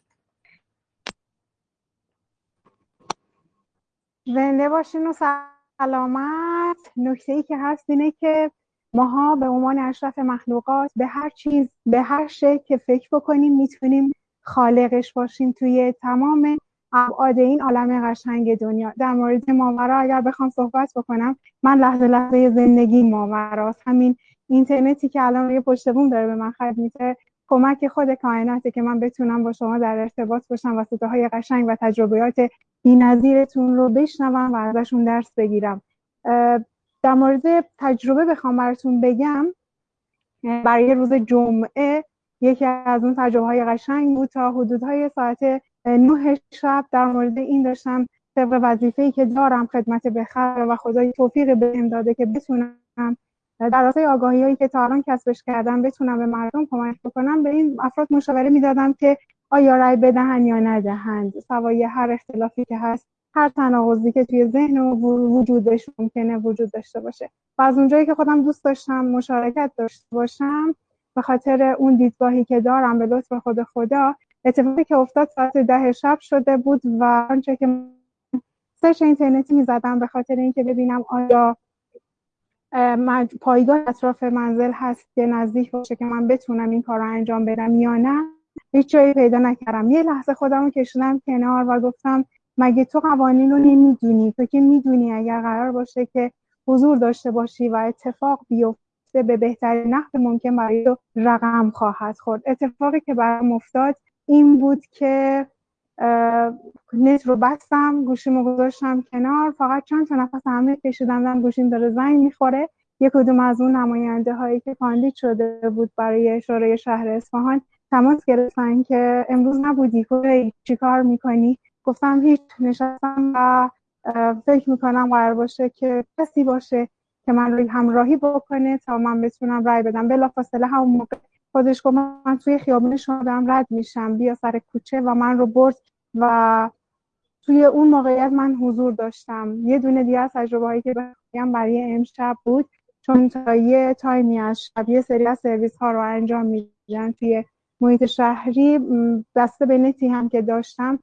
زنده باشین و سلامت. نکته‌ای که هست اینه که ماها به عنوان اشرف مخلوقات به هر چیز، به هر شکلی که فکر بکنیم میتونیم خالقش باشیم توی تمام ابعاد این عالم قشنگ دنیا. در مورد ماورا اگر بخوام صحبت بکنم، من لحظه زندگی ماوراست. همین اینترنتی که الان روی پشت بوم داره به من خرج میشه، کمک خود کائناته که من بتونم با شما در ارتباط باشم و صداهای قشنگ و تجربیات بی‌نظیرتون رو بشنوم و ازشون درس بگیرم. در مورد تجربه بخوام براتون بگم، برای روز جمعه یکی از اون تجربه‌های قشنگ بود. تا حدودهای ساعت 9 شب در مورد این داشتم طبق وظیفه‌ای که دارم خدمت به خلق و خدای توفیق بهم داده که بتونم در راسته آگاهی‌هایی که تا الان کسبش کردم بتونم به مردم کمک بکنم، به این افراد مشاوره میدادم که آیا رأی بدهن یا ندهند، سوای هر اختلافی که هست، هر تناقضی که توی ذهن و وجودش ممکنه وجود داشته باشه. و از اونجایی که خودم دوست داشتم مشارکت داشته باشم، به خاطر اون دیدگاهی که دارم به لطف خود خدا، اتفاقی که افتاد ساعت 10 شب شده بود و آنچه که سرچ اینترنتی می‌زدم به خاطر اینکه ببینم آیا پایگاه اطراف منزل هست که نزدیک باشه که من بتونم این کار رو انجام بدم یا نه، هیچ جایی پیدا نکردم. یه لحظه خودم رو کشیدم کنار و گفتم مگه تو قوانین رو نمیدونی؟ تو که میدونی اگر قرار باشه که حضور داشته باشی و اتفاق بیفته به بهترین نحو ممکن برای تو رقم خواهد خورد. اتفاقی که برام افتاد این بود که نت رو بستم، گوشیمو گذاشتم کنار، فقط چند تا نفس عمیق کشیدم، گوشیم داره زنگ میخوره. یک کدوم از اون نماینده هایی که کاندید شده بود برای شورای شهر اصفهان تماس گرفتن که امروز نبودی، کجایی، چیکار میکنی؟ گفتم هیچ، نشستم و فکر میکنم قرار باشه که کسی باشه که من روی همراهی بکنه تا من بتونم رای بدم. بلافاصله همون موقع خودش گفت من توی خیابون شما دارم رد میشم، بیا سر کوچه، و من رو برد و توی اون موقعیت من حضور داشتم. یه دونه دیگه از تجربه هایی که بخوام برای امشب بود، چون تا یه تایمی از شب یه سری از سرویس ها رو انجام میدن توی محیط شهری، دسته به نتی هم که داشتم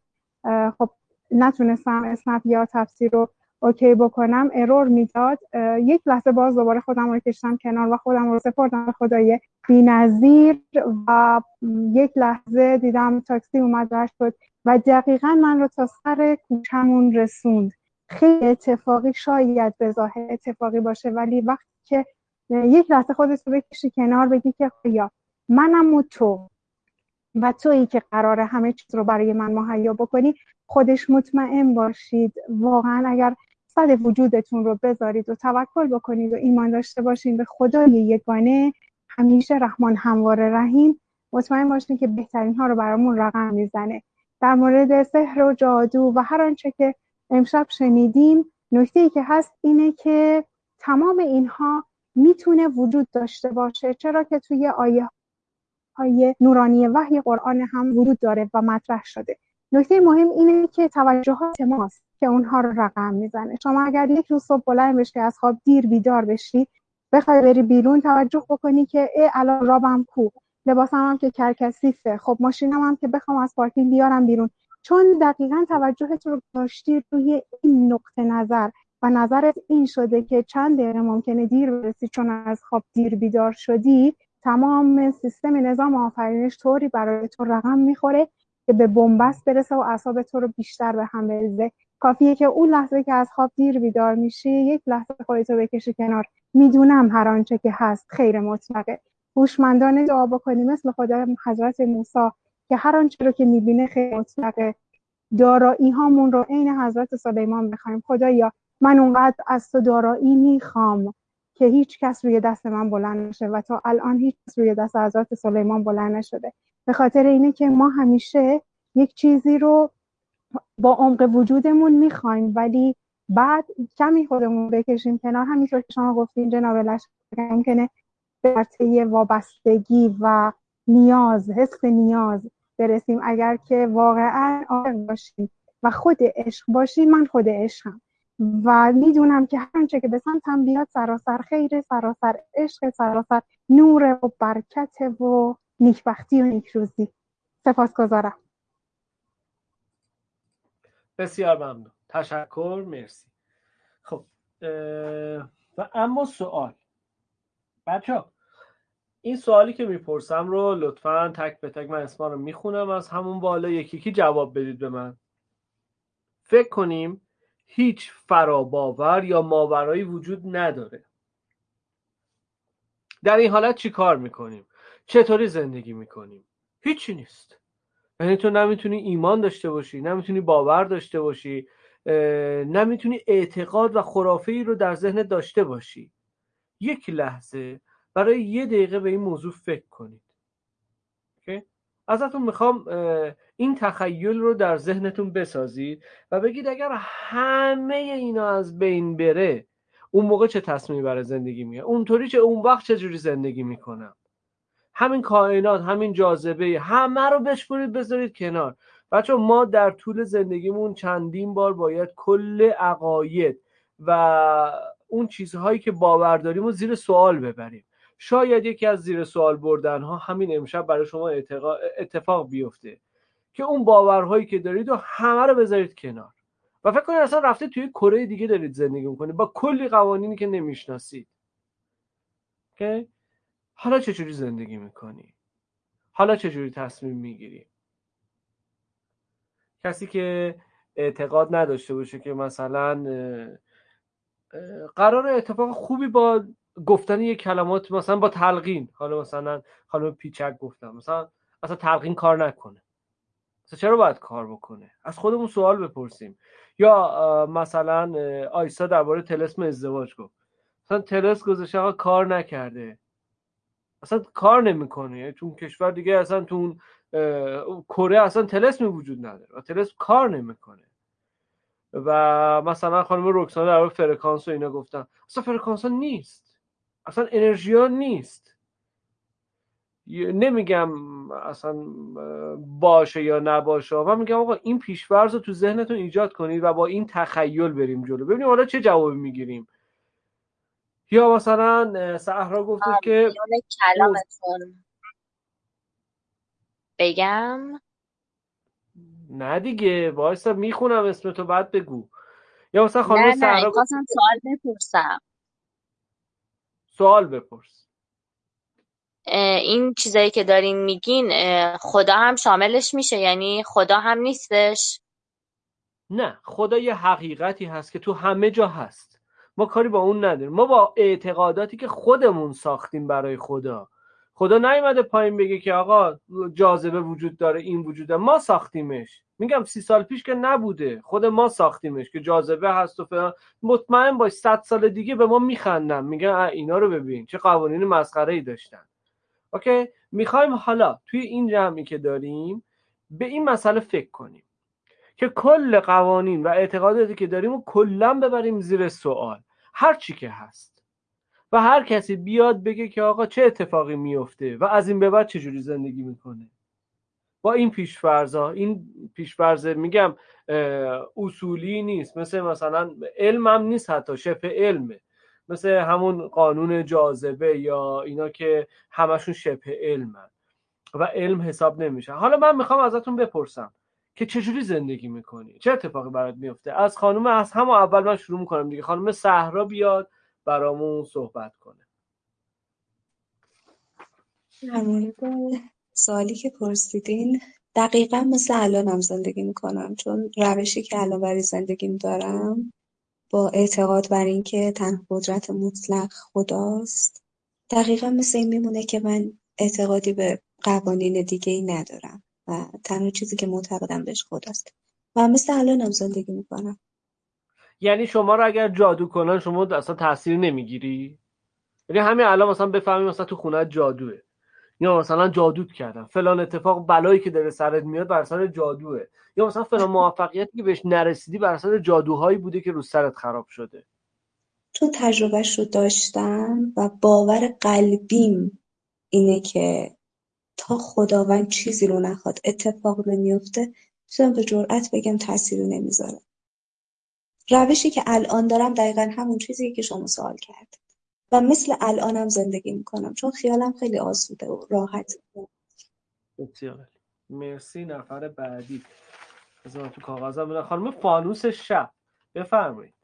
خب نتونستم اسنپ یا تفسیر رو اوکی بکنم، ارور میداد. یک لحظه باز دوباره خودم رو کشتم کنار و خودم رو سپردم به خدای بی‌نظیر و یک لحظه دیدم تاکسی اومد رد شد و دقیقاً من رو تا سر کوچمون رسوند. خیلی اتفاقی، شاید به ظاهر اتفاقی باشه، ولی وقتی که یک لحظه خودت رو بکشی کنار، بگی که خدایا منم و تو و تویی که قراره همه چیز رو برای من مهیا بکنی، خودش مطمئن باشید. واقعاً اگر صد وجودتون رو بذارید و توکل بکنید و ایمان داشته باشین به خدای یگانه، همیشه رحمان همواره رحیم، مطمئن باشین که بهترین ها رو برامون رقم میزنه. در مورد سحر و جادو و هر آنچه که امشب شنیدیم، نکته‌ای که هست اینه که تمام اینها میتونه وجود داشته باشه، چرا که توی آیه های نورانی وحی قرآن هم وجود داره و مطرح شده. نکته مهم اینه که توجهات ماست که اونها رو رقم میزنه. شما اگر یک روز صبح بلند بشی، از خواب دیر بیدار بشی، بخوای بری بیرون، توجه بکنی که الان رابم کو، لباسم هم که کرکسیفه، خب ماشینم هم که بخوام از پارکینگ بیارم بیرون، چون دقیقاً توجهت رو داشتی روی این نقطه نظر و نظرت این شده که چند دقیقه ممکنه دیر برسی چون از خواب دیر بیدار شدی، تمام سیستم نظام آفرینش طوری برای تو رقم میخوره که به بنبست برسه و اعصاب تو رو بیشتر به هم بریزه. کافیه که اون لحظه که از خواب دیر بیدار میشی، یک لحظه خودت رو بکشی کنار. میدونم هر آنچه که هست خیر مطلقه. هوشمندانه دعا بکنی مثل خدای حضرت موسی که هر آنچه رو که میبینه خیر مطلقه. دارایی هامون رو عین حضرت سلیمان بخوایم، خدایا من اونقدر از تو دارایی میخوام که هیچ کس روی دست من بلند نشه، و تا الان هیچ کس روی دست حضرت سلیمان بلند نشده. به خاطر اینه که ما همیشه یک چیزی رو با عمق وجودمون میخوایم، ولی بعد کمی خودمون بکشیم کنار. همینطور که شما گفتین جناب لشکر، که در طی وابستگی و نیاز، حس نیاز برسیم. اگر که واقعا عاشق باشیم و خود عشق باشیم، من خود عشقم و میدونم که هر آنچه که به سمتم بیاد سراسر خیره، سراسر عشق، سراسر نور و برکت و نیکبختی و نیکروزی. سپاسگزارم. بسیار ممنون، تشکر، مرسی. خب و اما سوال بچه‌ها، این سوالی که میپرسم رو لطفاً تک به تک من اسما رو میخونم، از همون بالا یکی یکی جواب بدید به من. فکر کنیم هیچ فراباور یا ماورایی وجود نداره، در این حالت چی کار میکنیم؟ چطوری زندگی میکنیم؟ هیچی نیست. یعنی تو نمیتونی ایمان داشته باشی، نمیتونی باور داشته باشی، نمیتونی اعتقاد و خرافه‌ای رو در ذهنت داشته باشی. یک لحظه برای یه دقیقه به این موضوع فکر کنید. اوکی؟ ازتون میخوام این تخیل رو در ذهنتون بسازید و بگید اگر همه اینا از بین بره اون موقع چه تصمیمی برای زندگی میگه؟ اونطوری چه اون وقت چه جوری زندگی میکنم؟ همین کائنات، همین جاذبه، همه رو بشمرید بذارید کنار. بچه ما در طول زندگیمون چندین بار باید کل عقاید و اون چیزهایی که باور داریم رو زیر سوال ببریم. شاید یکی از زیر سوال بردنها همین امشب برای شما اتفاق بیفته که اون باورهایی که دارید و همه رو بذارید کنار و فکر کنید اصلا رفته توی کره دیگه دارید زندگی میکنید با کلی قوانینی که نمیشناسید. اوکی؟ حالا چجوری زندگی میکنی؟ حالا چجوری تصمیم میگیری؟ کسی که اعتقاد نداشته باشه که مثلا قرار اتفاق خوبی با گفتن یک کلمات، مثلا با تلقین، حالا مثلا خانم پیچک گفتم، مثلا اصلا تلقین کار نکنه، اصلا چرا باید کار بکنه؟ از خودمون سوال بپرسیم. یا مثلا آیسا درباره طلسم ازدواج گفت، مثلا طلسم گذاشته کار نکرده، اصلا کار نمیکنه تو اون کشور دیگه، اصلا تو اون کره اصلا طلسمی وجود نداره و طلسم کار نمیکنه. و مثلا خانم رکسانه در مورد فرکانس و اینا گفتن، اصلا فرکانس ها نیست، اصلا انرژی ها نیست. نمیگم اصلا باشه یا نباشه، من میگم آقا این پیش‌فرض رو تو ذهنتون ایجاد کنید و با این تخیل بریم جلو، ببینیم حالا چه جوابی میگیریم. یا مثلا صحرا گفتش که کلامتون بگم نه دیگه وایسا میخونم اسمتو بعد بگو. یا مثلا خانم صحرا گفت سوال بپرسم. سوال بپرس. این چیزایی که دارین میگین خدا هم شاملش میشه؟ یعنی خدا هم نیستش؟ نه، خدا یه حقیقتی هست که تو همه جا هست، ما کاری با اون نداریم. ما با اعتقاداتی که خودمون ساختیم برای خدا، خدا نیومده پایین بگه که آقا جاذبه وجود داره، این وجود داره. ما ساختیمش. میگم 30 سال پیش که نبوده، خود ما ساختیمش که جاذبه هست و فلان. مطمئن باش 100 سال دیگه به ما میخندن، میگن اینا رو ببین چه قوانین مسخره ای داشتن. اوکی، میخوایم حالا توی این جمعی که داریم به این مسئله فکر کنیم که کل قوانین و اعتقاداتی که داریم رو کلا ببریم زیر سوال، هر چی که هست، و هر کسی بیاد بگه که آقا چه اتفاقی میفته و از این به بعد چه جوری زندگی میکنه با این پیش‌فرض‌ها. این پیش‌فرض میگم اصولی نیست، مثلا علم هم نیست، حتی شبه علمه، مثل همون قانون جاذبه یا اینا که همشون شبه علمن و علم حساب نمیشن. حالا من میخوام ازتون بپرسم که چجوری زندگی میکنی؟ چه اتفاقی برات میفته؟ از همون اول من شروع میکنم دیگه. خانم صحرا بیاد برامون صحبت کنه. همین سوالی که پرسیدین دقیقا مثل الانم زندگی میکنم، چون روشی که الان برای زندگیم دارم با اعتقاد بر این که تنها قدرت مطلق خداست، دقیقا مثل این میمونه که من اعتقادی به قوانین دیگه‌ای ندارم و تنها چیزی که معتقدم بهش خداست و مثل الانم زندگی میکنم. یعنی شما رو اگر جادو کنن شما اصلا تاثیر نمیگیری؟ یعنی همین الان مثلا بفهمیم مثلا تو خونه جادوه یا مثلا جادوت کردن، فلان اتفاق بلایی که داره سرت میاد بر اثر جادوه، یا مثلا فلان موفقیتی که بهش نرسیدی بر اثر جادوهایی بوده که رو سرت خراب شده. تو تجربهش رو داشتم و باور قلبیم اینه که تا خداوند چیزی رو نخواد اتفاق نمیفته، میتونم به جرئت بگم تأثیری نمیذاره. روشی که الان دارم دقیقا همون چیزی که شما سوال کرد و مثل الانم زندگی میکنم، چون خیالم خیلی آسوده و راحت. بسیار مرسی. نفر بعدی بذارم تو کاغذم بودم. خانم فانوس شب بفرمایید.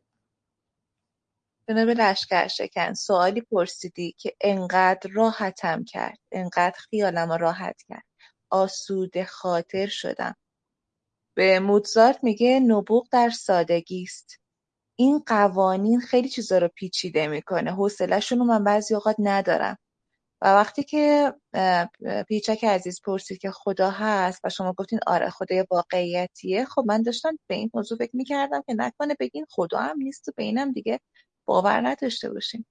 جناب لشگرشکن سوالی پرسیدی که انقدر راحتم کرد، انقدر خیالم راحت کرد، آسوده خاطر شدم. به موزارت میگه نبوغ در سادگیست. این قوانین خیلی چیزا رو پیچیده میکنه، حوصله‌شون رو من بعضی اوقات ندارم. و وقتی که پیچک عزیز پرسید که خدا هست و شما گفتین آره خدا واقعیتیه، خب من داشتم به این موضوع فکر می‌کردم که نکنه بگین خدا هم نیست و به اینم دیگه باور نداشته باشیم.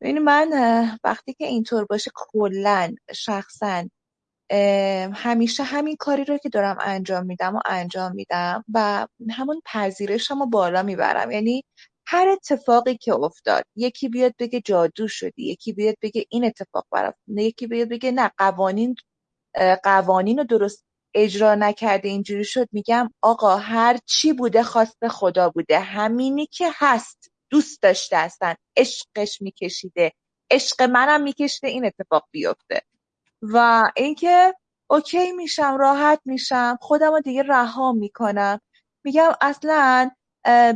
ببین من وقتی که اینطور باشه کلاً شخصاً همیشه همین کاری رو که دارم انجام میدم و انجام میدم و همون پذیرشم رو بالا میبرم. یعنی هر اتفاقی که افتاد، یکی بیاد بگه جادو شدی، یکی بیاد بگه این اتفاق برافته، یکی بیاد بگه نه قوانین رو درست اجرا نکرده اینجوری شد، میگم آقا هر چی بوده خواست خدا بوده، همینی که هست دوست داشته، اصلا عشقش میکشیده، عشق منم میکشیده این اتفاق بیفته. و اینکه اوکی میشم، راحت میشم، خودم رو دیگه رها میکنم، میگم اصلا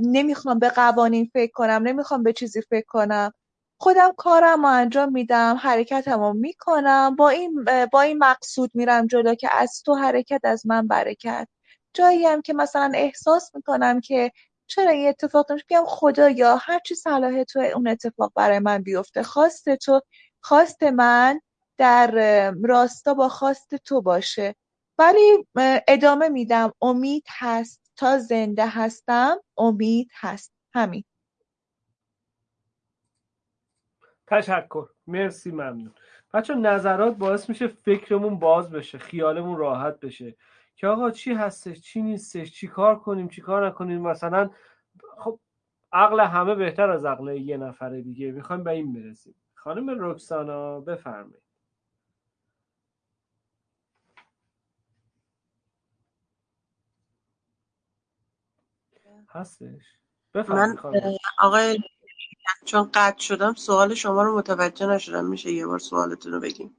نمیخوام به قوانین فکر کنم، نمیخوام به چیزی فکر کنم، خودم کارم رو انجام میدم، حرکتم رو میکنم، با این مقصود میرم جلو که از تو حرکت از من برکت. جایی هم که مثلا احساس میکنم که چرا این اتفاق نمیشه، میگم خدایا هر چی صلاح تو اون اتفاق برای من بیفته، خواسته تو، خواست من در راستا با خواست تو باشه. ولی ادامه میدم، امید هست، تا زنده هستم امید هست. همین. تشکر، مرسی، ممنون. بچه نظرات باعث میشه فکرمون باز بشه، خیالمون راحت بشه که آقا چی هستش، چی نیستش، چی کار کنیم، چی کار نکنیم. مثلا خب عقل همه بهتر از عقل یه نفر دیگه، میخوایم به این برسیم. خانم رکسانا بفرمایید. هستش من آقای چون قطع شدم سوال شما رو متوجه نشدم، میشه یه بار سوالتون رو بگیم؟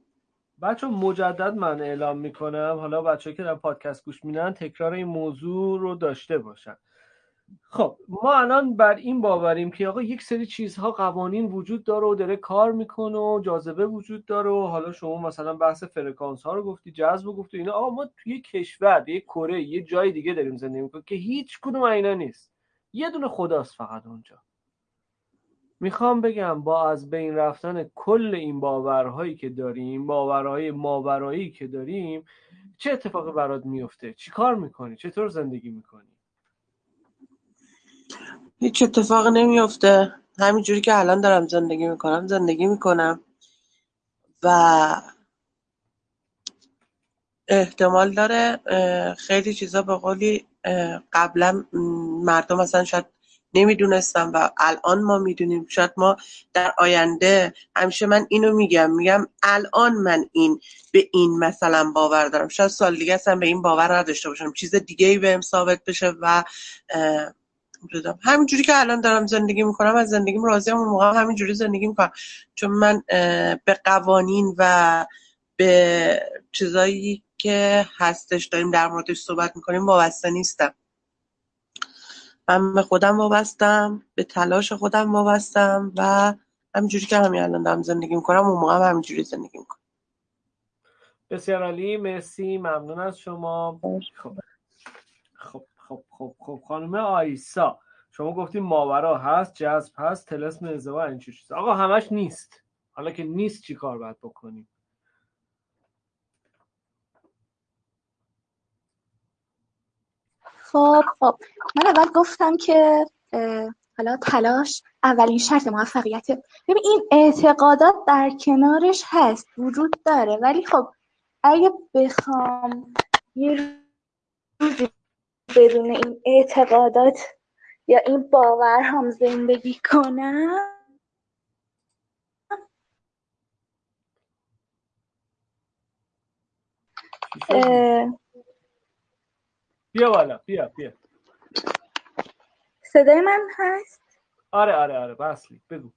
بچه مجدد من اعلام میکنم، حالا بچه که در پادکست گوش میدن تکرار این موضوع رو داشته باشن. خب ما الان بر این باوریم که آقا یک سری چیزها قوانین وجود داره و داره کار میکنه و جاذبه وجود داره و حالا شما مثلا بحث فرکانس ها رو گفتی، جذب رو گفتی، اینا. آقا ما توی کشور، یه کره، یه جای دیگه داریم زندگی میکنیم که هیچ کدوم اینا نیست، یه دونه خداست فقط اونجا. میخوام بگم با از بین رفتن کل این باورهایی که داریم، باورهای ماورایی که داریم، چه اتفاقی برات میفته؟ چی کار میکنی؟ چطور زندگی میکنی؟ هیچ اتفاق نمیفته، همینجوری که الان دارم زندگی میکنم و احتمال داره خیلی چیزا به قولی قبلا مردم اصلا شاید نمیدونستم و الان ما میدونیم، شاید ما در آینده. همیشه من اینو میگم الان من به این مثلا باور دارم، شاید سال دیگه اصلا به این باور نداشته باشم، چیز دیگه ای بهم ثابت بشه و همینجوری که الان دارم زندگی میکنم از زندگیم راضیم، اون موقع همینجوری زندگی میکنم، چون من به قوانین و به چیزایی که هستش داریم در موردش صحبت میکنیم وابسته نیستم. من به خودم وابستم، به تلاش خودم وابستم و همینجوری که همین الان دارم زندگی میکنم اون موقع همینجوری زندگی میکنم. بسیار عالی، مرسی، ممنون از شما. خب خانم آیسا، شما گفتیم ماورا هست، جذب هست، طلسم انزوا، این چیز. آقا همش نیست. حالا که نیست چی کار باید بکنیم؟ خب من اول گفتم که حالا تلاش اولین شرط موفقیت. ببین این اعتقادات در کنارش هست، وجود داره، ولی خب اگه بخوام یه روزی بدون این اعتقادات یا این باور هم زندگی کنم، بیا صدای من هست؟ آره بسلی بگو.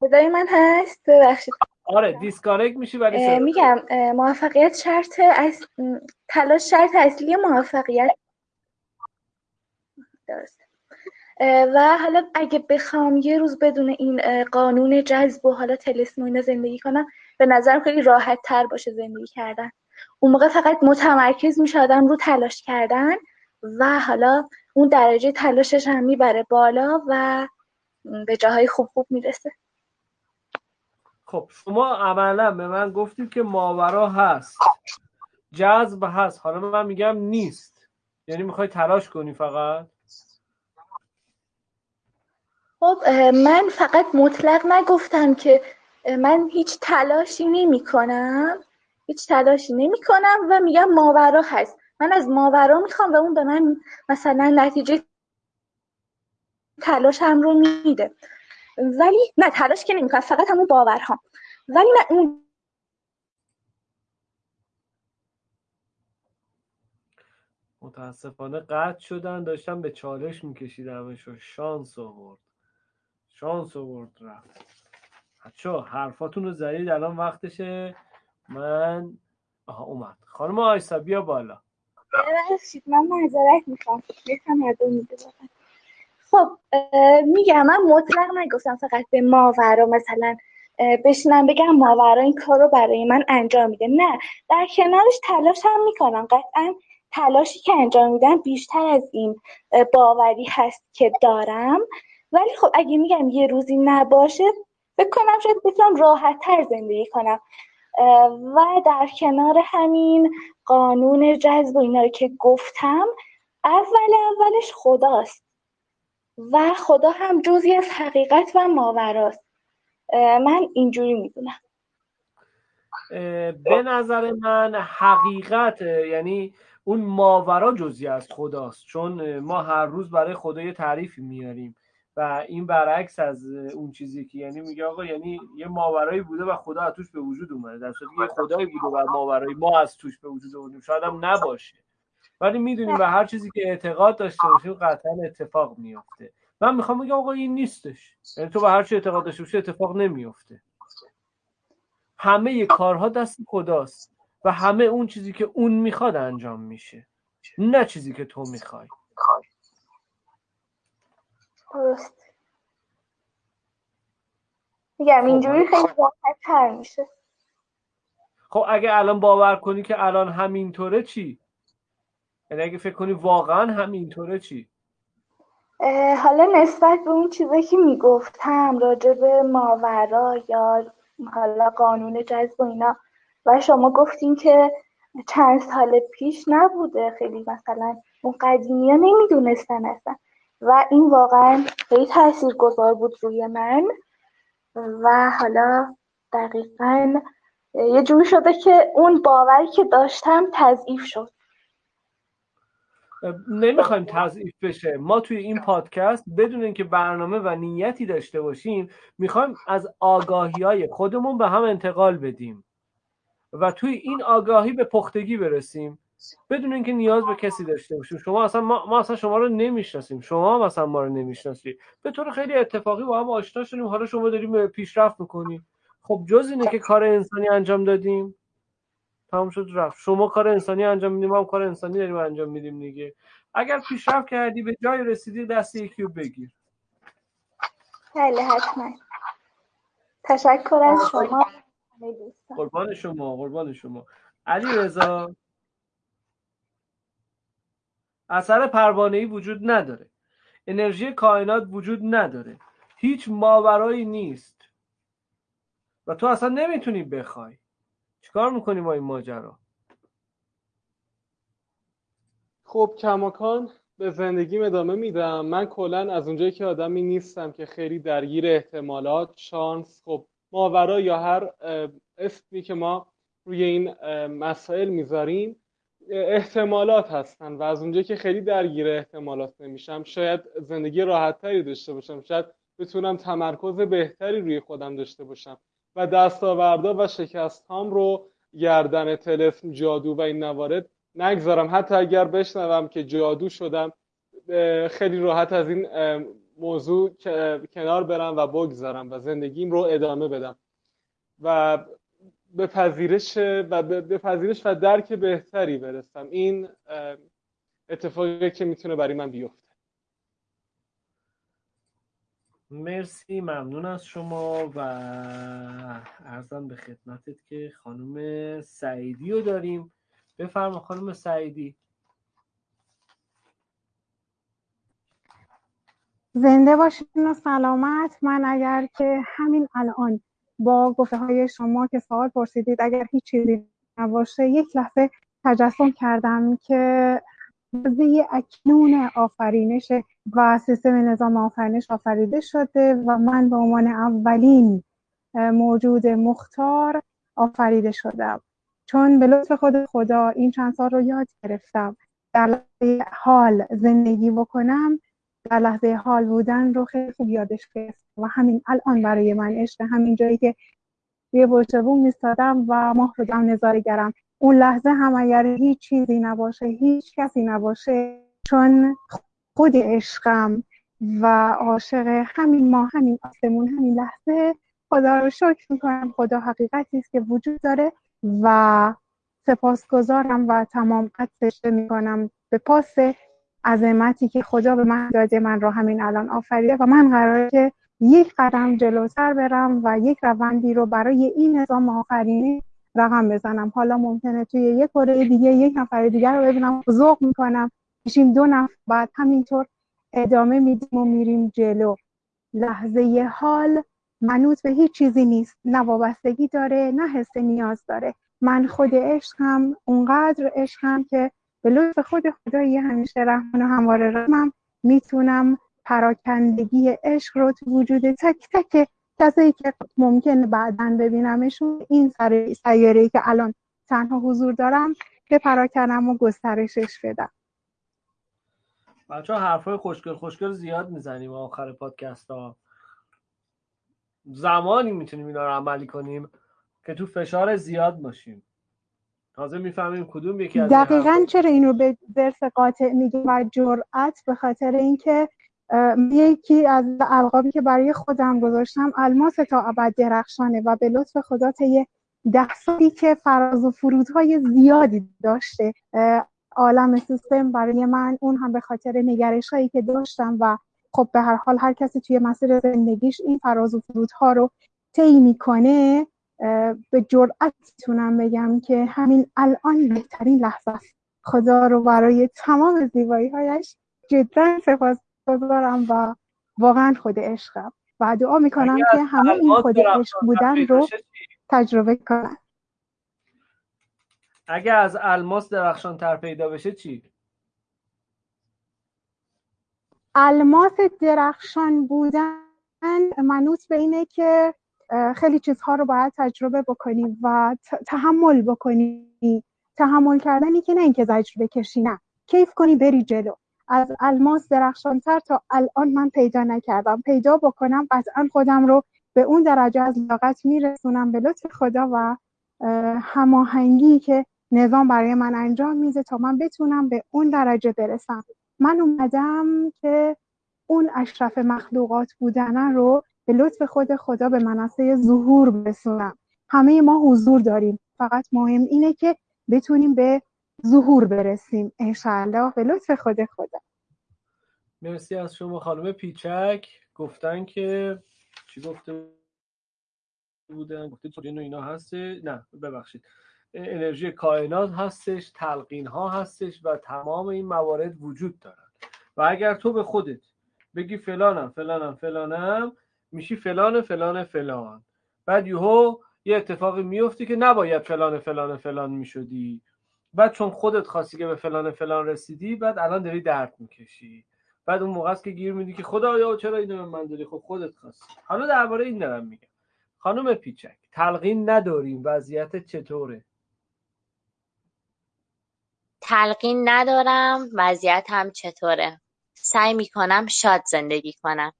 صدای من هست؟ ببخشید. آره دیسکانکت میشی ولی میگم موفقیت شرط تلاش شرط اصلی موفقیت درست. و حالا اگه بخوام یه روز بدون این قانون جذب و حالا طلسم و اینا زندگی کنم، به نظرم خیلی راحت تر باشه زندگی کردن. اون موقع فقط متمرکز میشه آدم رو تلاش کردن و حالا اون درجه تلاشش هم میبره بالا و به جاهای خوب میرسه. خب شما عملا به من گفتید که ماورا هست، جذب هست، حالا من میگم نیست، یعنی میخوای تلاش کنی فقط. خب من فقط مطلق نگفتم که من هیچ تلاشی نمی کنم، و میگم ماورا هست، من از ماورا میخوام و اون به من مثلا نتیجه تلاشم رو میده، ولی نه تلاش که نمی کنم، فقط همون باورها. ولی من اون متاسفانه قطع شدن، داشتم به چالش میکشیدمش و شانس آورد رفت. بچه‌ها حرفاتون رو زدید، الان وقتشه. من اومد خانم آیسا، بیا بالا. ببخشید من معذرت میخوام، خب میگم من مطلق نگفتم فقط به ماورا مثلا بشینم بگم ماورا این کار رو برای من انجام میده، نه در کنارش تلاش هم میکنم. قطعا تلاشی که انجام میدم بیشتر از این باوری هست که دارم، ولی خب اگه میگم یه روزی نباشه فکر کنم شاید بتونم راحت تر زندگی کنم. و در کنار همین قانون جذب و اینا رو که گفتم، اولش خداست و خدا هم جزئی از حقیقت و ماوراست، من اینجوری میدونم. به نظر من حقیقت یعنی اون ماورا جزئی از خداست، چون ما هر روز برای خدا یه تعریفی میاریم و این برعکس از اون چیزی که یعنی میگه آقا یعنی یه ماورایی بوده و خدا از توش به وجود اومده، در صورتی که یه خدایی بوده و ماورایی ما از توش به وجود آوردیم، شاید هم نباشه، ولی میدونیم و هر چیزی که اعتقاد داشته باشیم قطعا اتفاق میفته. من میخوام بگم آقا این نیستش، یعنی تو به هر چی اعتقاد داشته باشی اتفاق نمیفته، همه یه کارها دست خداست و همه اون چیزی که اون میخواد انجام میشه، نه چیزی که تو میخوای. میگم اینجوری خیلی راحت تر میشه. خب اگه الان باور کنی که الان همینطوره چی؟ یعنی اگه فکر کنی واقعا همینطوره چی؟ حالا نسبت به اون چیزی که میگفتم راجع به ماورا یا حالا قانون جذب و اینا، و شما گفتین که چند سال پیش نبوده، خیلی مثلا اون قدیمی ها نمیدونستن اصلا، و این واقعا خیلی تاثیرگذار بود روی من و حالا دقیقاً یه جوری شده که اون باوری که داشتم تضعیف شد. نمیخوایم تضعیف بشه، ما توی این پادکست بدون اینکه برنامه و نیتی داشته باشیم میخوایم از آگاهی‌های خودمون به هم انتقال بدیم و توی این آگاهی به پختگی برسیم بدون اینکه نیاز به کسی داشته باشیم. شما اصلا ما اصلا شما رو نمیشناسیم، شما هم اصلا ما رو نمیشناسید، به طور خیلی اتفاقی با هم آشنا شدیم، حالا شما داریم پیشرفت میکنیم. خب جز اینه که کار انسانی انجام دادیم تمام شد رفت، شما کار انسانی انجام میدیم، ما هم کار انسانی داریم انجام میدیم دیگه. اگر پیشرفت کردی به جای رسیدی دست یکی رو بگیر. بله حتما، تشکر از شما. قربان شما، قربان شما. علیرضا اثر پروانه‌ای وجود نداره، انرژی کائنات وجود نداره، هیچ ماورایی نیست و تو اصلا نمیتونی بخوای. چیکار میکنی با این ماجرا؟ خب کماکان به زندگیم ادامه میدم. من کلن از اونجایی که آدمی نیستم که خیلی درگیر احتمالات، شانس، خب ماورا یا هر اسمی که ما روی این مسائل میذاریم احتمالات هستن و از اونجایی که خیلی درگیر احتمالات نمیشم شاید زندگی راحت تری داشته باشم، شاید بتونم تمرکز بهتری روی خودم داشته باشم و دستاوردها و شکستهام رو گردن طلسم، جادو و این نوارد نگذارم. حتی اگر بشنوم که جادو شدم خیلی راحت از این موضوع کنار برم و بگذارم و زندگیم رو ادامه بدم و به پذیرش و درک بهتری برسم. این اتفاقی که میتونه برای من بیفته. مرسی، ممنون از شما و عرضم به خدمتت که خانم سعیدی رو داریم. بفرما خانم سعیدی. زنده باشین و سلامت. من اگر که همین الان با گفته های شما که سوال پرسیدید اگر هیچ چیزی نباشه یک لحظه تجسم کردم که وضعی اکنون آفرینش و سیستم نظام آفرینش آفریده شده و من به عنوان اولین موجود مختار آفریده شدم، چون به لطف خود خدا این چند سال رو یاد گرفتم در لحظه حال زندگی بکنم. در لحظه حال بودن رو خیلی خوب یادش گرفتم و همین الان برای من عشقه. همین جایی که یه بوچه بوم میستادم و ماه رو دم نظاره‌گرم، اون لحظه هم اگر هیچ چیزی نباشه، هیچ کسی نباشه، چون خود عشقم و عاشق همین ماه، همین آسمون، همین لحظه. خدا رو شکر میکنم، خدا حقیقتی است که وجود داره و سپاسگزارم و تمام قد سجده میکنم به پاس عظمتی که خدا به من داده، من رو همین الان آفریده و من قراره که یک قدم جلوتر برم و یک روندی رو برای این نظام آفرینی رقم بزنم. حالا ممکنه توی یک کره دیگه یک نفر دیگه رو ببینم، ذوق میکنم، میشیم دو نفر، بعد همینطور ادامه میدیم و میریم جلو. لحظه حال منوط به هیچ چیزی نیست، نه وابستگی داره، نه حس نیاز داره. من خود عشقم، اونقدر عشقم که به لطف خود خدایی همیشه رحمان و همواره رحمم، میتونم پراکندگی عشق رو تو وجود تک تک کسایی که ممکنه بعداً ببینمشون، این سیاره‌ای که الان تنها حضور دارم، به پراکنم و گسترشش بدم. بچه‌ها حرفای خوشگل زیاد میزنیم آخر پادکست ها. زمانی میتونیم اینا رو عملی کنیم که تو فشار زیاد باشیم، تازه میفهمیم کدوم یکی از دقیقاً. چرا اینو به درس قاطع میگیم و جرأت؟ به خاطر اینکه یکی از القابی که برای خودم گذاشتم، الماس تا ابد درخشانه، و به لطف خدا طی 10 سالی که فراز و فرودهای زیادی داشته عالم سیستم برای من، اون هم به خاطر نگرش‌هایی که داشتم و خب به هر حال هر کسی توی مسیر زندگیش این فراز و فرودها رو طی می‌کنه، به جرأت میتونم بگم که همین الان بهترین لحظه است. خدا رو برای تمام زیبایی‌هایش جدا سپاس گذارم و واقعا خود عشقم و دعا میکنم که همه این خود عشق بودن رو تجربه کنن. اگه از الماس درخشان تر پیدا بشه چی؟ الماس درخشان بودن منوط به اینه که خیلی چیزها رو باید تجربه بکنی و تحمل بکنی. تحمل کردنی که نه اینکه زجر بکشی، نه، کیف کنی، بری جلو. از الماس درخشان‌تر تا الان من پیدا نکردم. پیدا بکنم قطعا خودم رو به اون درجه از لیاقت میرسونم به لطف خدا و هماهنگی که نظام برای من انجام میده تا من بتونم به اون درجه برسم. من اومدم که اون اشرف مخلوقات بودن رو به لطف خود خدا به منصه ظهور برسونم. همه ما حضور داریم، فقط مهم اینه که بتونیم به ظهور برسیم انشاءالله به لطف خود خدا. مرسی از شما خانم پیچک. گفتن که چی گفته بودن؟ گفته تورین و اینا هسته، نه ببخشید، انرژی کائنات هستش، تلقین ها هستش و تمام این موارد وجود دارن و اگر تو به خودت بگی فلانم فلانم فلانم میشی فلان فلان فلان، بعد یهو یه اتفاقی میفتی که نباید فلان فلان فلان میشدی، بعد چون خودت خواستی که به فلان فلان رسیدی، بعد الان داری درد میکشی، بعد اون موقع است که گیر میدی که خدایا چرا اینو به من دادی؟ خب خودت خواستی. حالا درباره این دارم میگم. خانم پیچک، تلقین نداریم، وضعیتت چطوره؟ تلقین ندارم، وضعیتم چطوره؟ سعی میکنم شاد زندگی کنم.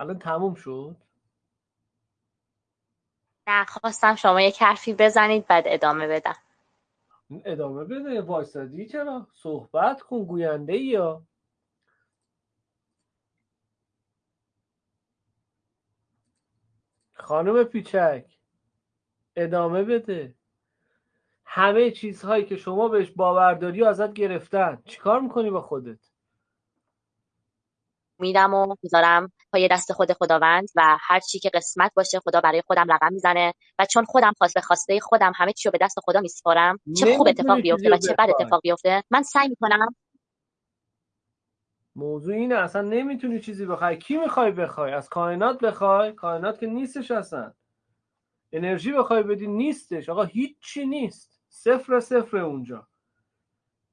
الان تموم شد؟ نه، خواستم شما یک حرفی بزنید بعد ادامه بدم. ادامه بده، وایسادی چرا؟ صحبت کن، گوینده ای. یا خانم پیچک ادامه بده. همه چیزهایی که شما بهش باور داری ازت گرفتن، چیکار میکنی با خودت؟ میدم و میذارم پای دست خود خداوند و هر چی که قسمت باشه خدا برای خودم رقم میزنه و چون خودم خواسته خواسته خودم همه چی رو به دست خدا میسپارم. چه خوب اتفاق بیفته و چه بد اتفاق بیفته، من سعی میکنم موضوع اینه اصلا نمیتونی چیزی بخوای. کی میخوای بخوای؟ از کائنات بخوای؟ کائنات که نیستش اصلا. انرژی بخوای بدی نیستش. آقا هیچی نیست، صفر صفر اونجا.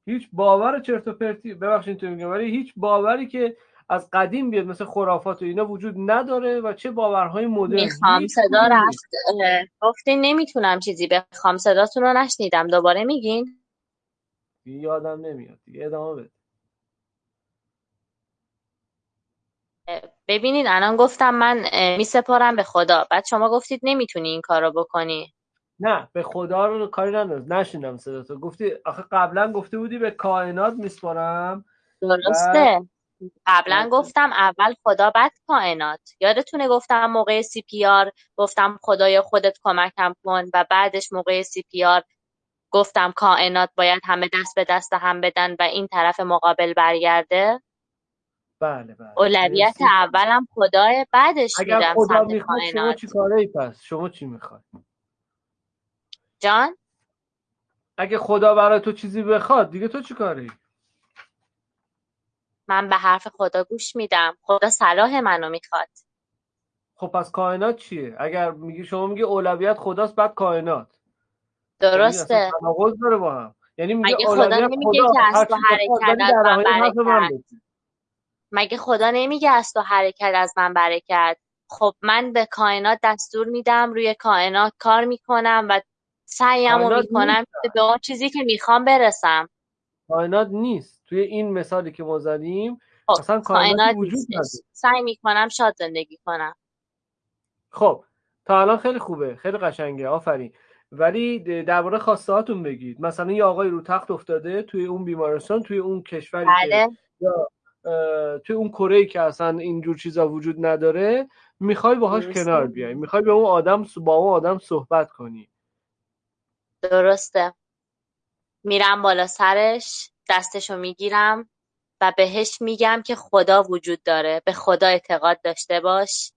هیچ باور چرت و پرتی، ببخشید تو میگم، ولی هیچ باوری که از قدیم بیاد مثل خرافات و اینا وجود نداره و چه باورهای مدرن. میخوام صدا رفت، گفتین نمیتونم چیزی بخوام. صداتون رو نشنیدم، دوباره میگین؟ یادم نمیاد دیگه، ادامه بده. ببینید الان گفتم من میسپارم به خدا، بعد شما گفتید نمیتونی این کارو بکنی. نه به خدا رو کاری ندارم، نشینم صدا تو گفتی. آخه قبلا گفته بودی به کائنات میسپارم، درسته؟ قبلا گفتم اول خدا بعد کائنات، یادتونه؟ گفتم موقع CPR گفتم خدایا خودت کمکم کن، و بعدش موقع CPR گفتم کائنات باید همه دست به دست هم بدن و این طرف مقابل برگرده. بله بله. اولویت اولم خدای، بعدش میدم سمت کائنات. شما چی کاری پس؟ شما چی میخوای؟ جان؟ اگه خدا برای تو چیزی بخواد دیگه تو چی کاری؟ من به حرف خدا گوش میدم. خدا صلاح منو میخواد. خب پس کائنات چیه؟ اگر میگی شما میگی اولویت خداست بعد کائنات. درسته. تناقض داره با هم. یعنی میگه اولویت خدا هر حرکت من مگه خدا نمیگه از تو حرکت از من برکت؟ خب من به کائنات دستور میدم، روی کائنات کار میکنم و سعیمو میکنم که به اون چیزی که میخوام برسم. کائنات نیست توی این مثالی که ما زدیم، اصلا کائنات وجود نداره. سعی میکنم شاد زندگی کنم. خب تا الان خیلی خوبه، خیلی قشنگه، آفرین. ولی درباره خواسته هاتون بگید. مثلا یه آقای رو تخت افتاده توی اون بیمارستان، توی اون کشوری بله. که توی اون کره که اصلا اینجور چیزا وجود نداره، میخوای باهاش کنار بیای، میخوای به اون آدم با اون آدم صحبت کنی. درسته. میرم بالا سرش، دستشو میگیرم و بهش میگم که خدا وجود داره، به خدا اعتقاد داشته باش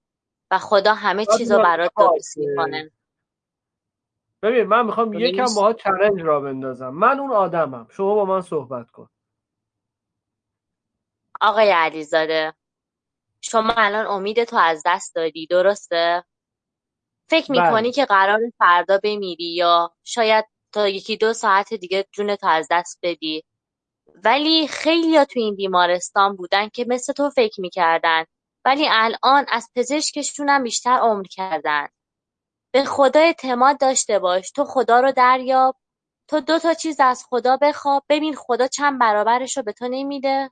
و خدا همه چیزو برات درست میکنه. ببین من میخوام یکم باهات چالش را بندازم. من اون آدمم، شما با من صحبت کن. آقای علیزاده شما الان امید تو از دست دادی، درسته؟ فکر میکنی که قرار فردا بمیری یا شاید تا یکی دو ساعت دیگه جونتو از دست بدی، ولی خیلیا تو این بیمارستان بودن که مثل تو فکر میکردن، ولی الان از پزشکشون هم بیشتر عمر کردن. به خدا اعتماد داشته باش، تو خدا رو دریاب، تو دو تا چیز از خدا بخواب، ببین خدا چند برابرشو به تو نمیده.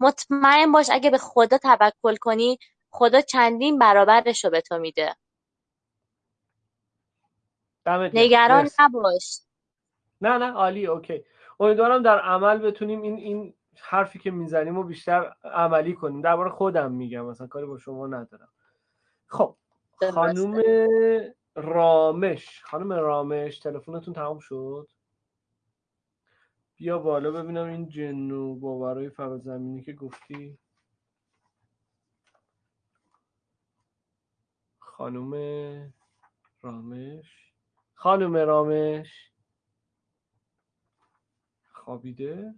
مطمئن باش اگه به خدا توکل کنی خدا چندین برابرشو به تو میده. نگران نباش. نه نه عالی، اوکی. امیدوارم در عمل بتونیم این حرفی که میزنیم رو بیشتر عملی کنیم. درباره خودم میگم، مثلا کاری با شما ندارم. خب خانم رامش، خانم رامش تلفنتون تمام شد؟ یا بالا ببینم این جنو باورای فرازمینی که گفتی. خانم رامش خوابیده.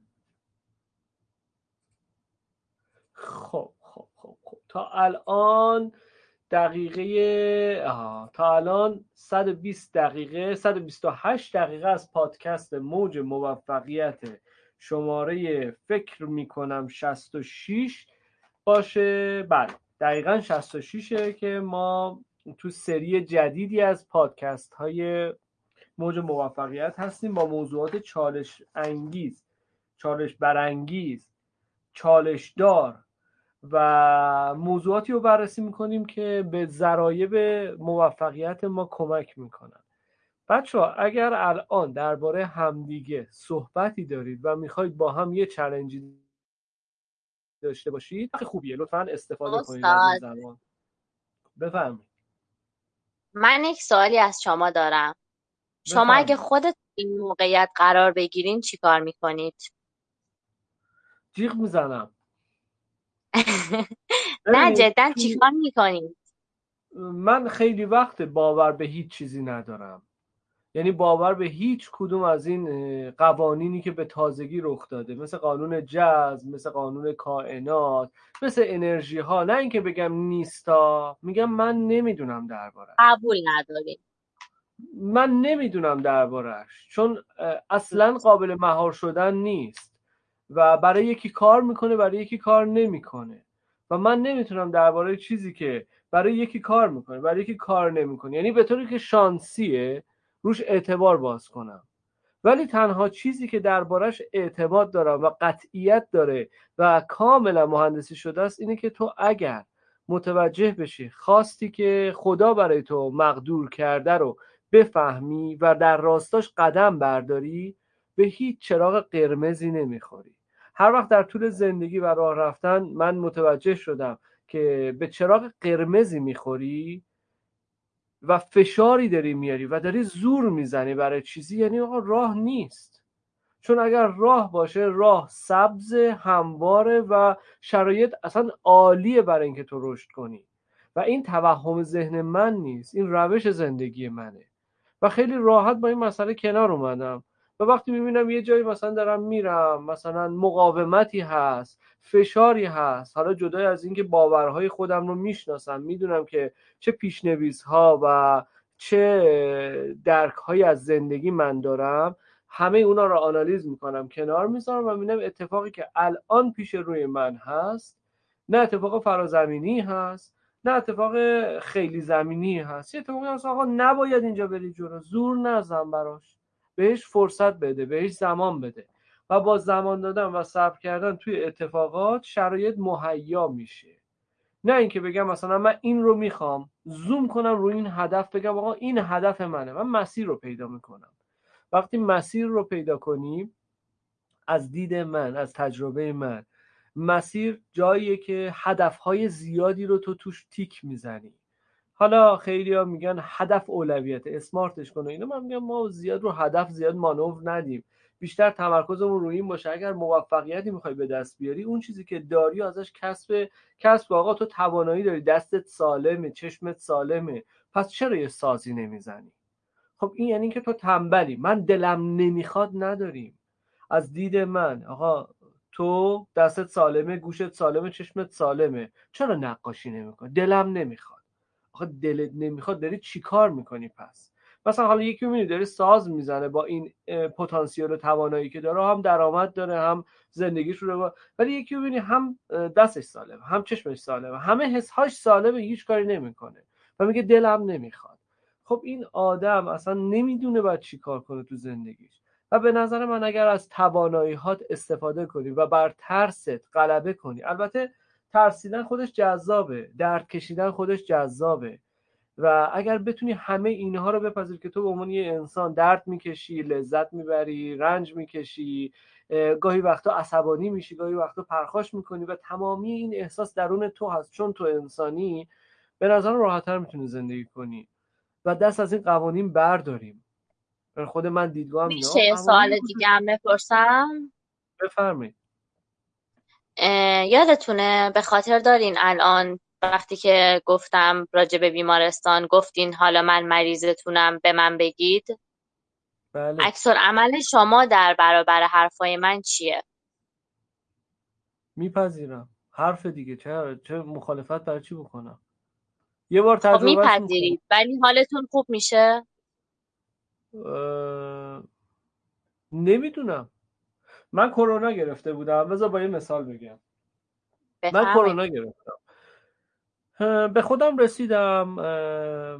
خب تا الان تا الان 120 دقیقه 128 دقیقه از پادکست موج موفقیت شماره فکر میکنم 66 باشه. بله دقیقاً 66ه که ما تو سری جدیدی از پادکست های موج موفقیت هستیم با موضوعات چالش انگیز، چالش برانگیز، چالش دار و موضوعاتی رو بررسی میکنیم که به ذرایب موفقیت ما کمک میکنن. بچه ها اگر الان درباره همدیگه صحبتی دارید و میخواید با هم یه چالنجی داشته باشید خوبیه، لطفا استفاده کنید از این زمان. بفرمایید. من یک سوالی از شما دارم. شما اگه خودت این موقعیت قرار بگیرین چی کار میکنید؟ جیغ میزنم. نه جدا چیکار میکنید؟ من خیلی وقت باور به هیچ چیزی ندارم، یعنی باور به هیچ کدوم از این قوانینی که به تازگی رخ داده، مثل قانون جذب، مثل قانون کائنات، مثل انرژی ها. نه اینکه بگم نیستا، میگم من نمیدونم درباره، قبول نداره، من نمیدونم دربارهش، چون اصلا قابل مهار شدن نیست و برای یکی کار میکنه، برای یکی کار نمیکنه و من نمیتونم درباره چیزی که برای یکی کار میکنه، برای یکی کار نمیکنه، یعنی به طوری که شانسیه، روش اعتبار باز کنم. ولی تنها چیزی که دربارش اعتماد دارم و قطعیت داره و کاملا مهندسی شده است اینه که تو اگر متوجه بشی خواستی که خدا برای تو مقدور کرده رو بفهمی و در راستاش قدم برداری، به هیچ چراغ قرمزی نمیخوری. هر وقت در طول زندگی و راه رفتن من متوجه شدم که به چراغ قرمزی میخوری و فشاری داری میاری و داری زور میزنی برای چیزی، یعنی آقا راه نیست. چون اگر راه باشه، راه سبز، همواره و شرایط اصلا عالیه برای اینکه تو رشد کنی. و این توهم ذهن من نیست، این روش زندگی منه و خیلی راحت با این مسئله کنار اومدم. و وقتی میبینم یه جایی مثلا دارم میرم، مثلا مقاومتی هست، فشاری هست، حالا جدای از اینکه باورهای خودم رو میشناسم، میدونم که چه پیش‌نویس‌ها و چه درک‌هایی از زندگی من دارم، همه اونا رو آنالیز میکنم، کنار میذارم و میبینم اتفاقی که الان پیش روی من هست نه اتفاق فرازمینی هست، نه اتفاق خیلی زمینی هست، یه اتفاقی هست آقا نباید اینجا بری جلو، زور نزن براش، بهش فرصت بده، بهش زمان بده. و با زمان دادن و صبر کردن توی اتفاقات شرایط مهیا میشه. نه اینکه بگم مثلا من این رو میخوام، زوم کنم روی این هدف، بگم آقا این هدف منه، من مسیر رو پیدا میکنم. وقتی مسیر رو پیدا کنیم، از دید من، از تجربه من، مسیر جاییه که هدفهای زیادی رو تو توش تیک میزنی. حالا خیلی ها میگن هدف اولویت، اسمارتش کن و اینا، من میگم ما زیاد رو هدف زیاد مانور ندیم، بیشتر تمرکزمون روی این باشه اگر موفقیتی میخوای به دست بیاری، اون چیزی که داری ازش کسب آقا تو توانایی داری، دستت سالمه، چشمت سالمه، پس چرا یه سازی نمیزنی؟ خب این یعنی که تو تنبلی. من دلم نمیخواد نداریم. از دید من آقا تو دستت سالمه، گوشت سالمه، چشمت سالمه، چرا نقاشی نمیکنی؟ دلم نمیخواد. آخه دلت نمیخواد داری چی کار میکنی پس؟ مثلا حالا یکی میبینی داره ساز میزنه، با این پتانسیل و توانایی که داره، هم درآمد داره، هم زندگیش رو، ولی یکی میبینی هم دستش سالمه، هم چشمش سالمه، همه حس‌هاش سالمه، هیچ کاری نمیکنه و میگه دلم نمیخواد. خب این آدم اصلا نمیدونه باید چی کار کنه تو زندگیش. و به نظر من اگر از توانایی‌هات استفاده کنی و بر ترست غلبه کنی، البته ترسیدن خودش جذابه، درد کشیدن خودش جذابه، و اگر بتونی همه اینها رو بپذیری که تو به عنوان یه انسان درد میکشی، لذت میبری، رنج میکشی، گاهی وقتا عصبانی میشی، گاهی وقتا پرخاش میکنی و تمامی این احساس درون تو هست، چون تو انسانی، به نظرم راحت‌تر میتونی زندگی کنی و دست از این قوانین برداریم. خود من دیدگاهم اینه. میشه سوال دیگه هم بپرسم؟ بفرمایید. یادتونه به خاطر دارین الان وقتی که گفتم راجع به بیمارستان گفتین حالا من مریضتونم به من بگید؟ بله. عکس‌العمل شما در برابر حرفای من چیه؟ میپذیرم. حرف دیگه چه مخالفت برای چی بکنم؟ یه بار تجربه میپذیرید ولی حالتون خوب میشه؟ نمیدونم. من کرونا گرفته بودم. بذار با یه مثال بگم. من کرونا گرفتم، به خودم رسیدم،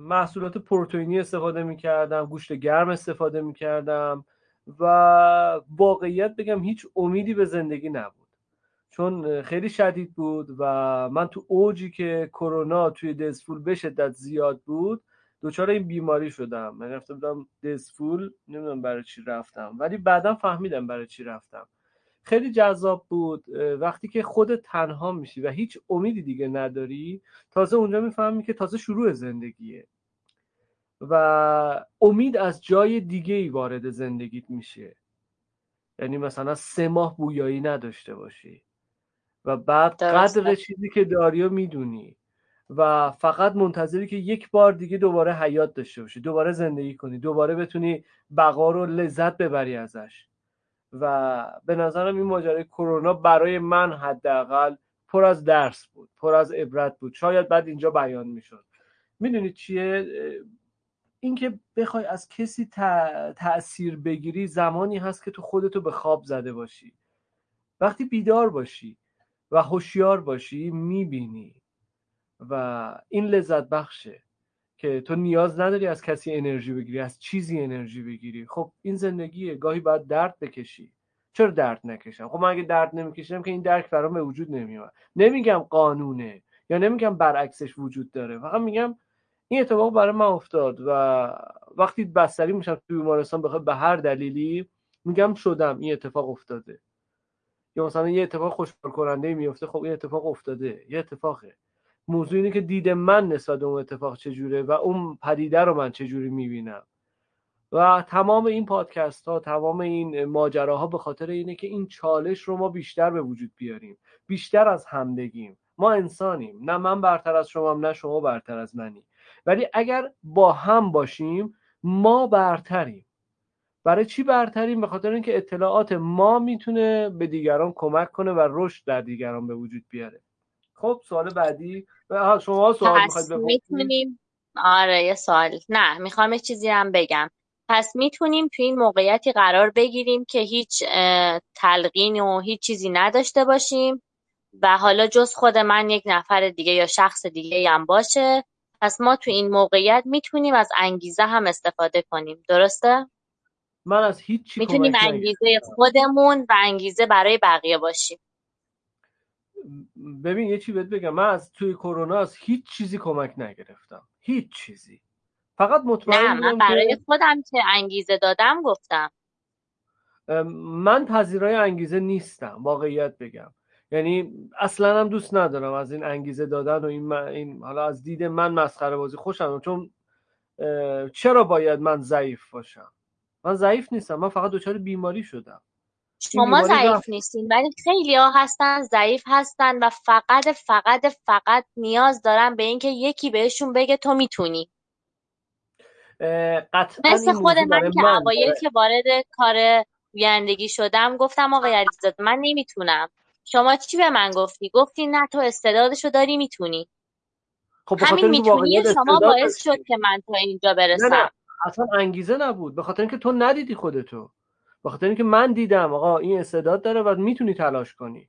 محصولات پروتئینی استفاده میکردم، گوشت گرم استفاده میکردم و واقعیت بگم هیچ امیدی به زندگی نبود، چون خیلی شدید بود و من تو اوجی که کرونا توی دزفول به شدت زیاد بود دچار این بیماری شدم. من رفته بودم دزفول، نمیدونم برای چی رفتم ولی بعدم فهمیدم برای چی رفتم. خیلی جذاب بود. وقتی که خودت تنها میشی و هیچ امیدی دیگه نداری، تازه اونجا میفهمی که تازه شروع زندگیه و امید از جای دیگه‌ای وارد زندگیت میشه. یعنی مثلا 3 ماه بویایی نداشته باشی و بعد قدر چیزی که داری رو میدونی و فقط منتظری که یک بار دیگه دوباره حیات داشته باشی، دوباره زندگی کنی، دوباره بتونی بقا رو لذت ببری ازش. و به نظرم این ماجرای کرونا برای من حداقل پر از درس بود، پر از عبرت بود، شاید بعد اینجا بیان میشد. میدونید چیه؟ اینکه بخوای از کسی تأثیر بگیری زمانی هست که تو خودتو به خواب زده باشی. وقتی بیدار باشی و هوشیار باشی میبینی و این لذت بخشه که تو نیاز نداری از کسی انرژی بگیری، از چیزی انرژی بگیری. خب این زندگیه، گاهی باید درد بکشی. چرا درد نکشم؟ خب من اگه درد نمیکشم که این درک برام به وجود نمیاد. نمیگم قانونه یا نمیگم برعکسش وجود داره، فقط میگم این اتفاق برای من افتاد و وقتی بستری میشم توی بیمارستان بخوام به هر دلیلی میگم شدم، این اتفاق افتاده. یا مثلا یه اتفاق خوشحال کننده میفته، خب این اتفاق افتاده، یه اتفاقه. موضوع اینه که دید من نسبت به اون اتفاق چجوره و اون پدیده رو من چجوری میبینم. و تمام این پادکست ها، تمام این ماجراها به خاطر اینه که این چالش رو ما بیشتر به وجود بیاریم، بیشتر از هم بگیم ما انسانیم، نه من برتر از شمام نه شما برتر از منی، ولی اگر با هم باشیم ما برتریم. برای چی برتریم؟ به خاطر اینکه اطلاعات ما میتونه به دیگران کمک کنه و رشد در دیگران به وجود بیاره. خب سوال بعدی شما سوال میخواید بپرسید؟ آره یه سوال، نه میخوام یه چیزی هم بگم. پس میتونیم توی این موقعیتی قرار بگیریم که هیچ تلقین و هیچ چیزی نداشته باشیم و حالا جز خود من یک نفر دیگه یا شخص دیگه هم باشه، پس ما تو این موقعیت میتونیم از انگیزه هم استفاده کنیم، درسته؟ من از هیچ چی میتونیم انگیزه خودمون و انگیزه برای بقیه باشیم. ببین یه چی بهت بگم، من از توی کرونا از هیچ چیزی کمک نگرفتم، هیچ چیزی. فقط مطمئن بودم برای خودم که انگیزه دادم. گفتم من پذیرای انگیزه نیستم، واقعیت بگم، یعنی اصلا هم دوست ندارم از این انگیزه دادن و این حالا از دید من مسخره بازی خوشم، چون چرا باید من ضعیف باشم؟ من ضعیف نیستم، من فقط دچار بیماری شدم. شما ضعیف نیستین، ولی خیلی ها هستن ضعیف هستن و فقط فقط فقط نیاز دارن به اینکه یکی بهشون بگه تو میتونی. مثل خود من که اوایل که وارد کار گویندگی شدم گفتم آقای علیزاده من نمیتونم. شما چی به من گفتی؟ گفتی نه تو استعدادشو داری، میتونی. خب همین میتونی شما باعث شد که من تا اینجا برسم. نه اصلا انگیزه نبود، به خاطر اینکه تو ندیدی خودتو، به خاطر اینکه من دیدم آقا این استعداد داره و میتونی تلاش کنی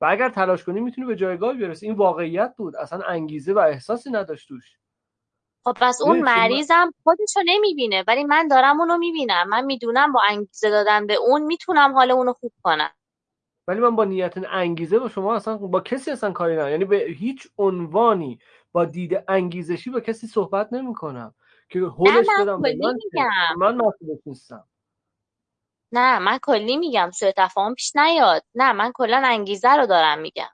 و اگر تلاش کنی میتونی به جایگاهی برسی. این واقعیت بود، اصلا انگیزه و احساسی نداشت توش. خب بس اون مریضم خودشو نمیبینه ولی من دارم اونو میبینم، من میدونم با انگیزه دادن به اون میتونم حال اونو خوب کنم. ولی من با نیت انگیزه با شما اصلا با کسی اصلا کاری ندارم، یعنی به هیچ عنوانی با دید انگیزشی با کسی صحبت نمیکنم که هولش بدم. من مسئول نیستم. نه من کلی میگم سوء تفاهم پیش نیاد. نه من کلا انگیزه رو دارم میگم.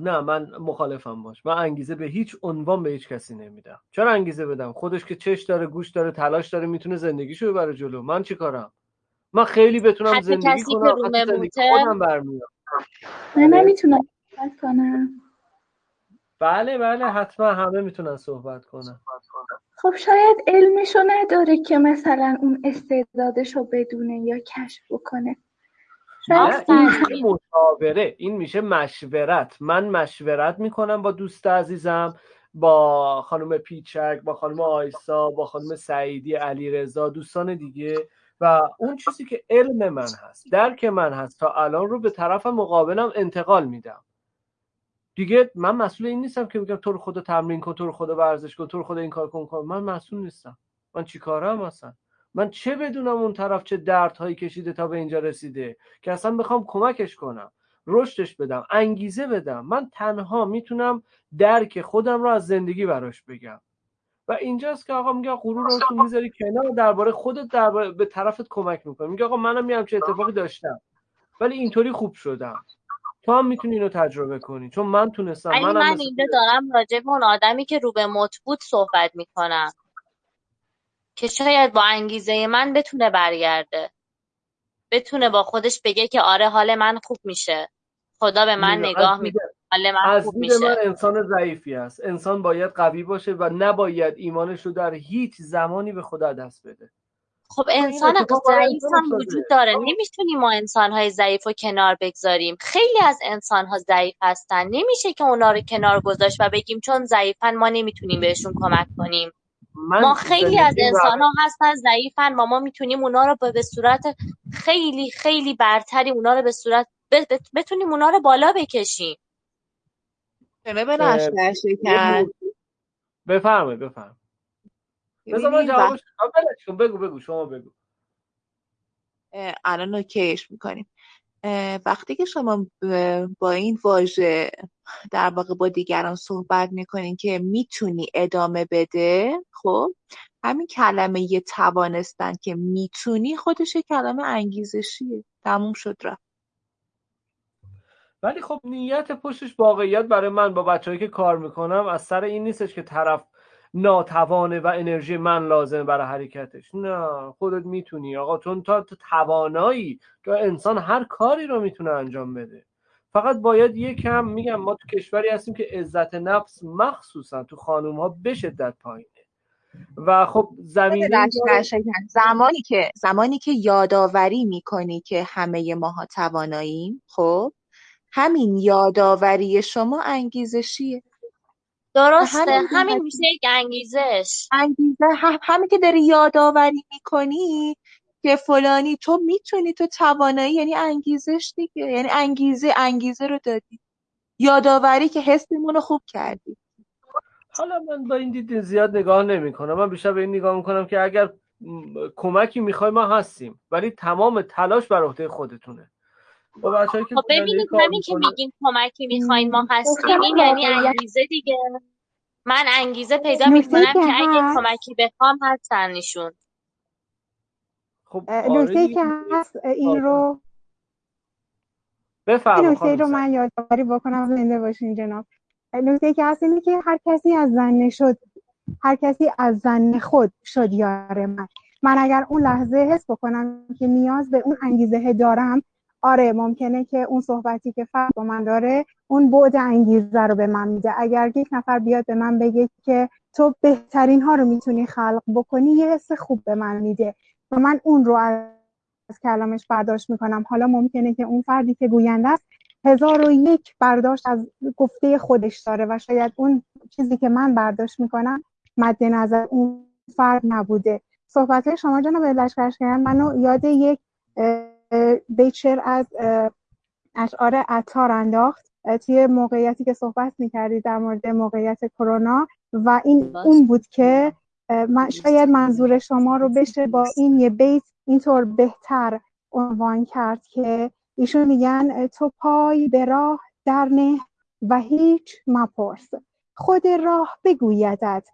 نه من مخالفم باش، من انگیزه به هیچ عنوان به هیچ کسی نمیدم. چرا انگیزه بدم؟ خودش که چش داره، گوش داره، تلاش داره، میتونه زندگیشو ببره جلو. من چیکارم؟ من خیلی بتونم زندگی کنم که خودم برمیام. من میتونم صحبت کنم. بله بله حتما همه میتونن صحبت کنن. خب شاید علمشو نداره که مثلا اون استعدادشو بدونه یا کشف بکنه. این میشه مشاوره، این میشه مشورت. من مشورت میکنم با دوست عزیزم، با خانم پیچک، با خانم آیسا، با خانم سعیدی، علیرضا، دوستان دیگه و اون چیزی که علم من هست، درک من هست تا الان رو به طرف مقابلم انتقال میدم. دیگه من مسئول این نیستم که میگم تو رو خدا تمرین کن، تو رو خدا ورزش کن، تو رو خدا این کار کن. من مسئول نیستم. من چیکارم اصلا؟ من چه بدونم اون طرف چه دردهایی کشیده تا به اینجا رسیده که اصلا بخوام کمکش کنم، رشدش بدم، انگیزه بدم. من تنها میتونم درک خودم رو از زندگی براش بگم و اینجاست که آقا میگه غرور رو میذاری کنار، درباره خودت درباره به طرفت کمک میکنه. میگه آقا منم میام چه اتفاقی داشتم ولی اینطوری خوب شدم، تو هم میتونی اینو تجربه کنی چون من تونستم. من اینجا دارم راجع به اون آدمی که رو به موت بود صحبت میکنم که شاید با انگیزه من بتونه برگرده، بتونه با خودش بگه که آره حال من خوب میشه، خدا به من نگاه میکنه. از دید من انسان ضعیفی است. انسان باید قوی باشه و نباید ایمانش رو در هیچ زمانی به خدا دست بده. خب انسان ضعیف هم وجود داره، نمیتونیم ما انسان‌های ضعیف رو کنار بگذاریم. خیلی از انسان‌ها ضعیف هستن، نمیشه که اونا رو کنار گذاشت و بگیم چون ضعیفن ما نمیتونیم بهشون کمک کنیم. ما خیلی از انسان‌ها هستن ضعیفن و ما میتونیم اونا رو به صورت خیلی خیلی برتری، اونا رو به صورت بتونیم اونا رو بالا بکشیم. بفرمایید. مثلا من جوابش بگو شما بگو. الان اوکیش میکنیم. وقتی که شما با این واژه در واقع با دیگران صحبت میکنین که میتونی ادامه بده، خب همین کلمه یه توانستن که میتونی خودش کلمه انگیزشیه، تموم شد رفت. ولی خب نیت پشتش واقعیت برای من با بچه‌ای که کار میکنم از سر این نیستش که طرف ناتوانه و انرژی من لازمه برای حرکتش. نه، خودت میتونی آقا، چون تو توانایی، تو انسان هر کاری رو میتونه انجام بده. فقط باید یکم میگم ما تو کشوری هستیم که عزت نفس مخصوصا تو خانوم‌ها به شدت پایینه و خب زمانی که یاداوری میکنی که همه ماها تواناییم، خب همین یاداوری شما انگیزشیه. درسته، همین میشه یک انگیزش. همین که داری یادآوری میکنی که فلانی تو میتونی، تو توانایی، یعنی انگیزش دیگه، یعنی انگیزه رو دادی، یادآوری که حسمون رو خوب کردی. حالا من با این دید زیاد نگاه نمیکنم، من بیشتر به این نگاه میکنم که اگر کمکی میخوای ما هستیم، ولی تمام تلاش بر عهده خودتونه. خب ببینید همین که میگین کمکی میخواین ما هستیم، این یعنی انگیزه دیگه. من انگیزه پیدا میکنم که اگه کمکی بخوام هستن ایشون. خب نکته که هست این رو بفرمایید، نکته رو من یادآوری بکنم. زنده باشین جناب. نکته که هست اینه که هر کسی از زن خود شد یار من اگر اون لحظه حس بکنم که نیاز به اون انگیزه دارم، آره ممکنه که اون صحبتی که فرد با من داره اون بعد انگیزه رو به من میده. اگر یک نفر بیاد به من بگه که تو بهترین ها رو میتونی خلق بکنی، یه حس خوب به من میده و من اون رو از کلامش برداشت میکنم. حالا ممکنه که اون فردی که گوینده است 1001 برداشت از گفته خودش داره و شاید اون چیزی که من برداشت میکنم مد نظر اون فرد نبوده. صحبت شما جناب لشکرشکیان منو یاد یک بیچر از اشعار عطار انداخت توی موقعیتی که صحبت میکردی در مورد موقعیت کرونا و این اون بود که من شاید منظور شما رو بشه با این یه بیت اینطور بهتر عنوان کرد که ایشون میگن تو پای به راه در نه و هیچ مپرس، خود راه بگویدت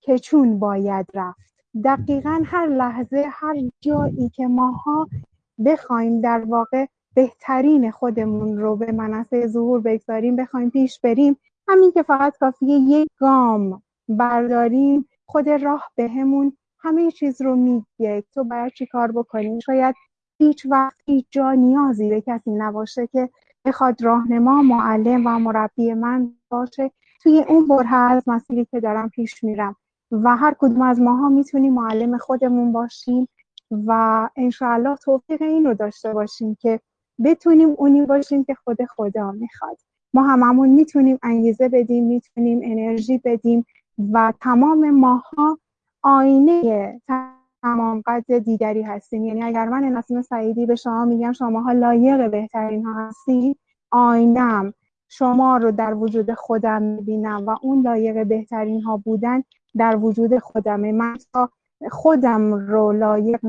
که چون باید رفت. دقیقاً هر لحظه، هر جایی که ماها بخوایم در واقع بهترین خودمون رو به منصه ظهور بگذاریم، بخوایم پیش بریم، همین که فقط کافیه یک گام برداریم، خود راه بهمون همه چیز رو میگه تو باید چی کار بکنیم. شاید هیچ وقت هیچ جا نیازی به کسی نباشه که بخواد راهنما، معلم و مربی من باشه توی اون بره از مسیری که دارم پیش میرم و هر کدوم از ماها میتونیم معلم خودمون باشیم و انشاءالله توفیق این رو داشته باشیم که بتونیم اونی باشیم که خود خدا میخواد. ما هممون میتونیم انگیزه بدیم، میتونیم انرژی بدیم و تمام ماها آینه تمام قد دیگری هستیم. یعنی اگر من نسیم سعیدی به شما میگم شماها لایق بهترین ها هستید، آینم شما رو در وجود خودم میبینم و اون لایق بهترین ها بودن در وجود خودمه. من خودم رو لایق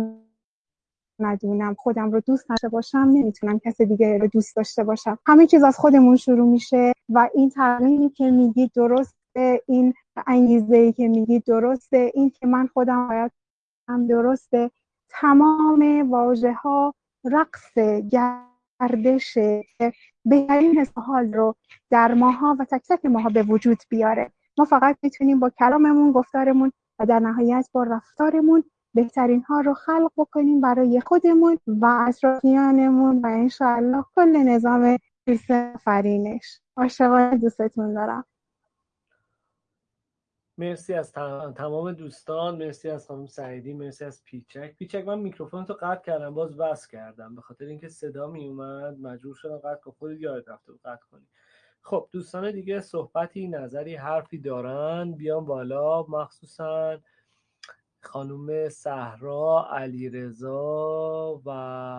ندونم، خودم رو دوست داشته باشم، نمیتونم کسی دیگه رو دوست داشته باشم. همه چیز از خودمون شروع میشه و این تغییری که میگی درسته، این انگیزه‌ای که میگی درسته، این که من خودم باید هم درسته. تمام واژه ها رقص گردشه که بهترین حس و حال رو در ماها و تک تک ماها به وجود بیاره. ما فقط میتونیم با کلاممون، گفتارمون و در نهایت با رفتارمون بهترین ها رو خلق بکنیم برای خودمون و اطرافیانمون و انشاءالله کل نظام فرینش. عاشقانه دوستتون دارم. مرسی از تمام دوستان، مرسی از خانم سعیدی، مرسی از پیچک. من میکروفون تو قطع کردم، باز وصل کردم به خاطر اینکه صدا می اومد، مجبور شدم قطع کنم. خودت یادت رفته بود قطع کنی. خب دوستان دیگه صحبتی، نظری، حرفی دارن بیان بالا، مخصوصا خانم صحرا، علیرضا و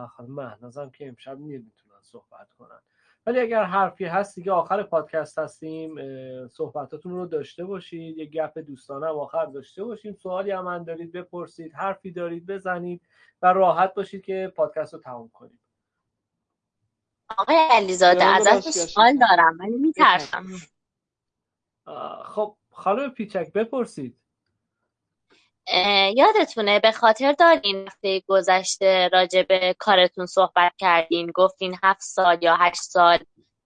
خانم مهناز هم که امشب نمیتونن صحبت کنن، ولی اگر حرفی هست دیگه آخر پادکست هستیم، صحبتاتون رو داشته باشید، یک گپ دوستانه هم آخر داشته باشیم، سوالی هم من دارید بپرسید، حرفی دارید بزنید و راحت باشید که پادکست رو تموم کنید. آقای علیزاده ازت سوال دارم ولی میترسم. خب خانم پیچک بپرسید. یادتونه به خاطر دارین هفته گذشته راجع به کارتون صحبت کردین، گفتین 7 سال یا 8 سال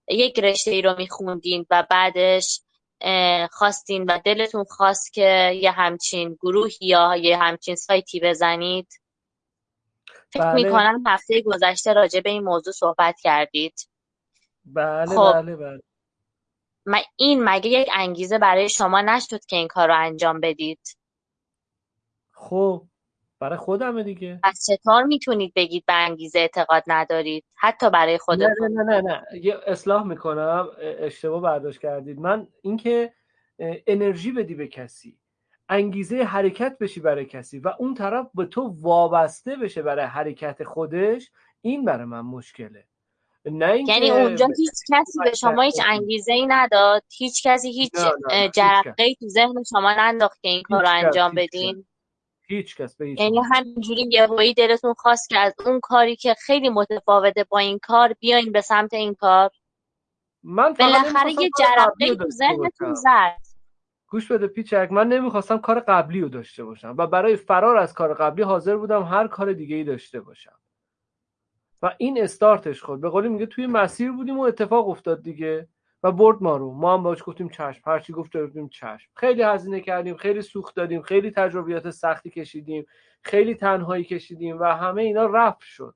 یک رشته ای رو میخوندین و بعدش خواستین و دلتون خواست که یه همچین گروهی یا یه همچین سایتی بزنید؟ فکر میکنم هفته گذشته راجع به این موضوع صحبت کردید. بله. این مگه یک انگیزه برای شما نشد که این کار رو انجام بدید؟ خب برای خودمه دیگه. پس چطور میتونید بگید به انگیزه اعتقاد ندارید حتی برای خودتون؟ نه، یه اصلاح میکنم، اشتباه برداشت کردید. من اینکه انرژی بدی به کسی، انگیزه حرکت بشی برای کسی و اون طرف به تو وابسته بشه برای حرکت خودش، این برای من مشکله. نه یعنی اونجا هیچ کسی به شما هیچ انگیزه‌ای نداد، هیچ کسی هیچ جرقه‌ای تو ذهن شما ننداخت که این کارو انجام بدین؟ هیچ کس به هیچ، یعنی همینجوری یهویی دلتون خواست که از اون کاری که خیلی متفاوته با این کار بیاین به سمت این کار؟ من بالاخره یه جرقه‌ای تو ذهنتون زد. گوش بده پیچک، من نمیخواستم کار قبلی رو داشته باشم و برای فرار از کار قبلی حاضر بودم هر کار دیگه‌ای داشته باشم و این استارتش خود. به قولی میگه توی مسیر بودیم و اتفاق افتاد دیگه و برد ما رو، ما هم باهاش گفتیم چشم، هرچی گفت گفتیم چشم. خیلی هزینه کردیم، خیلی سوخت دادیم، خیلی تجربیات سختی کشیدیم، خیلی تنهایی کشیدیم و همه اینا رفع شد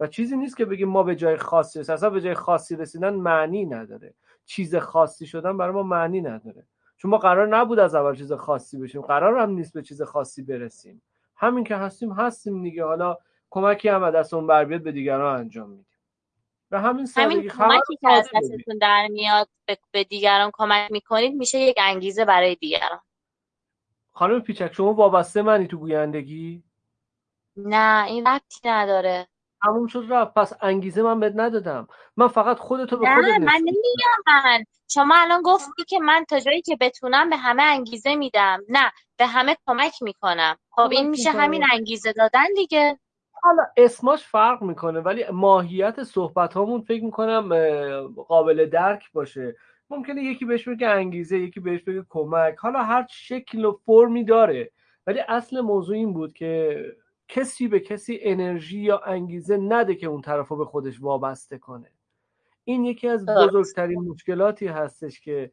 و چیزی نیست که بگیم ما به جای خاصی رسیدیم. اصلا به جای خاصی رسیدن معنی نداره، چیز خاصی شدن برای ما معنی نداره، چون ما قرار نبود از اول چیز خاصی بشیم، قرار هم نیست به چیز خاصی برسیم. همین که هستیم دیگه، حالا کمکی هم از اون بر بیاد به دیگران انجام میدیم. همین کمکی که از دستتون در میاد به دیگران کمک میکنید، میشه یک انگیزه برای دیگران. خانم پیچک شما وابسته منی تو گویندگی؟ نه این ربطی نداره. همون شد رفت. پس انگیزه من بهت ندادم، من فقط خودتو به خودت نسبت. نه من نمیگم، شما الان گفتی که من تا جایی که بتونم به همه انگیزه میدم، نه به همه کمک میکنم. خب این میشه همین انگیزه دادن دیگه. حالا اسمش فرق میکنه ولی ماهیت صحبت هامون فکر میکنم قابل درک باشه. ممکنه یکی بهش بگه انگیزه، یکی بهش بگه کمک، حالا هر شکل و فرمی داره، ولی اصل موضوع این بود که کسی به کسی انرژی یا انگیزه نده که اون طرف رو به خودش وابسته کنه. این یکی از بزرگترین مشکلاتی هستش که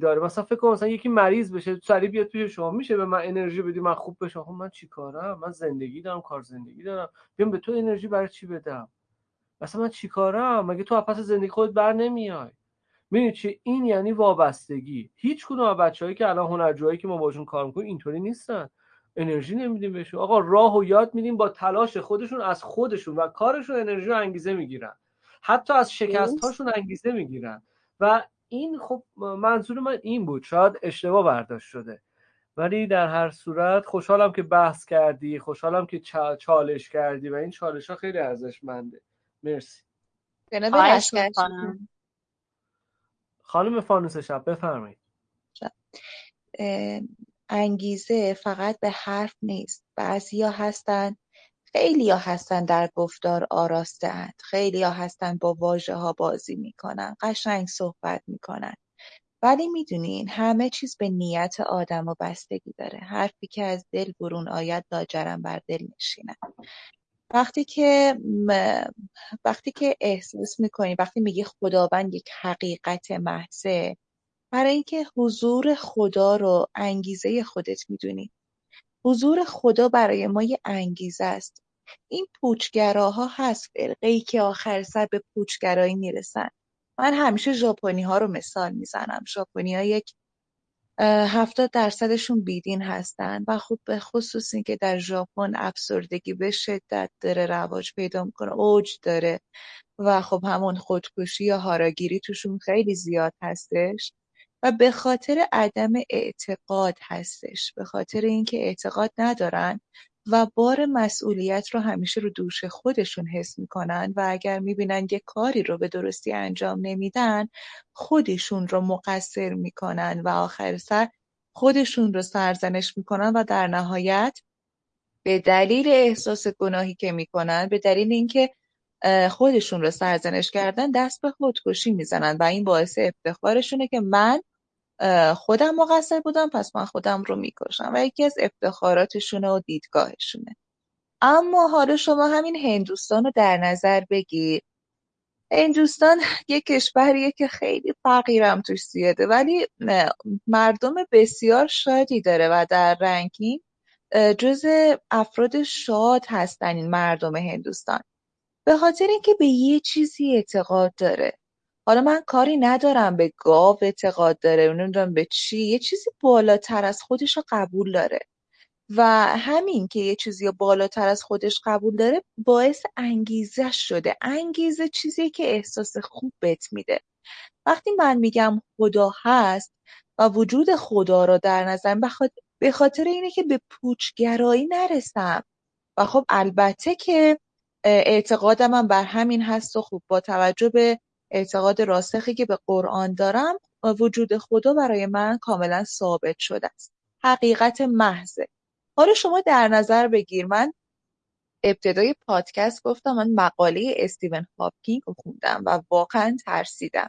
داره. مثلا فکر کنم یکی مریض بشه، سریع بیاد پیش شما، میشه به من انرژی بدی من خوب بشم؟ خب من چیکارم؟ من زندگی دارم، کار زندگی دارم، بیام به تو انرژی برای چی بدم؟ مثلا من چیکارم؟ مگه تو از پس زندگی خودت بر نمیای؟ ببین چی، این یعنی وابستگی. هیچ کدوم از بچه‌هایی که الان هنرجوهایی که ما باشون کار میکنیم اینطوری نیستن، انرژی نمیدیم بهشون. آقا راهو یاد میدیم، با تلاش خودشون از خودشون و کارشون انرژی و انگیزه میگیرن، حتی از شکست‌هاشون انگیزه میگیرن. و این خب منظور من این بود، شاید اشتباه برداشت شده، ولی در هر صورت خوشحالم که بحث کردی، خوشحالم که چالش کردی و این چالش ها خیلی ارزشمنده. مرسی. خانم فانوس شب بفرمایید. انگیزه فقط به حرف نیست، بعضیا هستن، خیلیا هستن در گفتار آراسته اند، خیلیا هستن با واژه ها بازی میکنن، قشنگ صحبت میکنن، ولی میدونین همه چیز به نیت آدم و بستگی داره. حرفی که از دل برون آید لاجرم بر دل نشینه. وقتی که احساس میکنی، وقتی میگی خداوند یک حقیقت محضه، برای اینکه حضور خدا رو انگیزه خودت میدونی. حضور خدا برای ما یه انگیزه است. این پوچگراها هست، فرقه‌ای که آخر سر به پوچگرایی میرسن، من همیشه ژاپنی ها رو مثال میزنم. ژاپنی ها 70% بیدین هستن و خب به خصوص این که در ژاپن افسردگی به شدت داره رواج پیدا میکنه، اوج داره و خب همون خودکشی یا هاراگیری توشون خیلی زیاد هستش و به خاطر عدم اعتقاد هستش، به خاطر اینکه اعتقاد ندارن و بار مسئولیت رو همیشه رو دوش خودشون حس میکنن و اگر میبینن یه کاری رو به درستی انجام نمیدن خودشون رو مقصر میکنن و آخر سر خودشون رو سرزنش میکنن و در نهایت به دلیل احساس گناهی که میکنن، به دلیل اینکه خودشون رو سرزنش کردن، دست به خودکشی میزنن و این باعث افتخارشونه که من خودم مقصر بودم پس من خودم رو میکشم و یکی از افتخاراتشونه و دیدگاهشونه. اما حالا شما همین هندوستان رو در نظر بگیر. هندوستان یک کشوریه که خیلی فقیرم توش زیاده ولی مردم بسیار شادی داره و در رنکینگ جز افراد شاد هستن این مردم هندوستان، به خاطر اینکه به یه چیزی اعتقاد داره. حالا من کاری ندارم به گاو اعتقاد داره، نمیدونم به چی، یه چیزی بالاتر از خودش رو قبول داره و همین که یه چیزی بالاتر از خودش قبول داره باعث انگیزه شده. انگیزه چیزی که احساس خوب بهت میده. وقتی من میگم خدا هست و وجود خدا رو در نظر به خاطر اینه که به پوچگرایی نرسم و خب البته که اعتقادم من بر همین هست و خب با توجه به اعتقاد راسخی که به قرآن دارم وجود خدا برای من کاملا ثابت شده است، حقیقت محضه. حالا شما در نظر بگیر، من ابتدای پادکست گفتم من مقاله استیون هاوکینگ رو خوندم و واقعا ترسیدم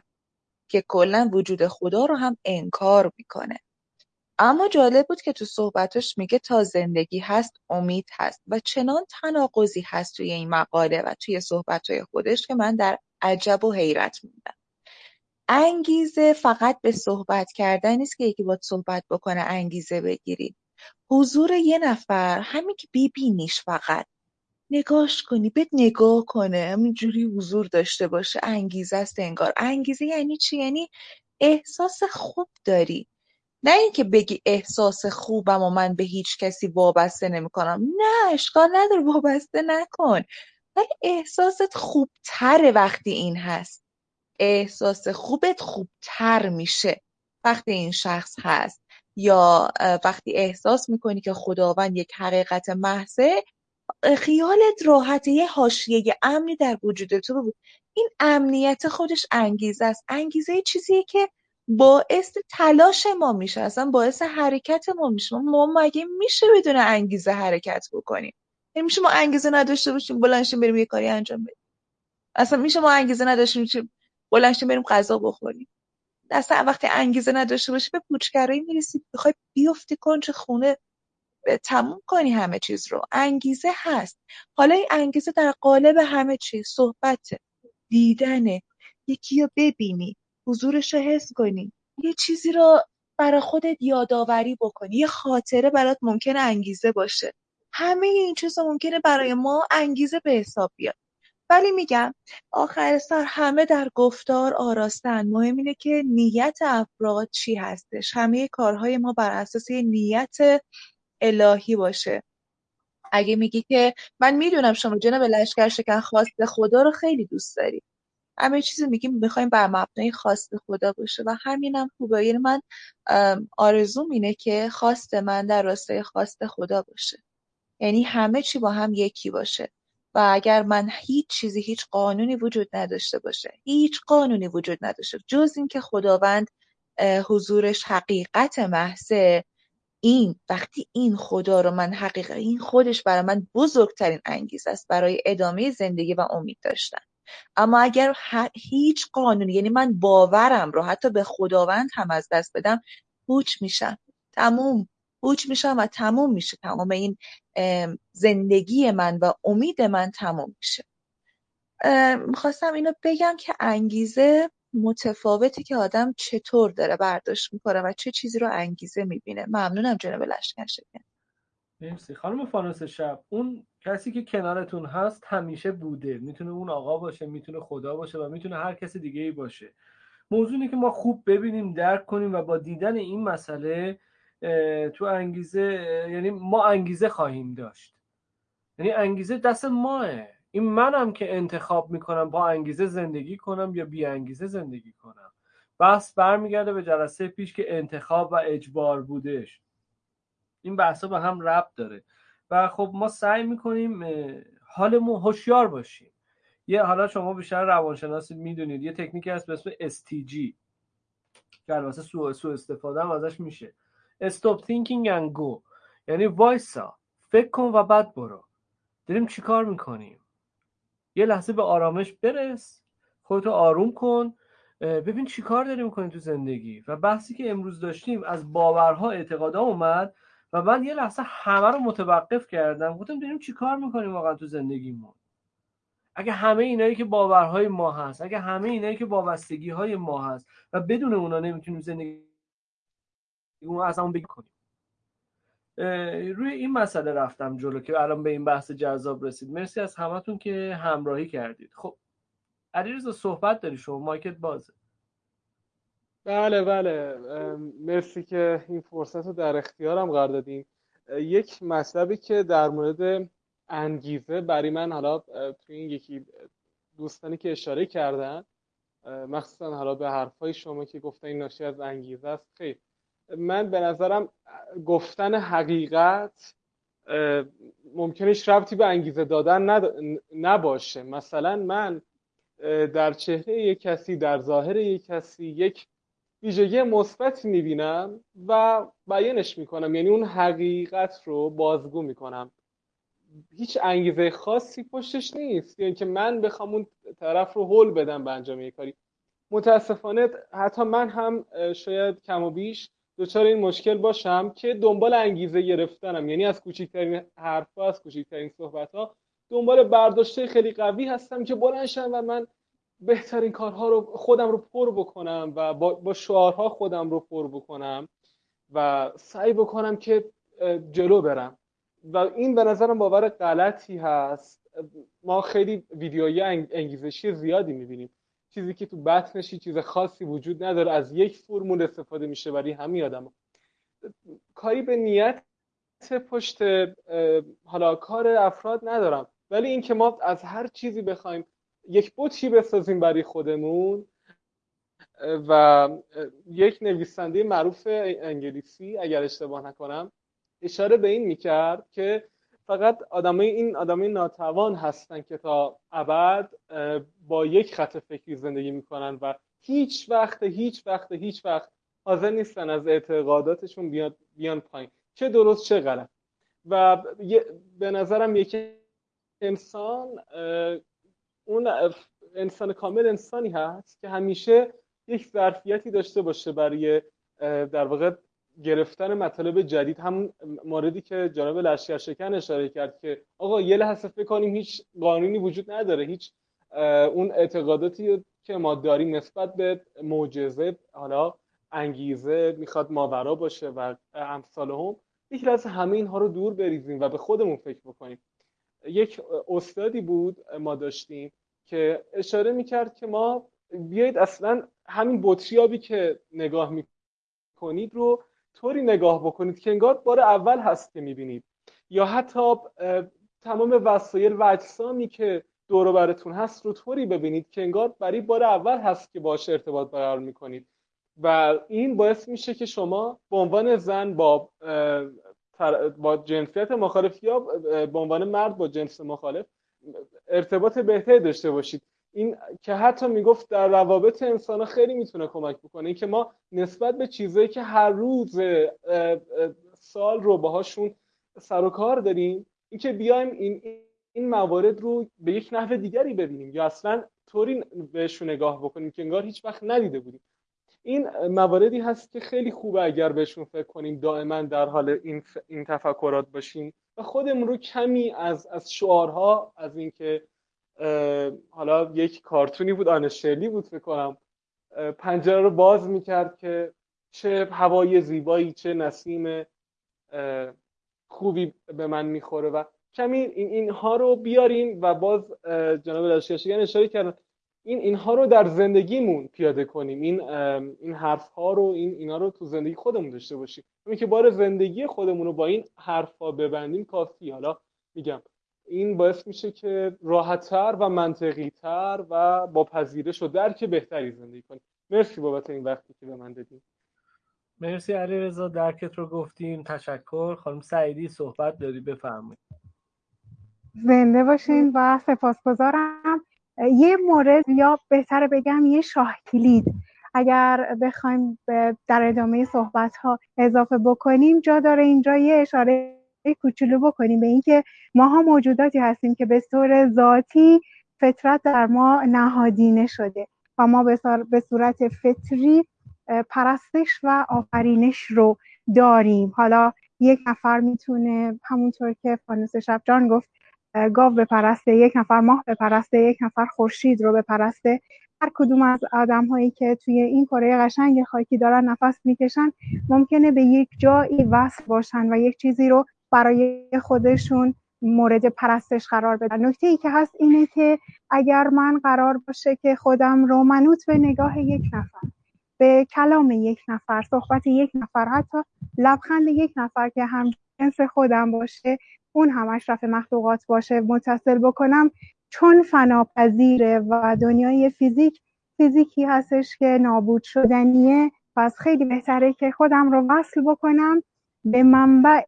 که کلا وجود خدا رو هم انکار میکنه، اما جالب بود که تو صحبتش میگه تا زندگی هست امید هست و چنان تناقضی هست توی این مقاله و توی صحبتهای خودش که من در عجب و حیرت موندم. انگیزه فقط به صحبت کردن نیست که یکی باید صحبت بکنه انگیزه بگیری. حضور یه نفر، همین که ببینیش، فقط نگاش کنی، بهت نگاه کنه، همینجوری حضور داشته باشه، انگیزه است انگار. انگیزه یعنی چی؟ یعنی احساس خوب داری، نه اینکه بگی احساس خوبم و من به هیچ کسی وابسته نمی‌کنم. نه، اشکال نداره، وابسته نکن، ولی احساست خوبتره وقتی این هست. احساس خوبت خوبتر میشه وقتی این شخص هست، یا وقتی احساس میکنی که خداوند یک حقیقت محضه، خیالت راحته، یه حاشیه امنی در وجود تو بود. این امنیت خودش انگیزه است. انگیزه چیزیه که باعث تلاش ما میشه، اصلا باعث حرکت ما میشه. ما مگه میشه بدون انگیزه حرکت بکنیم؟ میشه ما انگیزه نداشته باشیم بلند شیم بریم یه کاری انجام بدیم؟ اصلا میشه ما انگیزه نداشته باشیم بلند شیم بریم غذا بخوریم؟ اصلا وقتی انگیزه نداشته باشی به پوچگرایی میرسی، بخوای بیفتی کنج خونه تموم کنی همه چیز رو. انگیزه هست. حالا این انگیزه در قالب همه چیز، صحبت، دیدن یکی رو ببینی، حضورش رو حس کنی، یه چیزی رو برای خودت یادآوری بکنی، یه خاطره برات ممکنه انگیزه باشه. همه این چیزا ممکنه برای ما انگیزه به حساب بیاد. ولی میگم آخر سر همه در گفتار آراستن. مهم اینه که نیت افراد چی هستش. همه کارهای ما بر اساس نیت الهی باشه. اگه میگی که من میدونم شما جناب لشکرشکن خواست خدا رو خیلی دوست داری، همه چیزی میگیم میخوایم بر مبنای خواست خدا باشه و همینم خوبه. یعنی من آرزوم اینه که خواست من در راستای خواست خدا باشه، یعنی همه چی با هم یکی باشه و اگر من هیچ چیزی، هیچ قانونی وجود نداشته باشه، هیچ قانونی وجود نداشته جز این که خداوند حضورش حقیقت محضه، این وقتی این خدا رو من حقیقت، این خودش برای من بزرگترین انگیزه است برای ادامه زندگی و امید داشتن. اما اگر هیچ قانونی، یعنی من باورم رو حتی به خداوند هم از دست بدم، پوچ میشم، تموم پوچ میشم و تموم میشه. تمام این زندگی من و امید من تموم میشه. میخواستم اینو بگم که انگیزه متفاوتی که آدم چطور داره برداشت میکنه و چه چیزی رو انگیزه میبینه. ممنونم جناب لشکر شکن. مرسی. خانم فانوس شب، اون کسی که کنارتون هست همیشه بوده، میتونه اون آقا باشه، میتونه خدا باشه و میتونه هر کس دیگه ای باشه. موضوع اینه که ما خوب ببینیم، درک کنیم و با دیدن این مسئله تو انگیزه، یعنی ما انگیزه خواهیم داشت، یعنی انگیزه دست ماه. این منم که انتخاب میکنم با انگیزه زندگی کنم یا بی انگیزه زندگی کنم. بس برمیگرده به جلسه پیش که انتخاب و اجبار بودش. این بحثا به هم ربط داره و خب ما سعی میکنیم حالمون هوشیار باشیم. یه حالا شما بیشتر روانشناسی میدونید یه تکنیکی هست به اسم STG که البته سوء استفاده هم ازش میشه. Stop thinking and go، یعنی وایسا، فکر کن و بعد برو. داریم چی کار میکنیم؟ یه لحظه به آرامش برس، خودتو آروم کن، ببین چی کار داریم میکنیم تو زندگی. و بحثی که امروز داشتیم از باورها، اعتقادها اومد و من یه لحظه همه رو متوقف کردم، گفتم داریم چی کار میکنیم واقعا تو زندگیمون. اگه همه اینایی که باورهای ما هست، اگه همه اینایی که وابستگی‌های ما هست و بدون اونا نمیتونیم زندگی اون از همون بگی کنیم. روی این مسئله رفتم جلو که الان به این بحث جذاب رسید. مرسی از همتون که همراهی کردید. خب علیرضا صحبت داری شما، مایکت بازه. بله مرسی که این فرصت رو در اختیارم قرار دادین. یک مطلبی که در مورد انگیزه برای من حالا تو این یکی دوستانی که اشاره کردن، مخصوصا حالا به حرفای شما که گفتن این ناشی از انگیزه است، خیلی من به نظرم گفتن حقیقت ممکنش ربطی به انگیزه دادن نباشه. مثلا من در چهره یک کسی، در ظاهر یک کسی یک ویژگی مثبت میبینم و بیانش میکنم، یعنی اون حقیقت رو بازگو میکنم. هیچ انگیزه خاصی پشتش نیست، یعنی که من بخوام اون طرف رو هول بدم به انجام یک کاری. متاسفانه حتی من هم شاید کم و بیش دچار این مشکل باشم که دنبال انگیزه گرفتنم، یعنی از کوچکترین حرفا، از کوچکترین صحبت‌ها دنبال برداشته خیلی قوی هستم که بلند شم و من بهترین کارها رو خودم رو پر بکنم و با شعارها خودم رو پر بکنم و سعی بکنم که جلو برم. و این به نظرم باور غلطی هست. ما خیلی ویدیوهای انگیزشی زیادی می‌بینیم، چیزی که تو بطنش چیز خاصی وجود نداره، از یک فرمول استفاده میشه برای همین آدم. کاری به نیت پشت حالا کار افراد ندارم، ولی این که ما از هر چیزی بخوایم یک بوتی بسازیم برای خودمون. و یک نویسنده معروف انگلیسی اگر اشتباه نکنم اشاره به این میکرد که فقط آدمای ناتوان هستن که تا ابد با یک خط فکری زندگی میکنن و هیچ وقت حاضر نیستن از اعتقاداتشون بیان پایین، چه درست چه غلط. و به نظرم یک انسان، اون انسان کامل انسانی هست که همیشه یک ظرفیتی داشته باشه برای در واقع گرفتن مطالب جدید. همون موردی که جناب لشگرشکن اشاره کرد که آقا یه لحظه فکر کنیم هیچ قانونی وجود نداره، هیچ اون اعتقاداتی که ما داریم نسبت به معجزه، حالا انگیزه میخواد ماورا باشه و امثال هم، یک لحظه همه اینها رو دور بریزیم و به خودمون فکر بکنیم. یک استادی بود ما داشتیم که اشاره میکرد که ما بیایید اصلا همین بطریابی که نگاه میکنید رو طوری نگاه بکنید که انگار بار اول هست که میبینید، یا حتی تمام وسایل و اجسامی که دور و برتون هست رو طوری ببینید که انگار برای بار اول هست که باهاش ارتباط برقرار میکنید. و این باعث میشه که شما به عنوان زن با جنسیت مخالف یا به عنوان مرد با جنس مخالف ارتباط بهتری داشته باشید. این که حتی میگفت در روابط انسان‌ها خیلی میتونه کمک بکنه، این که ما نسبت به چیزایی که هر روز سال رو باهاشون سر و کار داریم، این که بیایم این موارد رو به یک نحو دیگری ببینیم یا اصلا طوری بهشون نگاه بکنیم که انگار هیچ وقت ندیده بودیم. این مواردی هست که خیلی خوبه اگر بهشون فکر کنیم، دائما در حال این تفکرات باشیم و خودمون رو کمی از شعارها، از اینکه حالا یک کارتونی بود، آنشلی بود فکر کنم، پنجره رو باز میکرد که چه هوای زیبایی، چه نسیم خوبی به من میخوره و کمی اینها رو بیاریم و باز جناب دانشگاهیان اشاره کردن اینها رو در زندگیمون پیاده کنیم، این حرف ها رو اینا رو تو زندگی خودمون داشته باشیم، همین که بار زندگی خودمون رو با این حرفا ببندیم کافی. حالا میگم این باعث میشه که راحت‌تر و منطقی‌تر و با پذیرش و درک بهتری زندگی کنیم. مرسی بابت این وقتی که به من دادیم. مرسی علیرضا، درکت رو گفتیم. تشکر. خانم سعیدی صحبت داری، بفرمایید. زنده باشین و سپاسگزارم. یه مورد یا بهتر بگم یه شاه کلید اگر بخوایم در ادامه صحبت‌ها اضافه بکنیم جا داره اینجا یه اشاره کوچولو بکنیم به اینکه ماها موجوداتی هستیم که به طور ذاتی فطرت در ما نهادینه شده و ما به صورت فطری پرستش و آفرینش رو داریم. حالا یک نفر میتونه همونطور که فانوس شب جان گفت گاو بپرسته، یک نفر ماه بپرسته، یک نفر خورشید رو بپرسته. هر کدوم از آدم‌هایی که توی این کره قشنگ خاکی دارن نفس میکشن ممکنه به یک جایی وصل باشن و یک چیزی رو برای خودشون مورد پرستش قرار بدن. نکته ای که هست اینه که اگر من قرار باشه که خودم رو منوط به نگاه یک نفر، به کلام یک نفر، صحبت یک نفر، حتی لبخند یک نفر که هم جنس خودم باشه، اون هم اشرف مخلوقات باشه، متصل بکنم، چون فناپذیره و دنیای فیزیکی هستش که نابود شدنیه، پس خیلی بهتره که خودم رو وصل بکنم به منبع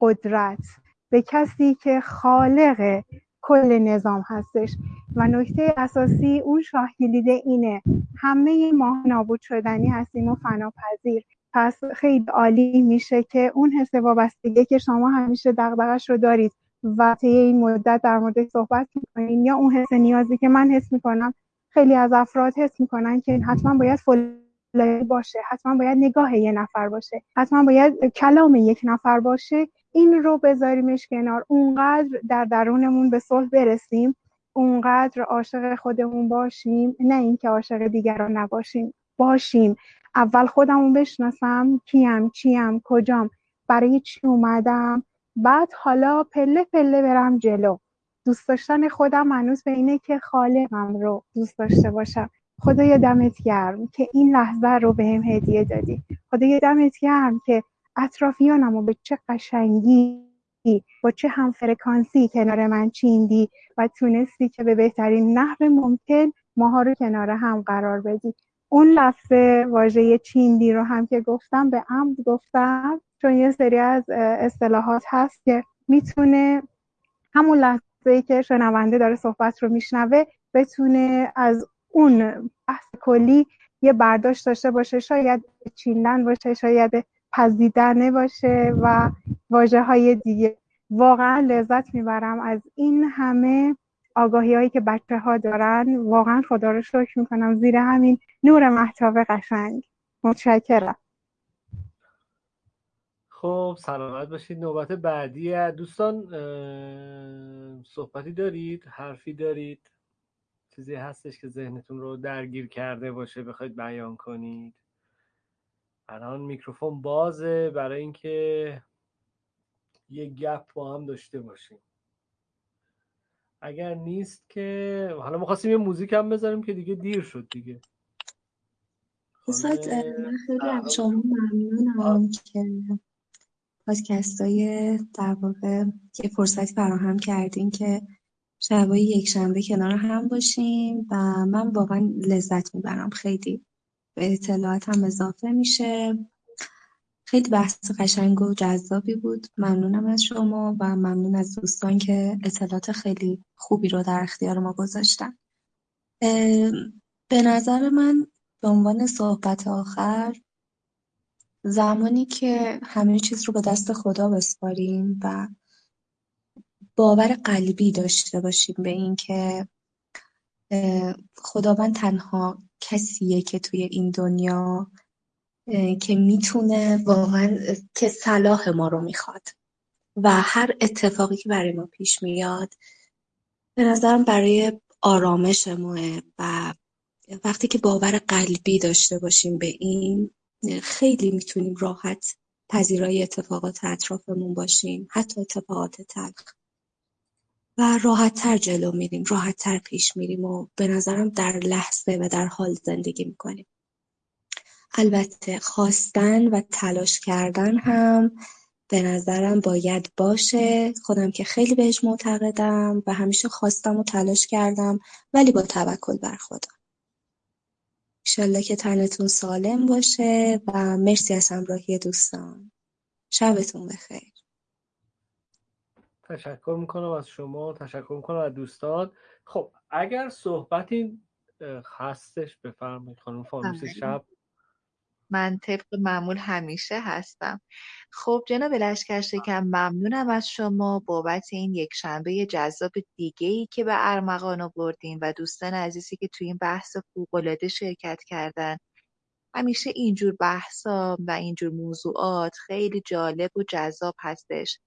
قدرت، به کسی که خالق کل نظام هستش. و نکته اساسی اون شاه کلید اینه، همه ما نابود شدنی هستیم و فناپذیر، پس خیلی عالی میشه که اون حس وابستگی که شما همیشه دغدغه‌اش رو دارید و طی این مدت در موردش صحبت می‌کنین، یا اون حس نیازی که من حس می‌کنم، خیلی از افراد حس می‌کنن که حتما باید فلانی باشه، حتما باید نگاه یه نفر باشه، حتما باید کلام یک نفر باشه. این رو بذاریمش کنار، اونقدر در درونمون به صلح برسیم، اونقدر عاشق خودمون باشیم، نه اینکه عاشق دیگران نباشیم. باشیم، اول خودمون بشناسم، کیم، چیم، کجام، برای چی اومدم، بعد حالا پله پله برم جلو. دوست داشتن خودم منوط به اینه که خالقم رو دوست داشته باشم. خدایا دمت گرم که این لحظه رو بهم هدیه دادی. خدایا دمت گرم که اطرافیانم رو به چه قشنگی، با چه هم فرکانسی کنار من چیندی و تونستی که به بهترین نحو ممکن ماها رو کنار هم قرار بدی. اون لفظه، واژه چیندی رو هم که گفتم به عمد گفتم، چون یه سری از اصطلاحات هست که میتونه همون لحظه‌ای که شنونده داره صحبت رو میشنوه بتونه از اون بحث کلی یه برداشت داشته باشه، شاید چیندن باشه، شاید پزیدنه باشه و واژه های دیگه. واقعا لذت میبرم از این همه آگاهی هایی که بچه ها دارن، واقعا خدا رو شکر میکنم زیر همین نور مهتاب قشنگ. متشکرم. خب سلامت باشید. نوبت بعدیه دوستان. صحبتی دارید؟ حرفی دارید؟ چیزی هستش که ذهنتون رو درگیر کرده باشه بخواید بیان کنید؟ الان میکروفون بازه برای اینکه یه گپ با هم داشته باشیم. اگر نیست که حالا می‌خواستیم یه موزیک هم بذاریم که دیگه دیر شد دیگه. استاد من خیلی از شما ممنونم که پادکست‌های در واقع یه فرصت فراهم کردین که شبای یک شنبه کنار هم باشیم و من واقعا لذت میبرم، خیلی به اطلاعاتم اضافه میشه. خیلی بحث قشنگ و جذابی بود. ممنونم از شما و ممنون از دوستان که اطلاعات خیلی خوبی رو در اختیار ما گذاشتن. به نظر من به عنوان صحبت آخر، زمانی که همه چیز رو به دست خدا بسپاریم و باور قلبی داشته باشیم به این که خداوند تنها کسیه که توی این دنیا که میتونه واقعا که صلاح ما رو میخواد و هر اتفاقی که برای ما پیش میاد به نظرم برای آرامش ماه و وقتی که باور قلبی داشته باشیم به این، خیلی میتونیم راحت پذیرای اتفاقات اطرافمون باشیم، حتی اتفاقات تلخ، و راحت‌تر جلو میریم، راحت‌تر پیش میریم و به نظرم در لحظه و در حال زندگی میکنیم. البته خواستن و تلاش کردن هم به نظرم باید باشه، خودم که خیلی بهش معتقدم و همیشه خواستم و تلاش کردم، ولی با توکل بر خدا. انشالله که تنتون سالم باشه و مرسی از همراهی دوستان. شبتون بخیر. تشکر میکنم از شما، تشکر میکنم از دوستان. خب اگر صحبتی هستش بفرمایید خانم فانوس شب. من طبق معمول همیشه هستم. خب جناب لشکر شکم، ممنونم از شما بابت این یک شنبه جذاب دیگه‌ای که به ارمغان آوردین و دوستان عزیزی که توی این بحث فوق‌العاده شرکت کردن. همیشه اینجور بحثا و اینجور موضوعات خیلی جالب و جذاب هستش.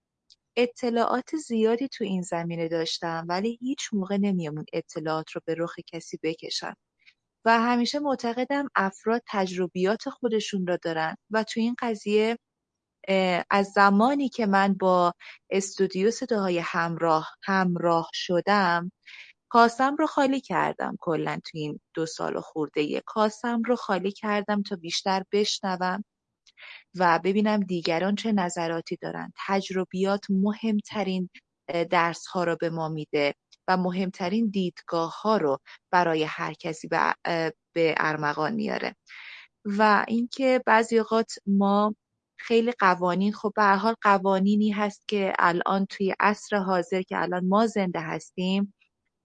اطلاعات زیادی تو این زمینه داشتم ولی هیچ موقع نمی‌مون اطلاعات رو به رخ کسی بکشم. و همیشه معتقدم افراد تجربیات خودشون را دارن و تو این قضیه از زمانی که من با استودیو صداهای همراه شدم کاسم رو خالی کردم. کلا تو این 2 سال خورده کاسم رو خالی کردم تا بیشتر بشنوم و ببینم دیگران چه نظراتی دارن. تجربیات مهمترین درس ها رو به ما میده و مهمترین دیدگاه ها رو برای هر کسی به ارمغان میاره. و اینکه بعضی اوقات ما خیلی قوانین، خب به هر حال قوانینی هست که الان توی عصر حاضر که الان ما زنده هستیم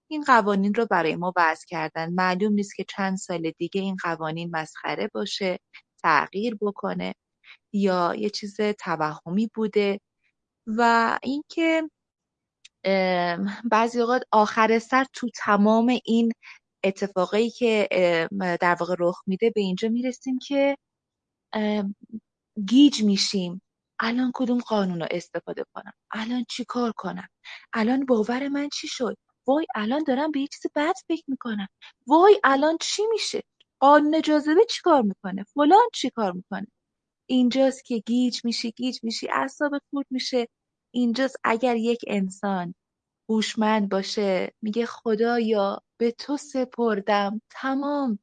این قوانین رو برای ما وضع کردن. معلوم نیست که چند سال دیگه این قوانین مسخره باشه، تغییر بکنه یا یه چیز توهمی بوده. و اینکه بعضی اوقات آخر سر تو تمام این اتفاقایی که در واقع رخ میده به اینجا میرسیم که گیج میشیم. الان کدوم قانون رو استفاده کنم؟ الان چی کار کنم؟ الان باور من چی شد؟ وای الان دارم به یه چیز بد فکر میکنم. وای الان چی میشه؟ قانون جاذبه چی کار میکنه؟ فلان چی کار میکنه؟ اینجاست که گیج میشی، اعصابت خورد میشه. اینجاست اگر یک انسان هوشمند باشه میگه خدایا به تو سپردم تمام،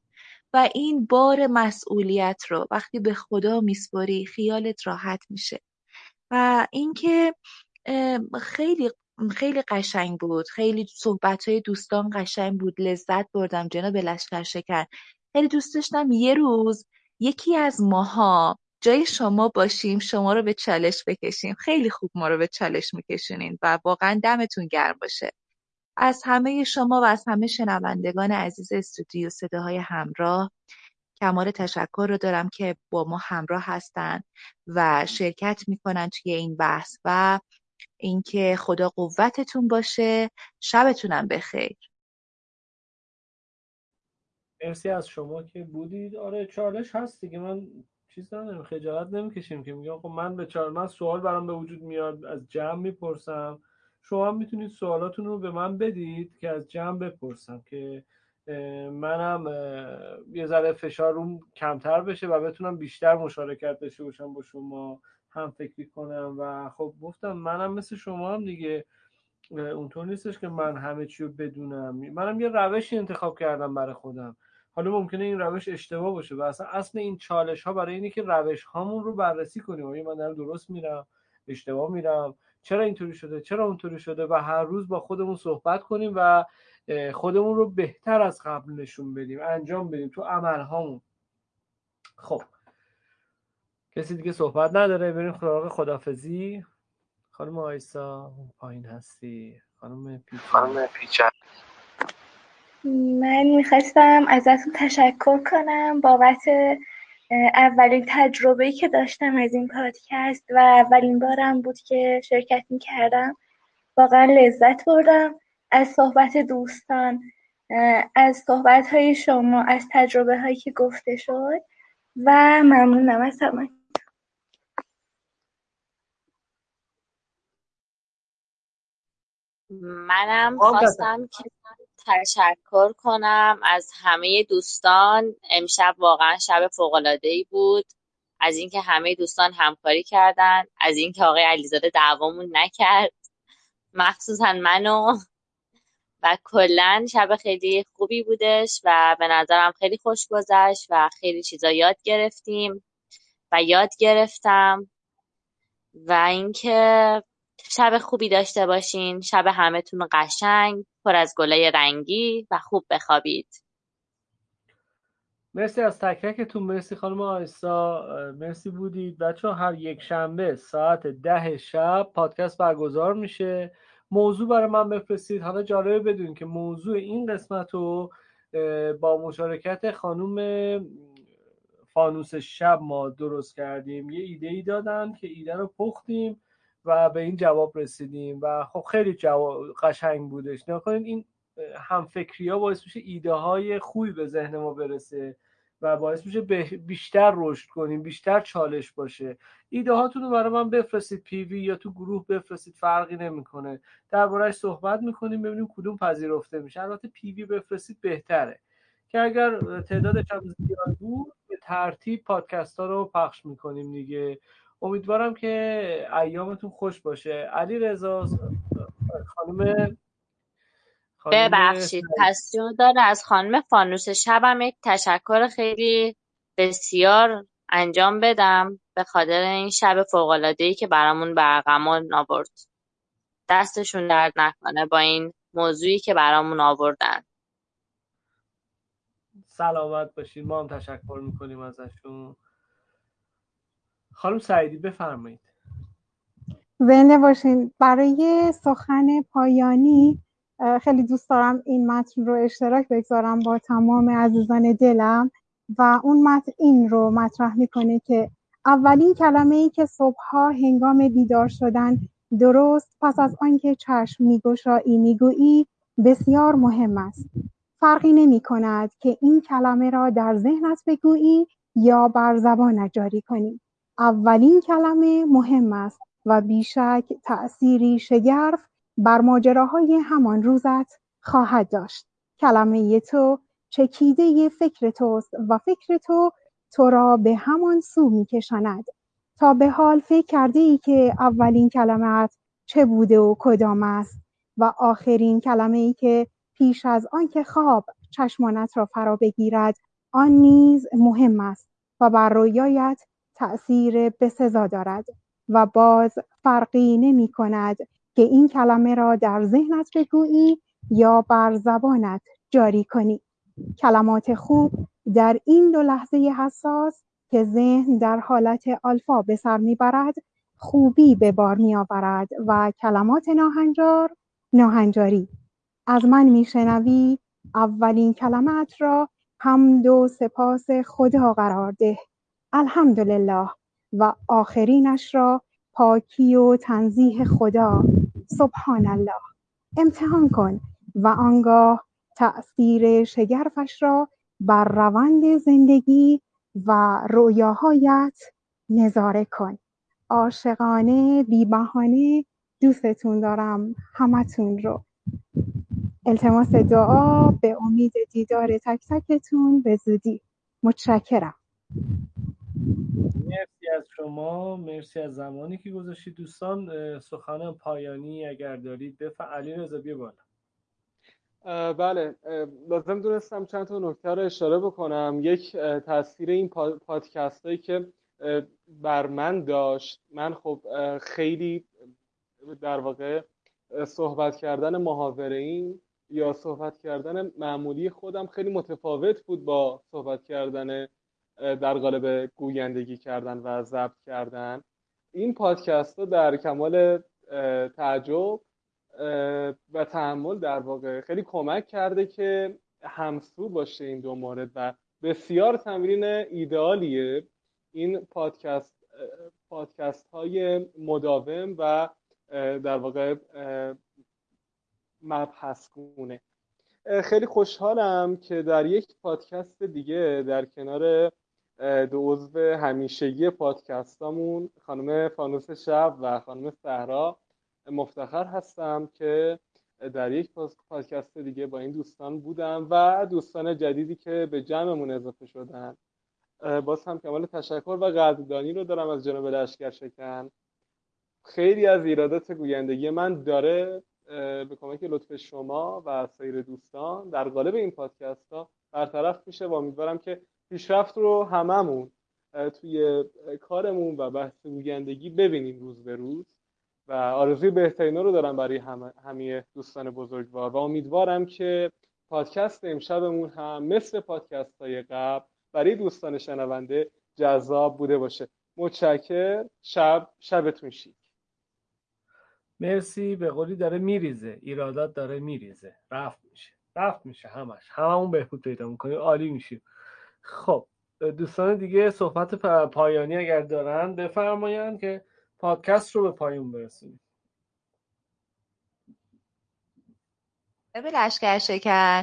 و این بار مسئولیت رو وقتی به خدا میسپاری خیالت راحت میشه. و اینکه خیلی خیلی قشنگ بود، خیلی صحبت‌های دوستان قشنگ بود، لذت بردم جناب لشکر شکن. خیلی دوست داشتم یه روز یکی از ماها جای شما باشیم، شما رو به چالش بکشیم. خیلی خوب ما رو به چالش میکشونین و واقعا دمتون گرم باشه. از همه شما و از همه شنوندگان عزیز استودیو صداهای همراه کمال تشکر رو دارم که با ما همراه هستن و شرکت میکنن توی این بحث. و اینکه خدا قوتتون باشه. شبتونم بخیر. مرسی از شما که بودید. آره چالش هست دیگه، من چیز نداریم، خجالت نمیکشیم که میگم خب من به چهار من سوال برام به وجود میاد از جمع میپرسم، شما هم میتونید سوالاتون رو به من بدید که از جمع بپرسم که منم یه ذره فشار روم کمتر بشه و بتونم بیشتر مشارکت داشته باشم با شما، هم فکری کنم. و خب گفتم منم مثل شما هم دیگه اونطور نیستش که من همه چی رو بدونم، منم یه روشی انتخاب کردم برای خودم. حالا ممکنه این روش اشتباه باشه و اصلا اصل این چالش ها برای اینه که روش هامون رو بررسی کنیم. آیا من دارم درست میرم، اشتباه میرم، چرا اینطوری شده، چرا اونطوری شده، و هر روز با خودمون صحبت کنیم و خودمون رو بهتر از قبل نشون بدیم، انجام بدیم تو عمل هامون. خب کسی دیگه صحبت نداره، بریم سراغ خداحافظی. خانم آیسا پایین هستی، خانم پیچه. من میخواستم ازتون تشکر کنم بابت اولین تجربه‌ای که داشتم از این پادکست و اولین بارم بود که شرکت میکردم. واقعا لذت بردم از صحبت دوستان، از صحبت‌های شما، از تجربه هایی که گفته شد و ممنونم از همه. منم خواستم که تشکر کنم از همه دوستان. امشب واقعا شب فوق‌العاده‌ای بود. از اینکه همه دوستان همکاری کردن، از اینکه آقای علیزاده دعوامون نکرد، مخصوصا منو، و کلن شب خیلی خوبی بودش و به نظرم خیلی خوش گذشت و خیلی چیزا یاد گرفتیم و یاد گرفتم. و اینکه شب خوبی داشته باشین، شب همتون قشنگ پر از گلای رنگی و خوب بخوابید. مرسی از تک تکتون، مرسی خانم آیسا، مرسی بودید بچه‌ها. هر یک شنبه ساعت 10 شب پادکست برگزار میشه. موضوع برای من بفرستید. حالا جالبه بدونید که موضوع این قسمت رو با مشارکت خانم فانوس شب ما درست کردیم. یه ایده‌ای دادن که ایده رو پختیم و به این جواب رسیدیم و خب خیلی قشنگ بودش. نکنین این همفکری‌ها باعث میشه ایده‌های خوبی به ذهن ما برسه و باعث میشه بیشتر رشد کنیم، بیشتر چالش باشه. ایده هاتون رو برای من بفرستید، پی وی یا تو گروه بفرستید، فرقی نمیکنه. درباره‌اش صحبت میکنیم، ببینیم کدوم پذیرفته میشه. البته پی وی بفرستید بهتره که اگر تعدادش هم زیاد بود به ترتیب پادکست ها رو پخش میکنیم دیگه. امیدوارم که ایامتون خوش باشه. علیرضا خانم ببخشید پس جون داره از خانم فانوس شبم یک تشکر خیلی بسیار انجام بدم به خاطر این شب فوق‌العاده‌ای که برامون برقمان آورد. دستشون درد نکنه با این موضوعی که برامون آوردن. سلامت باشین. ما هم تشکر میکنیم ازشون. خانم سعیدی بفرمایید. زنده باشین. برای سخن پایانی خیلی دوست دارم این متن رو اشتراک بگذارم با تمام عزیزان دلم و اون متن این رو مطرح میکنه که اولین کلمه ای که صبحها هنگام بیدار شدن درست پس از آنکه چشم میگشایی میگویی بسیار مهم است. فرقی نمی کند که این کلمه را در ذهنت بگویی یا بر زبانت جاری کنی. اولین کلمه مهم است و بیشک تأثیری شگرف بر ماجراهای همان روزت خواهد داشت. کلمه تو چکیده فکر توست و فکر تو را به همان سو می کشاند. تا به حال فکر کرده ای که اولین کلمت چه بوده و کدام است و آخرین کلمه ای که پیش از آن که خواب چشمانت را فرا بگیرد آن نیز مهم است و بر رویایت تأثیر بسزا دارد و باز فرقی نمی کند که این کلمه را در ذهنت بگویی یا بر زبانت جاری کنی. کلمات خوب در این دو لحظه حساس که ذهن در حالت آلفا به سر می برد خوبی به بار می آورد و کلمات ناهنجار ناهنجاری. از من می شنوی اولین کلمت را حمد و سپاس خدا قرار ده، الحمدلله، و آخرینش را پاکی و تنزیه خدا، سبحان الله. امتحان کن و آنگاه تأثیر شگرفش را بر روند زندگی و رویاهایت نظاره کن. عاشقانه بی‌بهانه دوستتون دارم همتون رو. التماس دعا به امید دیدار تک تکتون به زودی. متشکرم. مرسی از شما، مرسی از زمانی که گذاشتید. دوستان سخن پایانی اگر دارید علیرضا بیا بالا. بله، لازم دونستم چند تا نکته رو اشاره بکنم. یک، تاثیر این پادکست هایی که بر من داشت. من خب خیلی در واقع صحبت کردن محاوره‌ای یا صحبت کردن معمولی خودم خیلی متفاوت بود با صحبت کردن در قالب گویندگی کردن و ضبط کردن. این پادکست ها در کمال تعجب و تحمل در واقع خیلی کمک کرده که همسو باشه این دو مورد و بسیار تمرین ایدئالیه. این پادکست های مداوم و در واقع مبحثگونه. خیلی خوشحالم که در یک پادکست دیگه در کنار دو عضو همیشگی پادکستامون خانم فانوس شب و خانم صحرا مفتخر هستم که در یک پادکست دیگه با این دوستان بودم و دوستان جدیدی که به جمعمون اضافه شدن. باز هم کمال تشکر و قدردانی رو دارم از جناب لشگر شکن. خیلی از ایرادات گویندگی من داره به کمک لطف شما و سایر دوستان در قالب این پادکست ها برطرف میشه و امیدوارم که پیشرفت رو هممون توی کارمون و بحث گویندگی ببینیم روز به روز و آرزوی بهترین رو دارم برای همه دوستان بزرگوار و امیدوارم که پادکست امشبمون هم مثل پادکست های قبل برای دوستان شنونده جذاب بوده باشه. متشکرم. شبتون شیک. مرسی. به قولی داره میریزه، ایرادات داره میریزه، رفت میشه هممون بهبود پیدا میکنیم، عالی میشیم. خب دوستان دیگه صحبت پایانی اگر دارن بفرمایند که پادکست رو به پایان برسونیم. به لشگر شکن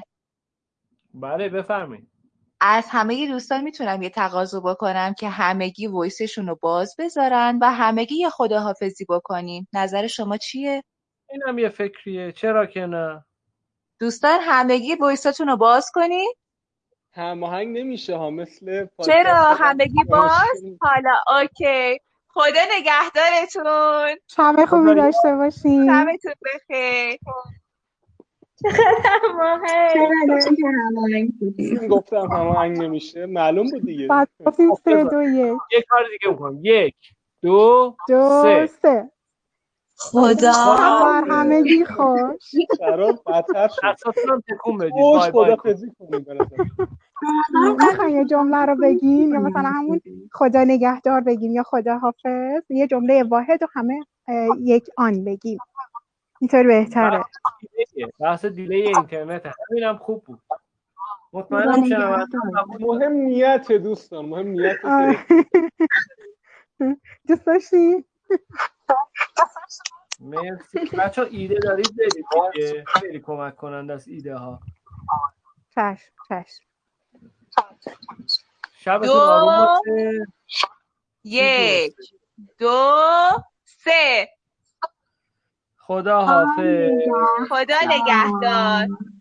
بله بفرمایید. از همه دوستان میتونم یه تقاضا بکنم که همگی وایسشون رو باز بذارن و همگی یه خداحافظی بکنیم. نظر شما چیه؟ اینم یه فکریه، چرا که نه. دوستان همگی وایساتون رو باز کنید. هماهنگ نمیشه ها مثل چرا همگی باز؟ حالا اوکی، خدا نگهدارتون، شب خوبی داشته باشین، شبتون بخیر. چرا گفتم هماهنگ نمیشه، معلوم بود دیگه. بعد گفتیم 3 2 1 یه کار دیگه بکن، 1 2 3 خدا همگی خوش شراب بدتر شد اساسا تکون بدید. بای بای خدافظی کنید. بخواین یه جمله رو بگیم یا مثلا همون خدا نگهدار بگیم یا خدا حافظ، یه جمله واحد و همه یک آن بگیم، اینطور بهتره. بحث دیلی اینترنت همینم خوب بود. مطمئنم شنونده‌ها مهم نیت دوستان، مهم نیت دوست داشتین. مرسی بچه ها، ایده دارید بدید دیگه، خیلی کمک کننده است ایده ها. چشم شبتون آروم باشه. 1 2 3 خدا حافظ، خدا نگهدار.